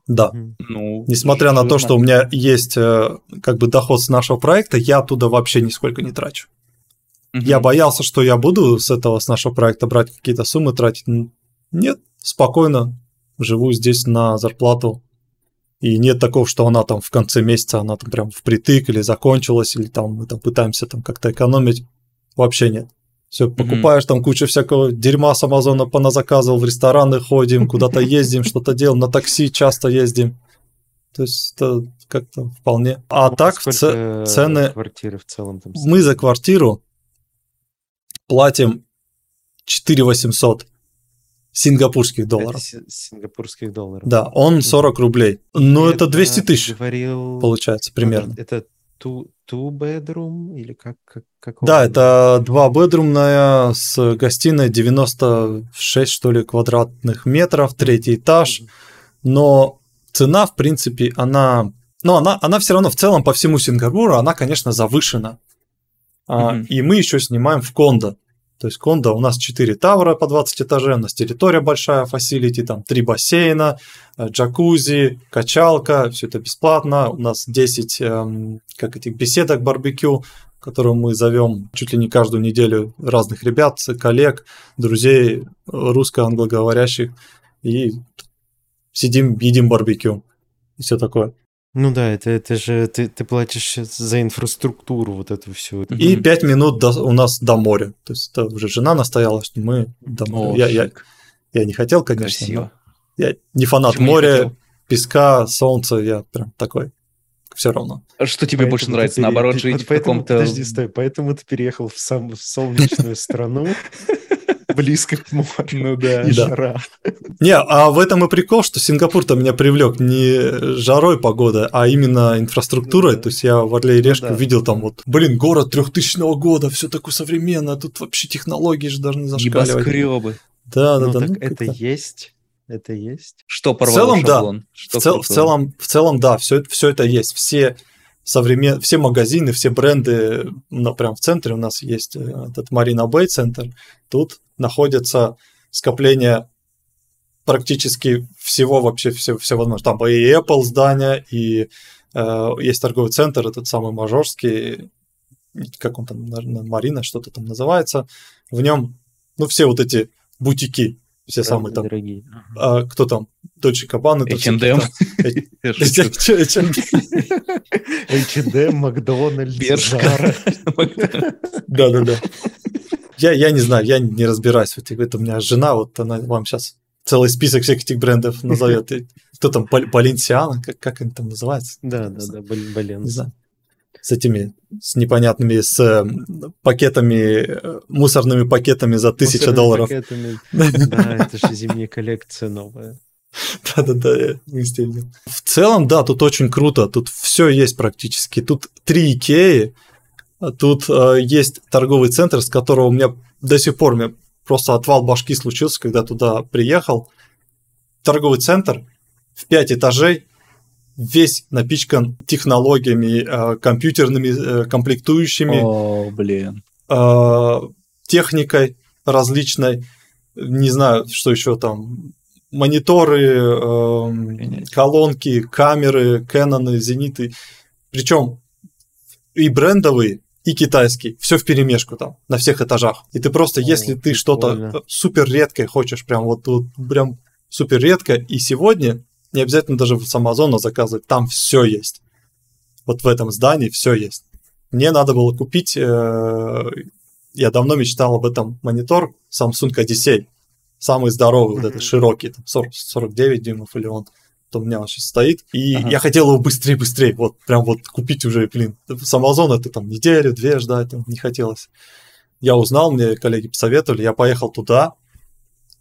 Да. Угу. Ну, несмотря на то, что у меня есть как бы доход с нашего проекта, я оттуда вообще нисколько не трачу. Угу. Я боялся, что я буду с нашего проекта брать какие-то суммы, тратить. Нет, спокойно. Живу здесь на зарплату, и нет такого, что она там в конце месяца, она там прям впритык или закончилась, или там мы там пытаемся там как-то экономить. Вообще нет. Все, покупаешь там кучу всякого дерьма с Амазона, поназаказывал, в рестораны ходим, куда-то ездим, что-то делаем, на такси часто ездим. То есть это как-то вполне... А так цены... Квартиры в целом там... Мы за квартиру платим 4800. Сингапурских долларов. Да, он 40 рублей. Но это 200 тысяч, получается, примерно. Это 2-bedroom или как? Да, это 2-bedroomная с гостиной, 96, что ли, квадратных метров, третий этаж. Но цена, в принципе, она все равно в целом по всему Сингапуру, она, конечно, завышена. И мы еще снимаем в кондо. То есть кондо у нас 4 тавра по 20 этажей, у нас территория большая, фасилити, там 3 бассейна, джакузи, качалка, все это бесплатно. У нас 10 этих беседок барбекю, которые мы зовем чуть ли не каждую неделю разных ребят, коллег, друзей русско-англоговорящих, и сидим, едим барбекю и все такое. Ну да, это же ты платишь за инфраструктуру вот эту всю. И 5 минут у нас до моря. То есть это уже жена настояла, что мы до моря. Я не хотел, конечно. Я не фанат моря, песка, солнца. Я прям такой. Все равно. Что тебе больше нравится? Наоборот, жить в каком-то... Подожди, стой. Поэтому ты переехал в солнечную страну, близко к морю, ну да, и жара. Не, а в этом и прикол, что Сингапур-то меня привлек не жарой погода, а именно инфраструктурой. То есть я в Орле и Решке видел там вот, город 3000 года, все такое современное, тут вообще технологии же должны зашкаливать. Небоскребы. Да. Ну, так это есть... Это есть. Что порвало шаблон? Да. В целом, да, все это есть. Все магазины, все бренды, но прям в центре у нас есть этот Marina Bay центр. Тут находится скопление практически всего, вообще все возможного. Там и Apple здание, и есть торговый центр, этот самый Мажорский, как он там, наверное, Марина, что-то там называется. В нем, все вот эти бутики. Все самые там... Дорогие. А, кто там? Дольче Кабаны? H&M. H&M, Макдональдс, Зара. Да. Я не знаю, я не разбираюсь. У меня жена, вот она вам сейчас целый список всех этих брендов назовет. Кто там? Balenciaga? Как они там называются? Да, Balenciaga. С этими, с непонятными, с пакетами, мусорными пакетами за $1000. Да, это же зимняя коллекция новая. Да, я не стильно. В целом, да, тут очень круто, тут все есть практически. Тут 3 Икеи, тут есть торговый центр, с которого у меня до сих пор просто отвал башки случился, когда туда приехал. Торговый центр в 5 этажей, весь напичкан технологиями, компьютерными комплектующими, техникой различной, не знаю, что еще там, мониторы, колонки, камеры, Кэноны, Зениты, причем и брендовые, и китайский, все вперемешку там, на всех этажах. И ты просто, если ты что-то супер редкое хочешь, прям вот тут, прям супер редко, и сегодня... Не обязательно даже с Амазона заказывать, там все есть. Вот в этом здании все есть. Мне надо было купить, я давно мечтал об этом, монитор Samsung Odyssey, самый здоровый, вот этот широкий, там 49 дюймов или он, то у меня он сейчас стоит. И я хотел его быстрее, вот прям вот купить уже, с Амазона это там неделю-две ждать, не хотелось. Я узнал, мне коллеги посоветовали, я поехал туда.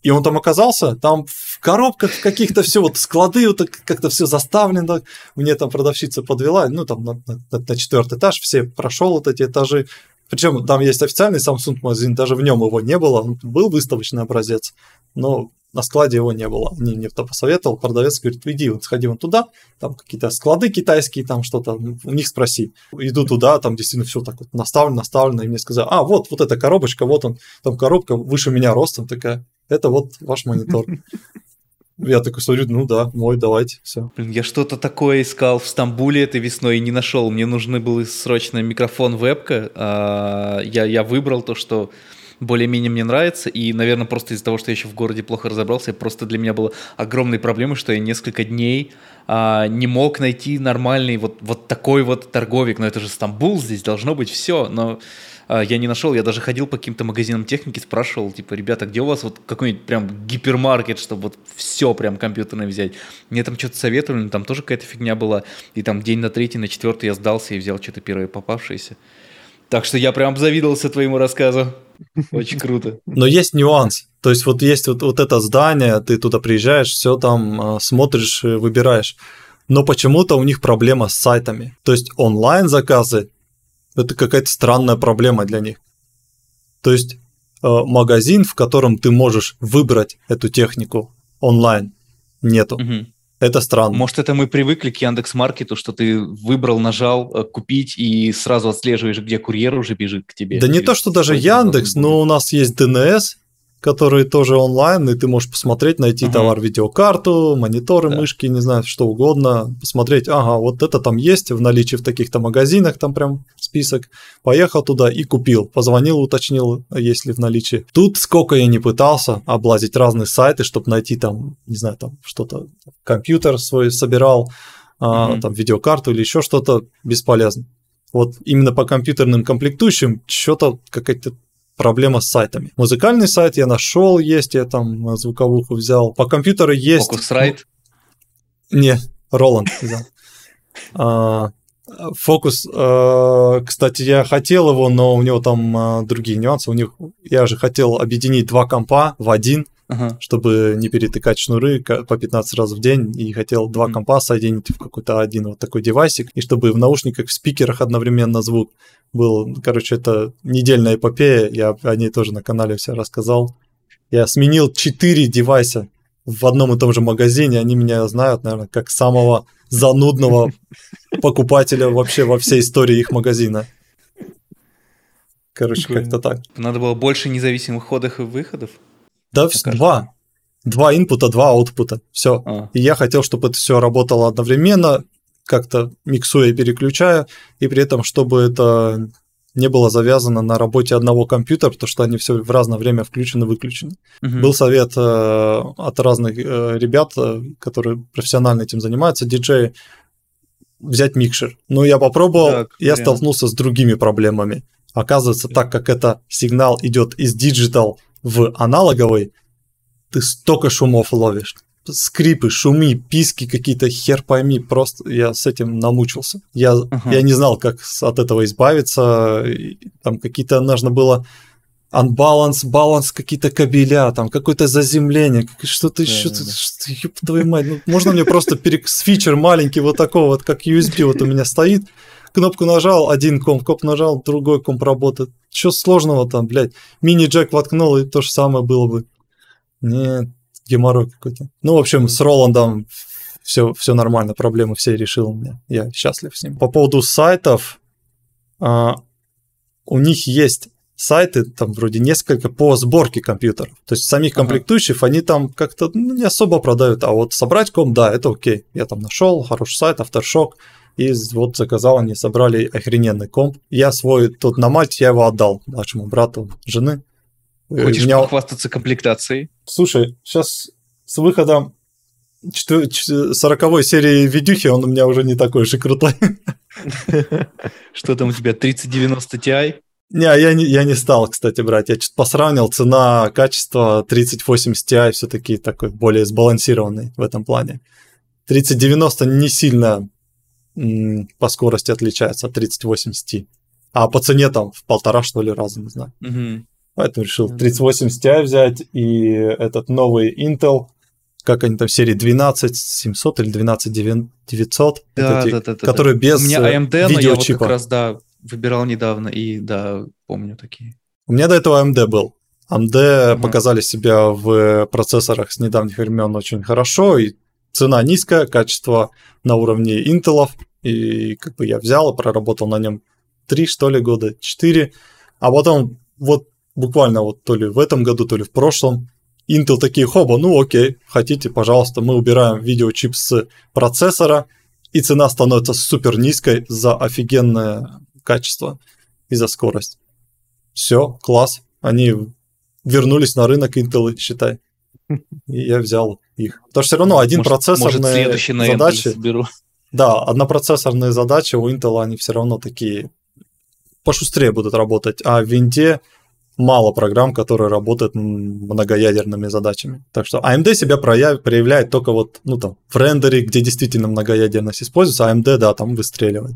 И он там оказался, там в коробках каких-то все, вот склады, вот как-то все заставлено. Мне там продавщица подвела, там на 4-й этаж все прошел вот эти этажи. Причем там есть официальный Samsung магазин, даже в нем его не было. Он был выставочный образец, но на складе его не было. Мне это посоветовал, продавец говорит, иди, сходи туда, там какие-то склады китайские, там что-то, у них спроси. Иду туда, там действительно все так вот наставлено, и мне сказали, вот эта коробочка, вот он, там коробка выше меня ростом такая. Это вот ваш монитор. Я такой смотрю, мой, давайте, все. Я что-то такое искал в Стамбуле этой весной и не нашел. Мне нужны был срочно микрофон, вебка. Я выбрал то, что более-менее мне нравится. И, наверное, просто из-за того, что я еще в городе плохо разобрался, просто для меня было огромной проблемой, что я несколько дней не мог найти нормальный вот такой вот торговик. Но это же Стамбул, здесь должно быть все, но... Я не нашел, я даже ходил по каким-то магазинам техники, спрашивал, ребята, где у вас вот какой-нибудь прям гипермаркет, чтобы вот все прям компьютерное взять. Мне там что-то советовали, но там тоже какая-то фигня была. И там день на 3-й, на 4-й я сдался и взял что-то первое попавшееся. Так что я прям обзавидовался твоему рассказу. Очень круто. Но есть нюанс. То есть вот есть вот это здание, ты туда приезжаешь, все там смотришь, выбираешь. Но почему-то у них проблема с сайтами. То есть онлайн-заказы, это какая-то странная проблема для них. То есть магазин, в котором ты можешь выбрать эту технику онлайн, нету. Угу. Это странно. Может, это мы привыкли к Яндекс.Маркету, что ты выбрал, нажал, купить, и сразу отслеживаешь, где курьер уже бежит к тебе. Да не то, что даже Яндекс, но у нас есть ДНС, который тоже онлайн, и ты можешь посмотреть, найти товар, видеокарту, мониторы, мышки, не знаю, что угодно, посмотреть, вот это там есть в наличии в таких-то магазинах, там прям список, поехал туда и купил, позвонил, уточнил, есть ли в наличии. Тут сколько я не пытался облазить разные сайты, чтобы найти там, не знаю, там что-то, компьютер свой собирал, там, видеокарту или еще что-то, бесполезно. Вот именно по компьютерным комплектующим что-то какая-то проблема с сайтами. Музыкальный сайт я нашел, есть, я там звуковуху взял. По компьютеру есть... Фокусрайт? Не, Роланд взял. Фокус, кстати, я хотел его, но у него там другие нюансы. У них я же хотел объединить два компа в один, чтобы не перетыкать шнуры по 15 раз в день. И хотел два компа соединить в какой-то один вот такой девайсик, и чтобы в наушниках, в спикерах одновременно звук был. Короче, это недельная эпопея, я о ней тоже на канале все рассказал. Я сменил 4 девайса в одном и том же магазине, они меня знают, наверное, как самого занудного покупателя вообще во всей истории их магазина. Короче, как-то так. Надо было больше независимых входов и выходов? Да, два. Два инпута, два аутпута. Все. И я хотел, чтобы это все работало одновременно, как-то миксуя и переключая, и при этом, чтобы это не было завязано на работе одного компьютера, потому что они все в разное время включены-выключены. Был совет от разных ребят, которые профессионально этим занимаются, диджеи, взять микшер. Ну, я попробовал, столкнулся с другими проблемами. Оказывается, так как это сигнал идет из диджитал в аналоговый, ты столько шумов ловишь. Скрипы, шумы, писки какие-то, хер пойми, просто я с этим намучился. Я не знал, как от этого избавиться. Там какие-то нужно было unbalance, баланс, какие-то кабеля, там какое-то заземление, что-то еще. Ёб твою мать, ну, можно мне просто фичер маленький вот такого, вот как USB вот у меня стоит, кнопку нажал, один комп нажал, другой комп работает. Чё сложного там, блядь? Мини-джек воткнул, и то же самое было бы. Нет. Геморрой какой-то. Ну, в общем, с Роландом все нормально, проблемы все решил у меня. Я счастлив с ним. По поводу сайтов, у них есть сайты, там вроде несколько, по сборке компьютеров. То есть самих комплектующих они там как-то не особо продают, а вот собрать комп, да, это окей. Я там нашел хороший сайт, Aftershock, и вот заказал, они собрали охрененный комп. Я свой тут на мать, я его отдал нашему брату жены. Хочешь похвастаться комплектацией? Слушай, сейчас с выходом 40-й серии видюхи он у меня уже не такой же крутой. Что там у тебя, 3090 Ti? Не, я не стал, кстати, брать. Я что-то посравнил, цена, качество, 3080 Ti все-таки такой более сбалансированный в этом плане. 3090 не сильно по скорости отличается от 3080 Ti. А по цене там в 1,5, что ли, раза, не знаю. Поэтому решил 3080 Ti взять и этот новый Intel, как они там, серии 12700 или 12900, которые без видеочипа. У меня AMD, но я вот как раз, выбирал недавно, и, помню такие. У меня до этого AMD был. AMD показали себя в процессорах с недавних времен очень хорошо, и цена низкая, качество на уровне Intel, и как бы я взял и проработал на нем 3, что ли, года, 4, а потом вот буквально вот то ли в этом году, то ли в прошлом, Intel такие: хоба, ну окей, хотите, пожалуйста, мы убираем видеочип с процессора, и цена становится супер низкой за офигенное качество и за скорость. Все, класс, они вернулись на рынок, Intel, считай. И я взял их. Потому что все равно однопроцессорные задачи... Да, однопроцессорные задачи у Intel, они все равно такие пошустрее будут работать, а в винде мало программ, которые работают многоядерными задачами. Так что AMD себя проявляет только вот, ну, там, в рендере, где действительно многоядерность используется, а AMD, там выстреливает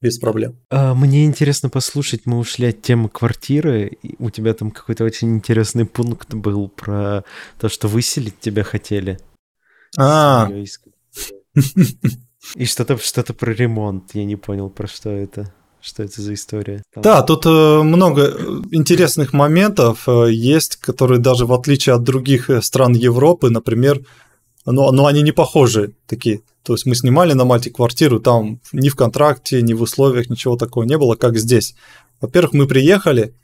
без проблем. Мне интересно послушать, мы ушли от темы квартиры, у тебя там какой-то очень интересный пункт был про то, что выселить тебя хотели. И что-то про ремонт, я не понял, про что это. Что это за история? Да, тут много интересных моментов есть, которые даже в отличие от других стран Европы, например, но они не похожи такие. То есть мы снимали на Мальте квартиру, там ни в контракте, ни в условиях ничего такого не было, как здесь. Во-первых, мы приехали,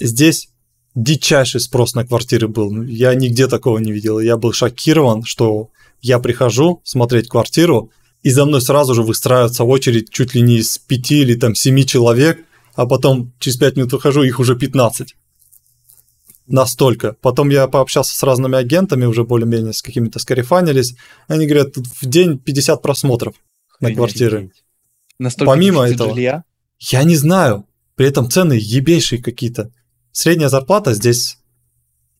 здесь дичайший спрос на квартиры был. Я нигде такого не видел. Я был шокирован, что я прихожу смотреть квартиру, и за мной сразу же выстраивается очередь чуть ли не из 5 или там 7 человек, а потом через 5 минут выхожу, их уже 15. настолько. Потом я пообщался с разными агентами, уже более-менее с какими-то скарифанились. Они говорят, тут в день 50 просмотров на квартиры. Настолько помимо этого, жилья? Я не знаю. При этом цены ебейшие какие-то. Средняя зарплата здесь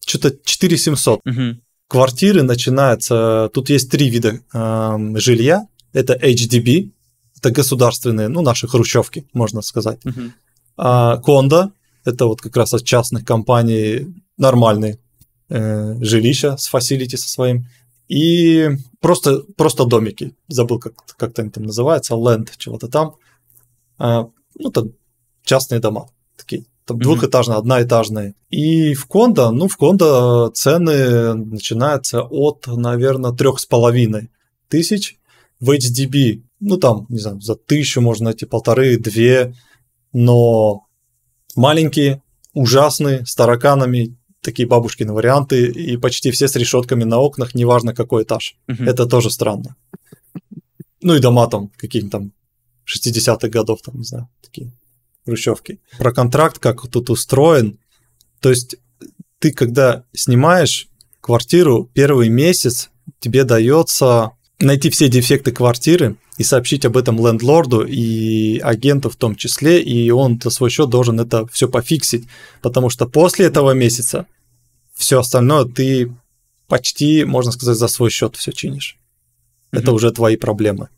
что-то 4700. Угу. Квартиры начинаются... Тут есть три вида жилья. Это HDB, это государственные, ну, наши хрущевки, можно сказать. Угу. Кондо, это вот как раз от частных компаний нормальные жилища с фасилити со своим. И просто домики. Забыл, как-то они там называются, ленд, чего-то там. Ну, там частные дома такие. Там двухэтажные, одноэтажные. И в кондо цены начинаются от, наверное, 3500. В HDB, ну, там, не знаю, за 1000 можно найти, 1500-2000. Но маленькие, ужасные, с тараканами, такие бабушкины варианты, и почти все с решетками на окнах, неважно какой этаж. Это тоже странно. Ну и дома там какие-нибудь там 60-х годов, там, не знаю, такие хрущевки. Про контракт, как тут устроен. То есть ты, когда снимаешь квартиру, первый месяц тебе дается найти все дефекты квартиры и сообщить об этом лендлорду и агенту в том числе, и он за свой счет должен это все пофиксить, потому что после этого месяца все остальное ты почти, можно сказать, за свой счет все чинишь. Это уже твои проблемы,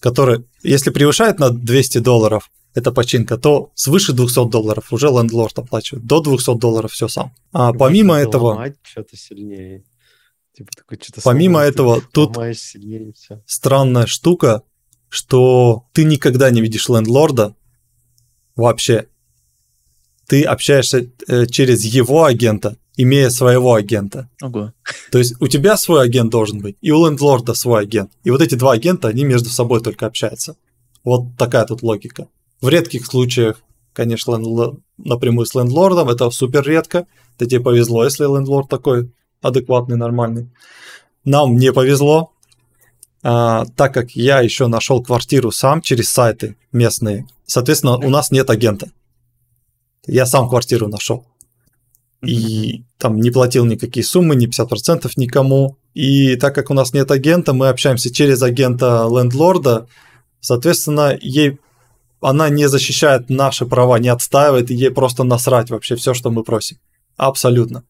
которые, если превышает на $200 это починка, то свыше $200 уже лендлорд оплачивает, до $200 все сам. А помимо этого... Типа такой, помимо этого, тут сильнее, странная штука, что ты никогда не видишь лендлорда вообще. Ты общаешься через его агента, имея своего агента. Ого. То есть у тебя свой агент должен быть, и у лендлорда свой агент. И вот эти два агента, они между собой только общаются. Вот такая тут логика. В редких случаях, конечно, напрямую с лендлордом, это супер редко. Это тебе повезло, если лендлорд такой адекватный, нормальный. Нам не повезло, так как я еще нашел квартиру сам через сайты местные. Соответственно, у нас нет агента. Я сам квартиру нашел. И там не платил никакие суммы, ни 50% никому. И так как у нас нет агента, мы общаемся через агента лендлорда. Соответственно, она не защищает наши права, не отстаивает, и ей просто насрать вообще все, что мы просим. Абсолютно.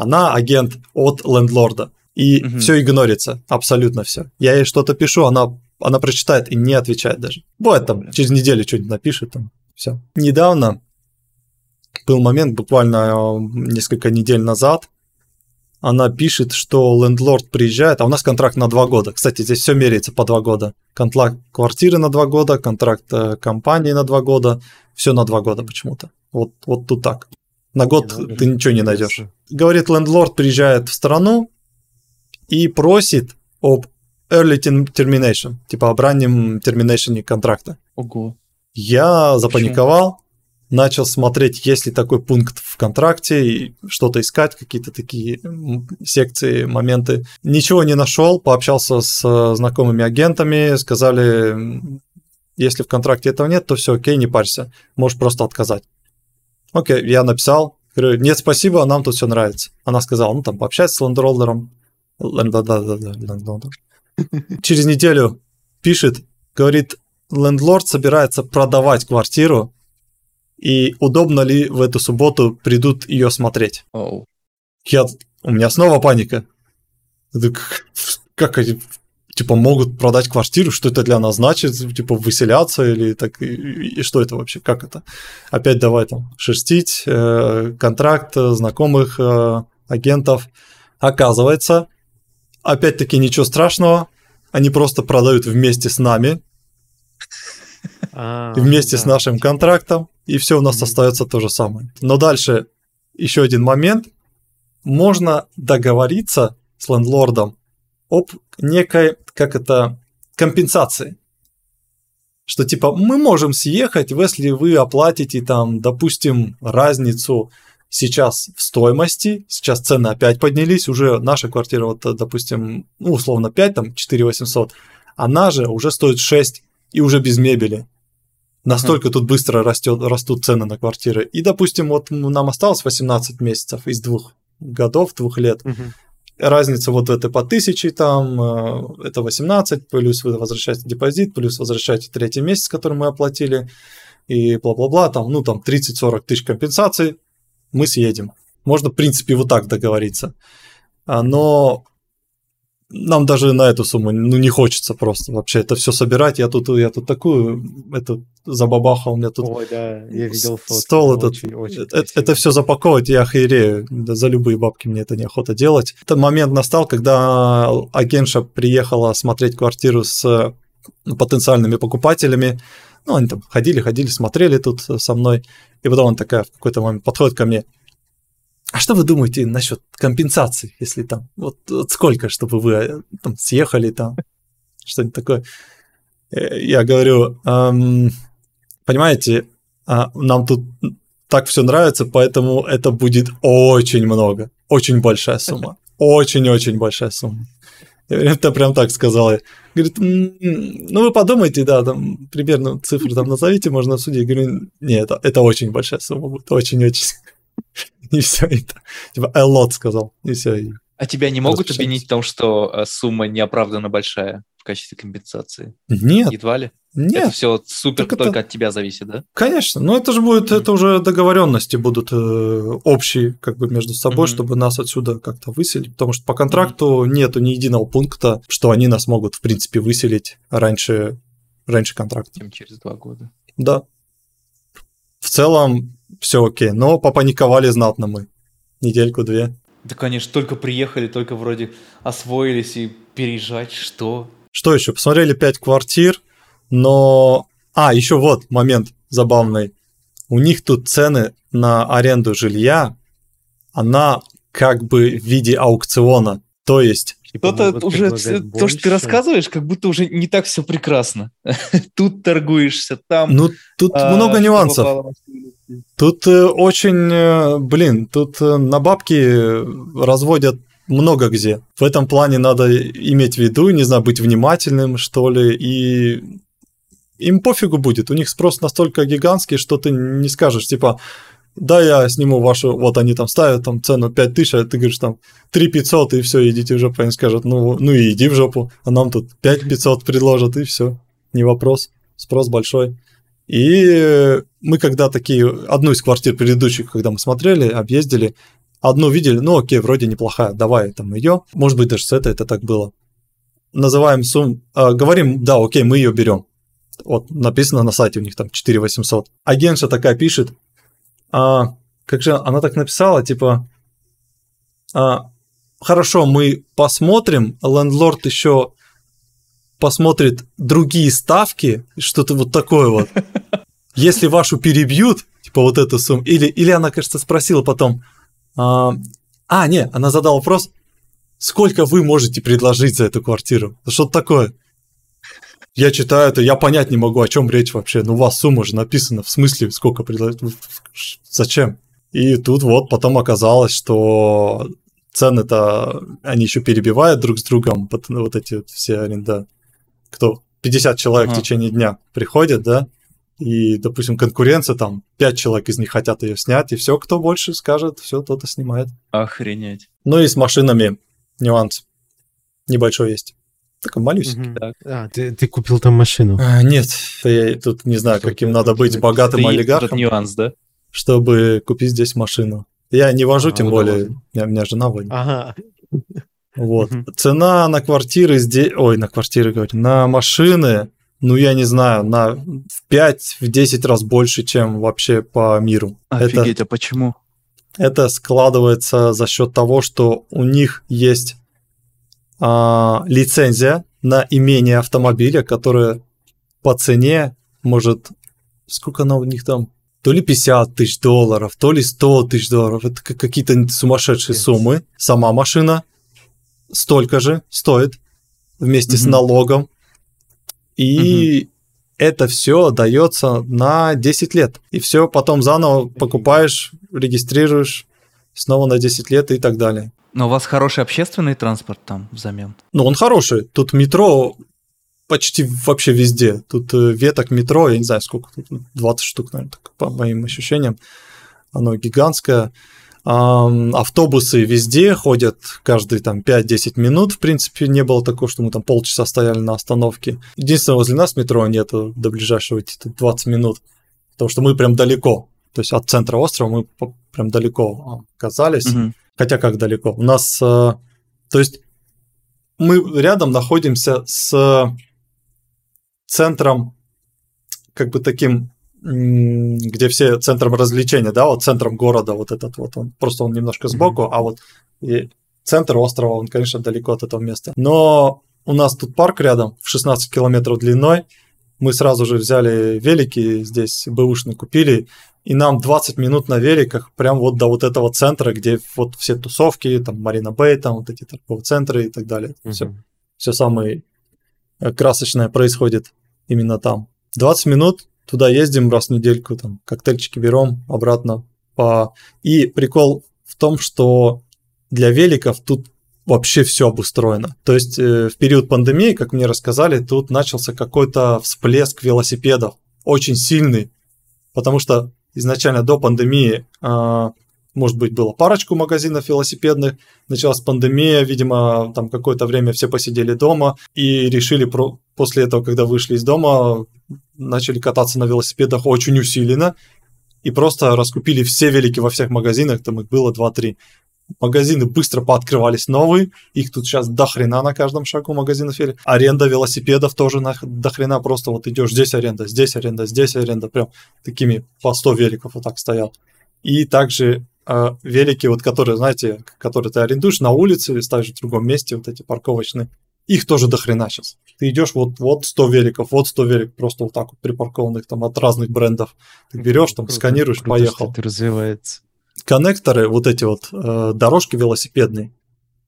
Она агент от лендлорда. И все игнорится, абсолютно все. Я ей что-то пишу, она прочитает и не отвечает даже. Бывает там, через неделю что-нибудь напишет, там, все. Недавно был момент, буквально несколько недель назад, она пишет, что лендлорд приезжает, а у нас контракт на 2 года. Кстати, здесь все меряется по 2 года. Контракт квартиры на 2 года, контракт компании на 2 года, все на 2 года почему-то. Вот тут так. На год ты ничего не найдешь. Говорит, лендлорд приезжает в страну и просит об early termination, типа об раннем терминейшене контракта. Ого. Я запаниковал, начал смотреть, есть ли такой пункт в контракте, и что-то искать, какие-то такие секции, моменты. Ничего не нашел, пообщался с знакомыми агентами, сказали, если в контракте этого нет, то все окей, не парься, можешь просто отказать. Окей, я написал. Говорю, нет, спасибо, нам тут все нравится. Она сказала, ну там пообщаться с лендлордом. Через неделю пишет, говорит, лендлорд собирается продавать квартиру, и удобно ли в эту субботу придут ее смотреть. У меня снова паника. Как они, типа, могут продать квартиру? Что это для нас значит? Типа, выселяться или так? И что это вообще? Как это? Опять давай там шерстить, контракт, знакомых, агентов. Оказывается, опять-таки ничего страшного. Они просто продают вместе с нами, вместе с нашим контрактом, и все у нас остается то же самое. Но дальше еще один момент. Можно договориться с лендлордом об некой, компенсации. Что типа мы можем съехать, если вы оплатите там, допустим, разницу сейчас в стоимости, сейчас цены опять поднялись, уже наша квартира, вот, допустим, ну, условно 5, там 4800, она же уже стоит 6 и уже без мебели. Настолько тут быстро растут цены на квартиры. И, допустим, вот нам осталось 18 месяцев из 2 лет. Разница вот эта по 1000 там, это 18, плюс вы возвращаете депозит, плюс возвращаете третий месяц, который мы оплатили, и бла-бла-бла, там, ну, там 30-40 тысяч компенсаций, мы съедем. Можно, в принципе, вот так договориться. Но нам даже на эту сумму ну, не хочется просто вообще это все собирать. Я тут такую это забабахал, у меня тут ой, да, я видел фото, стол этот. Очень это все запаковывать, я охерею. За любые бабки мне это неохота делать. Этот момент настал, когда агентша приехала смотреть квартиру с потенциальными покупателями. Ну, они там ходили, смотрели тут со мной. И потом она такая в какой-то момент подходит ко мне. А что вы думаете насчет компенсации, если там, вот сколько, чтобы вы там съехали, там, что-нибудь такое? Я говорю, понимаете, нам тут так все нравится, поэтому это будет очень много, очень большая сумма, очень-очень большая сумма. Это прям так сказал я. Говорит, ну вы подумайте, да, там примерно цифру там назовите, можно обсудить. Я говорю, нет, это очень большая сумма будет, очень-очень. И все это. Типа, a lot сказал. И все. И а тебя не могут обвинить в том, что сумма неоправданно большая в качестве компенсации? Нет. Едва ли? Нет. Это все супер только от тебя зависит, да? Конечно. Но это же будет, это уже договоренности будут общие, как бы между собой, чтобы нас отсюда как-то выселить. Потому что по контракту нету ни единого пункта, что они нас могут, в принципе, выселить раньше контракта. Чем через 2 года. Да. В целом все окей, но попаниковали знатно мы. 1-2 недели. Да, конечно, только приехали, только вроде освоились и переезжать, что? Что еще? Посмотрели 5 квартир, но... А, еще вот момент забавный. У них тут цены на аренду жилья, она как бы в виде аукциона. То есть... Что-то уже то, что ты рассказываешь, как будто уже не так все прекрасно. Тут торгуешься, там... Ну, тут много нюансов. Тут очень, тут на бабки разводят много где. В этом плане надо иметь в виду, не знаю, быть внимательным, что ли, и им пофигу будет. У них спрос настолько гигантский, что ты не скажешь, типа, да, я сниму вашу, вот они там ставят там цену 5000, а ты говоришь там 3500, и все, идите в жопу. Они скажут, ну и иди в жопу, а нам тут 5500 предложат, и все, не вопрос, спрос большой. И мы когда такие, одну из квартир предыдущих, когда мы смотрели, объездили, одну видели, ну окей, вроде неплохая, давай там ее, может быть даже с этой это так было. Называем сумму, говорим, да, окей, мы ее берем. Вот написано на сайте у них там 4800. Агентша такая пишет, как же она так написала, типа, хорошо, мы посмотрим, лендлорд еще... посмотрит другие ставки, что-то вот такое вот. Если вашу перебьют, типа вот эту сумму, или она, кажется, спросила потом, не, она задала вопрос, сколько вы можете предложить за эту квартиру? Что-то такое. Я читаю это, я понять не могу, о чем речь вообще. Ну, у вас сумма же написана, в смысле, сколько предложить? Зачем? И тут вот потом оказалось, что цены-то они еще перебивают друг с другом, вот эти вот все аренда. Кто 50 человек в течение дня приходит, да, и, допустим, конкуренция, там, 5 человек из них хотят ее снять, и все, кто больше скажет, все, тот и снимает. Охренеть. Ну и с машинами нюанс небольшой есть. Такой малюсенький. Так. Ты купил там машину? Нет, я тут не знаю, что каким надо быть богатым олигархом, нюанс, да? Чтобы купить здесь машину. Я не вожу, тем более, у меня жена водит. Ага. Вот. Цена на квартиры здесь... Ой, на квартиры, говорю. На машины, ну, я не знаю, в 5-10 раз больше, чем вообще по миру. Офигеть, а почему? Это складывается за счет того, что у них есть лицензия на имение автомобиля, которая по цене может... Сколько она у них там? То ли $50 тысяч, то ли $100 тысяч. Это какие-то сумасшедшие суммы. Сама машина столько же стоит вместе с налогом. И это все дается на 10 лет. И все потом заново покупаешь, регистрируешь, снова на 10 лет и так далее. Но у вас хороший общественный транспорт там взамен? Ну, он хороший. Тут метро почти вообще везде. Тут веток метро, я не знаю, сколько тут, 20 штук, наверное, так, по моим ощущениям. Оно гигантское. Автобусы везде ходят каждые там 5-10 минут. В принципе, не было такого, что мы там полчаса стояли на остановке. Единственное, возле нас метро нету до ближайшего 20 минут, потому что мы прям далеко. То есть от центра острова мы прям далеко оказались. Mm-hmm. Хотя как далеко? У нас... То есть мы рядом находимся с центром, как бы таким... где все центром развлечения, да, вот центром города вот этот вот, он просто он немножко сбоку, а вот и центр острова, он, конечно, далеко от этого места. Но у нас тут парк рядом, в 16 километров длиной, мы сразу же взяли велики, здесь бэушные купили, и нам 20 минут на великах прям вот до вот этого центра, где вот все тусовки, там Marina Bay, там вот эти торговые центры и так далее. Все самое красочное происходит именно там. 20 минут туда ездим раз в недельку, там, коктейльчики берем, обратно. И прикол в том, что для великов тут вообще все обустроено. То есть в период пандемии, как мне рассказали, тут начался какой-то всплеск велосипедов, очень сильный, потому что изначально до пандемии, может быть, было парочку магазинов велосипедных, началась пандемия, видимо, там какое-то время все посидели дома и решили после этого, когда вышли из дома, начали кататься на велосипедах очень усиленно и просто раскупили все велики во всех магазинах, там их было 2-3. Магазины быстро пооткрывались новые, их тут сейчас до хрена на каждом шагу магазинов велик. Аренда велосипедов тоже до хрена, просто вот идешь, здесь аренда, здесь аренда, здесь аренда, прям такими по 100 великов вот так стоял. И также велики, вот которые, знаете, которые ты арендуешь на улице или ставишь в другом месте, вот эти парковочные, их тоже до хрена сейчас. Ты идешь, вот 100 великов, вот 100 велик, просто вот так вот припаркованных там от разных брендов. Ты берешь, там, сканируешь, круто, поехал. Это развивается. Коннекторы, вот эти вот дорожки велосипедные,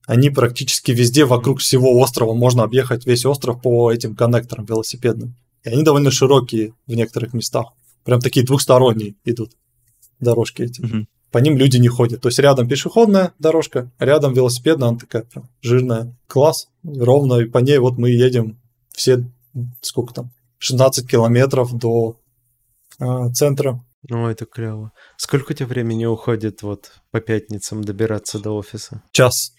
они практически везде вокруг всего острова. Можно объехать весь остров по этим коннекторам велосипедным. И они довольно широкие в некоторых местах. Прям такие двухсторонние идут дорожки эти. Mm-hmm. По ним люди не ходят. То есть рядом пешеходная дорожка, рядом велосипедная, она такая прям жирная. Класс, ровно, и по ней вот мы едем все, сколько там, 16 километров до центра. О, это клево. Сколько у тебя времени уходит вот по пятницам добираться до офиса? Час.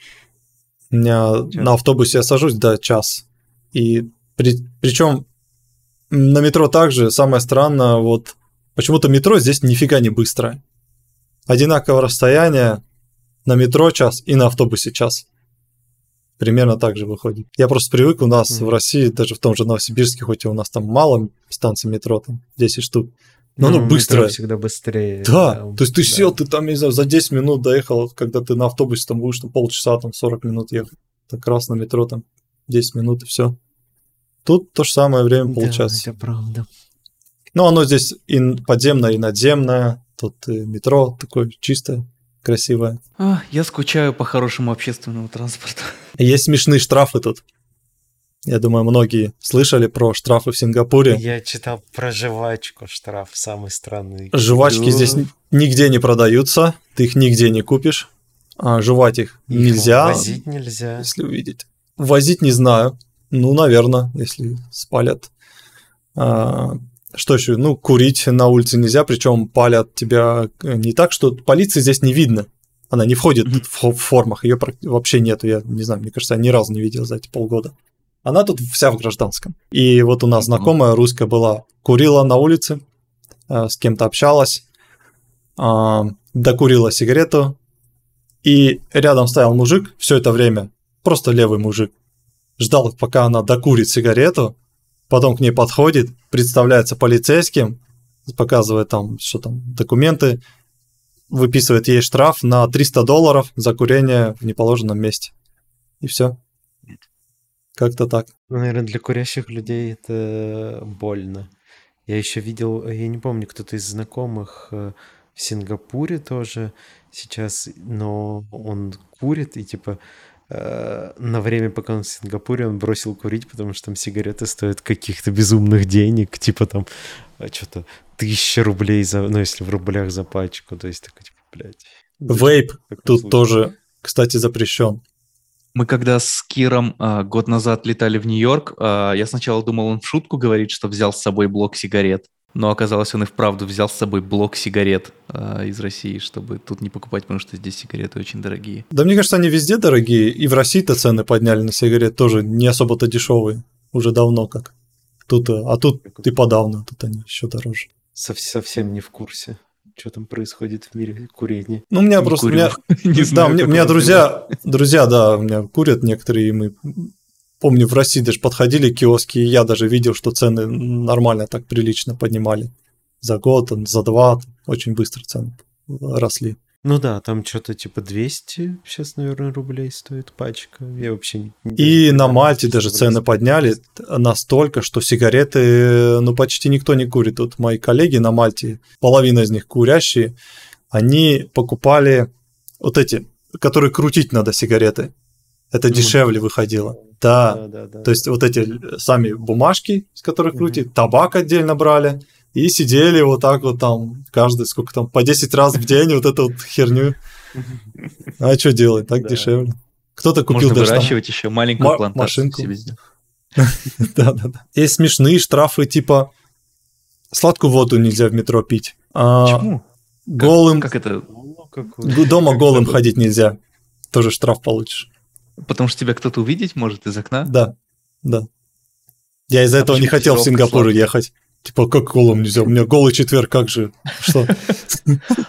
У меня на автобусе я сажусь, да, час. И причем на метро также самое странное, вот почему-то метро здесь нифига не быстрое. Одинаковое расстояние, на метро час и на автобусе час. Примерно так же выходит. Я просто привык, у нас в России, даже в том же Новосибирске, хоть и у нас там мало станций метро, там 10 штук, но оно быстрое. Всегда быстрее. Да, то есть ты сел, ты там, не знаю, за 10 минут доехал, когда ты на автобусе там будешь там, полчаса, там 40 минут ехать. Так раз на метро там 10 минут и все. Тут то же самое время получается. Да, это правда. Ну, оно здесь и подземное, и надземное. Тут метро такое чистое, красивое. Я скучаю по хорошему общественному транспорту. Есть смешные штрафы тут. Я думаю, многие слышали про штрафы в Сингапуре. Я читал про жвачку, штраф самый странный. Жвачки здесь нигде не продаются, ты их нигде не купишь. Жевать их нельзя. Возить нельзя. Если увидеть. Возить не знаю. Ну, наверное, если спалят. Что еще? Ну, курить на улице нельзя, причем палят тебя не так, что полиции здесь не видно. Она не входит в формах, ее вообще нету. Я не знаю, мне кажется, я ни разу не видел за эти полгода. Она тут вся в гражданском. И вот у нас знакомая русская была, курила на улице, с кем-то общалась, докурила сигарету, и рядом стоял мужик все это время, просто левый мужик, ждал, пока она докурит сигарету, потом к ней подходит, представляется полицейским, показывает там, что там, документы, выписывает ей штраф на $300 за курение в неположенном месте. И все. Как-то так. Наверное, для курящих людей это больно. Я еще видел, я не помню, кто-то из знакомых в Сингапуре тоже сейчас, но он курит и типа... На время, пока он в Сингапуре, он бросил курить, потому что там сигареты стоят каких-то безумных денег, типа там что-то 1000 рублей, за, ну если в рублях за пачку, то есть такой, типа, блядь. Вейп тут тоже, кстати, запрещен. Мы когда с Киром год назад летали в Нью-Йорк, я сначала думал, он в шутку говорит, что взял с собой блок сигарет. Но оказалось, он и вправду взял с собой блок сигарет из России, чтобы тут не покупать, потому что здесь сигареты очень дорогие. Да мне кажется, они везде дорогие, и в России-то цены подняли на сигареты тоже не особо-то дешевые, уже давно как. Тут, а тут и подавно, тут они еще дороже. Совсем не в курсе, что там происходит в мире курения. Ну, у меня не просто... У меня друзья, да, у меня курят некоторые, и мы... Помню, в России даже подходили киоски, и я даже видел, что цены нормально так прилично поднимали. За год, за два, очень быстро цены росли. Ну да, там что-то типа 200 сейчас, наверное, рублей стоит пачка. Я вообще не... И на Мальте даже цены подняли настолько, что сигареты, ну, почти никто не курит. Вот мои коллеги на Мальте, половина из них курящие, они покупали вот эти, которые крутить надо сигареты. Это дешевле выходило. Да. То есть вот эти сами бумажки, с которых крутит, табак отдельно брали, и сидели вот так вот там, каждый сколько там, по 10 раз в день вот эту вот херню. А что делать, так дешевле. Кто-то купил даже там... Можно выращивать еще маленькую плантацию себе сделать. Да. Есть смешные штрафы, типа сладкую воду нельзя в метро пить. Почему? Голым... Как это? Дома голым ходить нельзя. Тоже штраф получишь. Потому что тебя кто-то увидеть может из окна? Да. Я из-за этого не хотел в Сингапур ехать. Типа, как голым нельзя? У меня голый четверг, как же? Что?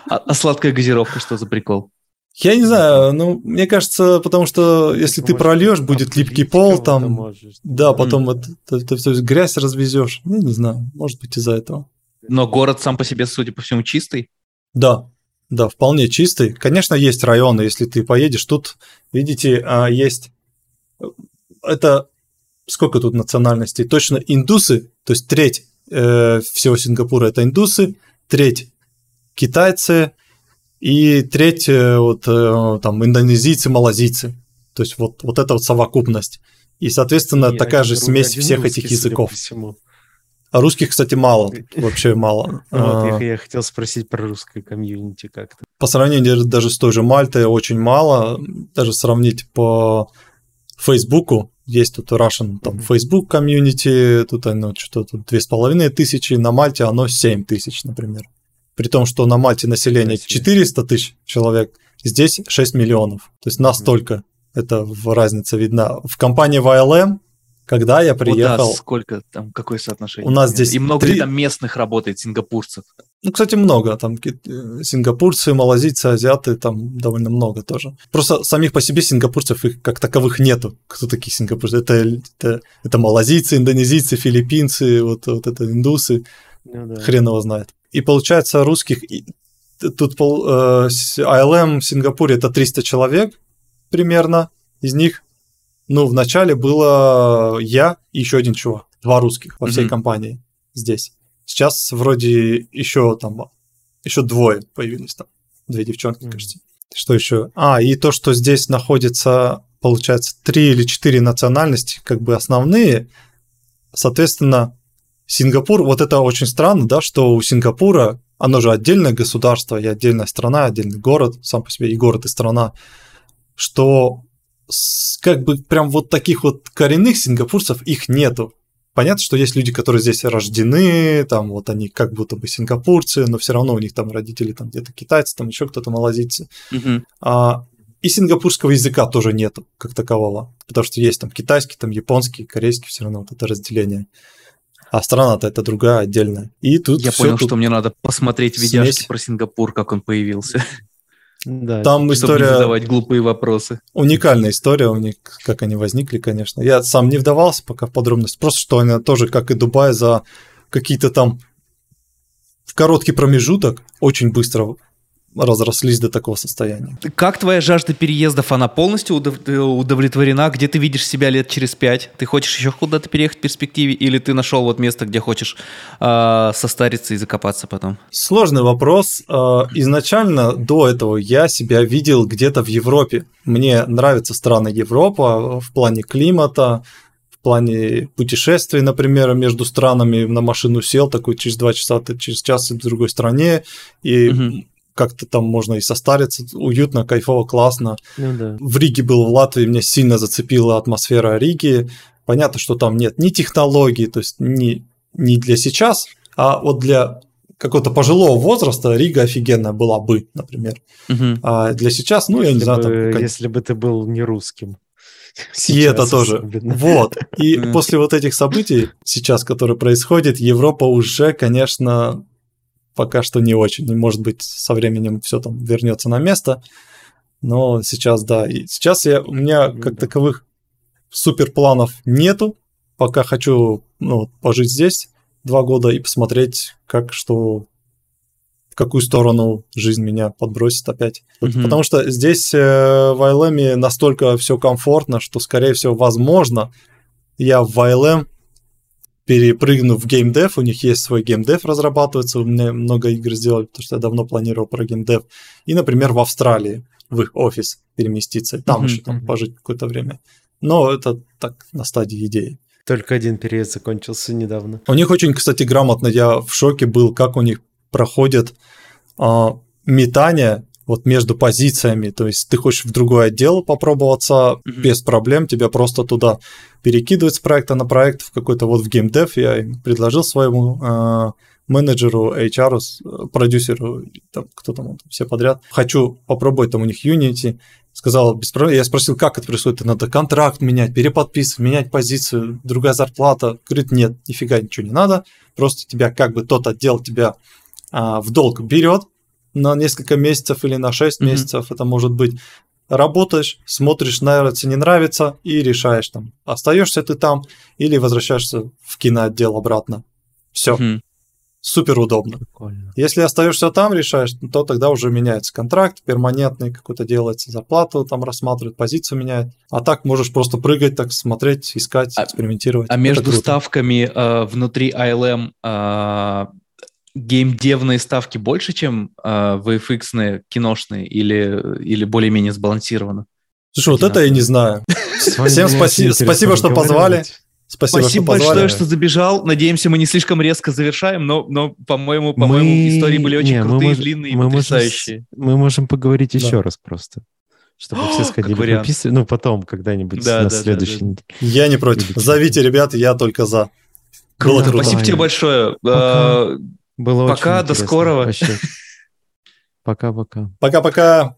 А сладкая газировка, что за прикол? Я не знаю, ну, мне кажется, потому что если ты прольешь, будет липкий пол там. Да, потом это все грязь развезешь. Ну, не знаю, может быть из-за этого. Но город сам по себе, судя по всему, чистый? Да, вполне чистый. Конечно, есть районы, если ты поедешь. Тут, видите, есть... Это сколько тут национальностей? Точно индусы, то есть треть всего Сингапура – это индусы, треть китайцы и треть вот, там, индонезийцы, малазийцы. То есть вот эта вот совокупность. И, соответственно, такая же смесь всех этих языков. А русских, кстати, мало, вообще мало. Вот я хотел спросить про русское комьюнити как-то. По сравнению даже с той же Мальтой очень мало. Даже сравнить по Фейсбуку. Есть тут Russian там Facebook комьюнити, тут оно что-то тут 2500, на Мальте оно 7000, например. При том, что на Мальте население 400 тысяч человек, здесь 6 миллионов. То есть настолько эта разница видна. В компании ILM когда я приехал... сколько там, какое соотношение? У нас здесь... И много ли там местных работает, сингапурцев? Ну, кстати, много. Там сингапурцы, малазийцы, азиаты, там довольно много тоже. Просто самих по себе сингапурцев их как таковых нету. Кто такие сингапурцы? Это малазийцы, индонезийцы, филиппинцы, вот это индусы. Ну, да. Хрен его знает. И получается русских... Тут ILM в Сингапуре это 300 человек примерно. Из них... Ну, вначале было я и еще один чувак, два русских во всей компании здесь. Сейчас вроде еще двое появились там, две девчонки, кажется. Что еще? И то, что здесь находится, получается, 3 или 4 национальности, как бы основные. Соответственно, Сингапур, вот это очень странно, да, что у Сингапура, оно же отдельное государство и отдельная страна, отдельный город, сам по себе и город, и страна, что... Как бы прям вот таких вот коренных сингапурцев их нету. Понятно, что есть люди, которые здесь рождены, там вот они как будто бы сингапурцы, но все равно у них там родители там где-то китайцы, там еще кто-то малазийцы. И сингапурского языка тоже нету как такового, потому что есть там китайский, там японский, корейский, все равно вот это разделение. А страна-то это другая, отдельная. И тут я понял, что мне надо посмотреть видяшки про Сингапур, как он появился. Да, там история... не задавать глупые вопросы. Уникальная история у них, как они возникли, конечно. Я сам не вдавался пока в подробности. Просто что они тоже, как и Дубай, за какие-то там в короткий промежуток очень быстро разрослись до такого состояния. Как твоя жажда переездов, она полностью удовлетворена? Где ты видишь себя лет через 5? Ты хочешь еще куда-то переехать в перспективе? Или ты нашел вот место, где хочешь состариться и закопаться потом? Сложный вопрос. Изначально до этого я себя видел где-то в Европе. Мне нравятся страны Европы в плане климата, в плане путешествий, например, между странами. На машину сел, такой через 2 часа ты через час в другой стране. И как-то там можно и состариться, уютно, кайфово, классно. Ну, да. В Риге был, в Латвии, меня сильно зацепила атмосфера Риги. Понятно, что там нет ни технологий, то есть не для сейчас, а вот для какого-то пожилого возраста Рига офигенная была бы, например. Угу. А для сейчас, ну, я не знаю... Там, если бы ты был не русским. И это тоже. Особенно. Вот. И после вот этих событий сейчас, которые происходят, Европа уже, конечно, пока что не очень. И, может быть, со временем все там вернется на место. Но сейчас, да. И сейчас у меня как таковых суперпланов нету. Пока хочу пожить здесь 2 года и посмотреть, в какую сторону жизнь меня подбросит опять. Mm-hmm. Потому что здесь в ILM настолько все комфортно, что, скорее всего, возможно, я в ILM перепрыгну в геймдев. У них есть свой геймдев, разрабатывается. У меня много игр сделали, потому что я давно планировал про геймдев. И, например, в Австралии в их офис переместиться. Там еще пожить какое-то время. Но это так, на стадии идеи. Только один период закончился недавно. У них очень, кстати, грамотно. Я в шоке был, как у них проходит метание вот между позициями. То есть ты хочешь в другой отдел попробоваться, без проблем, тебя просто туда перекидывают с проекта на проект, в какой-то вот в геймдев. Я предложил своему менеджеру, HR, продюсеру, там, кто там, все подряд. Хочу попробовать, там у них Unity. Сказал, без проблем. Я спросил, как это происходит? Надо контракт менять, переподписывать, менять позицию, другая зарплата. Говорит, нет, нифига ничего не надо. Просто тебя как бы тот отдел тебя в долг берет на несколько месяцев или на 6 месяцев. Это может быть. Работаешь, смотришь, нравится, не нравится, и решаешь там, остаешься ты там или возвращаешься в киноотдел обратно. Все. Супер удобно. Прикольно. Если остаешься там, решаешь, то тогда уже меняется контракт, перманентный какой-то делается, зарплату там рассматривают, позицию меняют. А так можешь просто прыгать, так смотреть, искать, экспериментировать. А между ставками внутри ILM геймдевные ставки больше, чем VFX-ные, киношные, или более-менее сбалансированы? Слушай, вот это я не знаю. Всем спасибо, что позвали. Спасибо большое, что забежал. Надеемся, мы не слишком резко завершаем, но по-моему, истории были очень крутые, длинные и потрясающие. Мы можем поговорить еще раз просто, чтобы все сходили пописывать. Ну, потом, когда-нибудь на следующий день. Я не против. Зовите, ребята, я только за. Круто. Спасибо тебе большое. Было очень интересно. Пока, до скорого. Пока-пока. Пока-пока.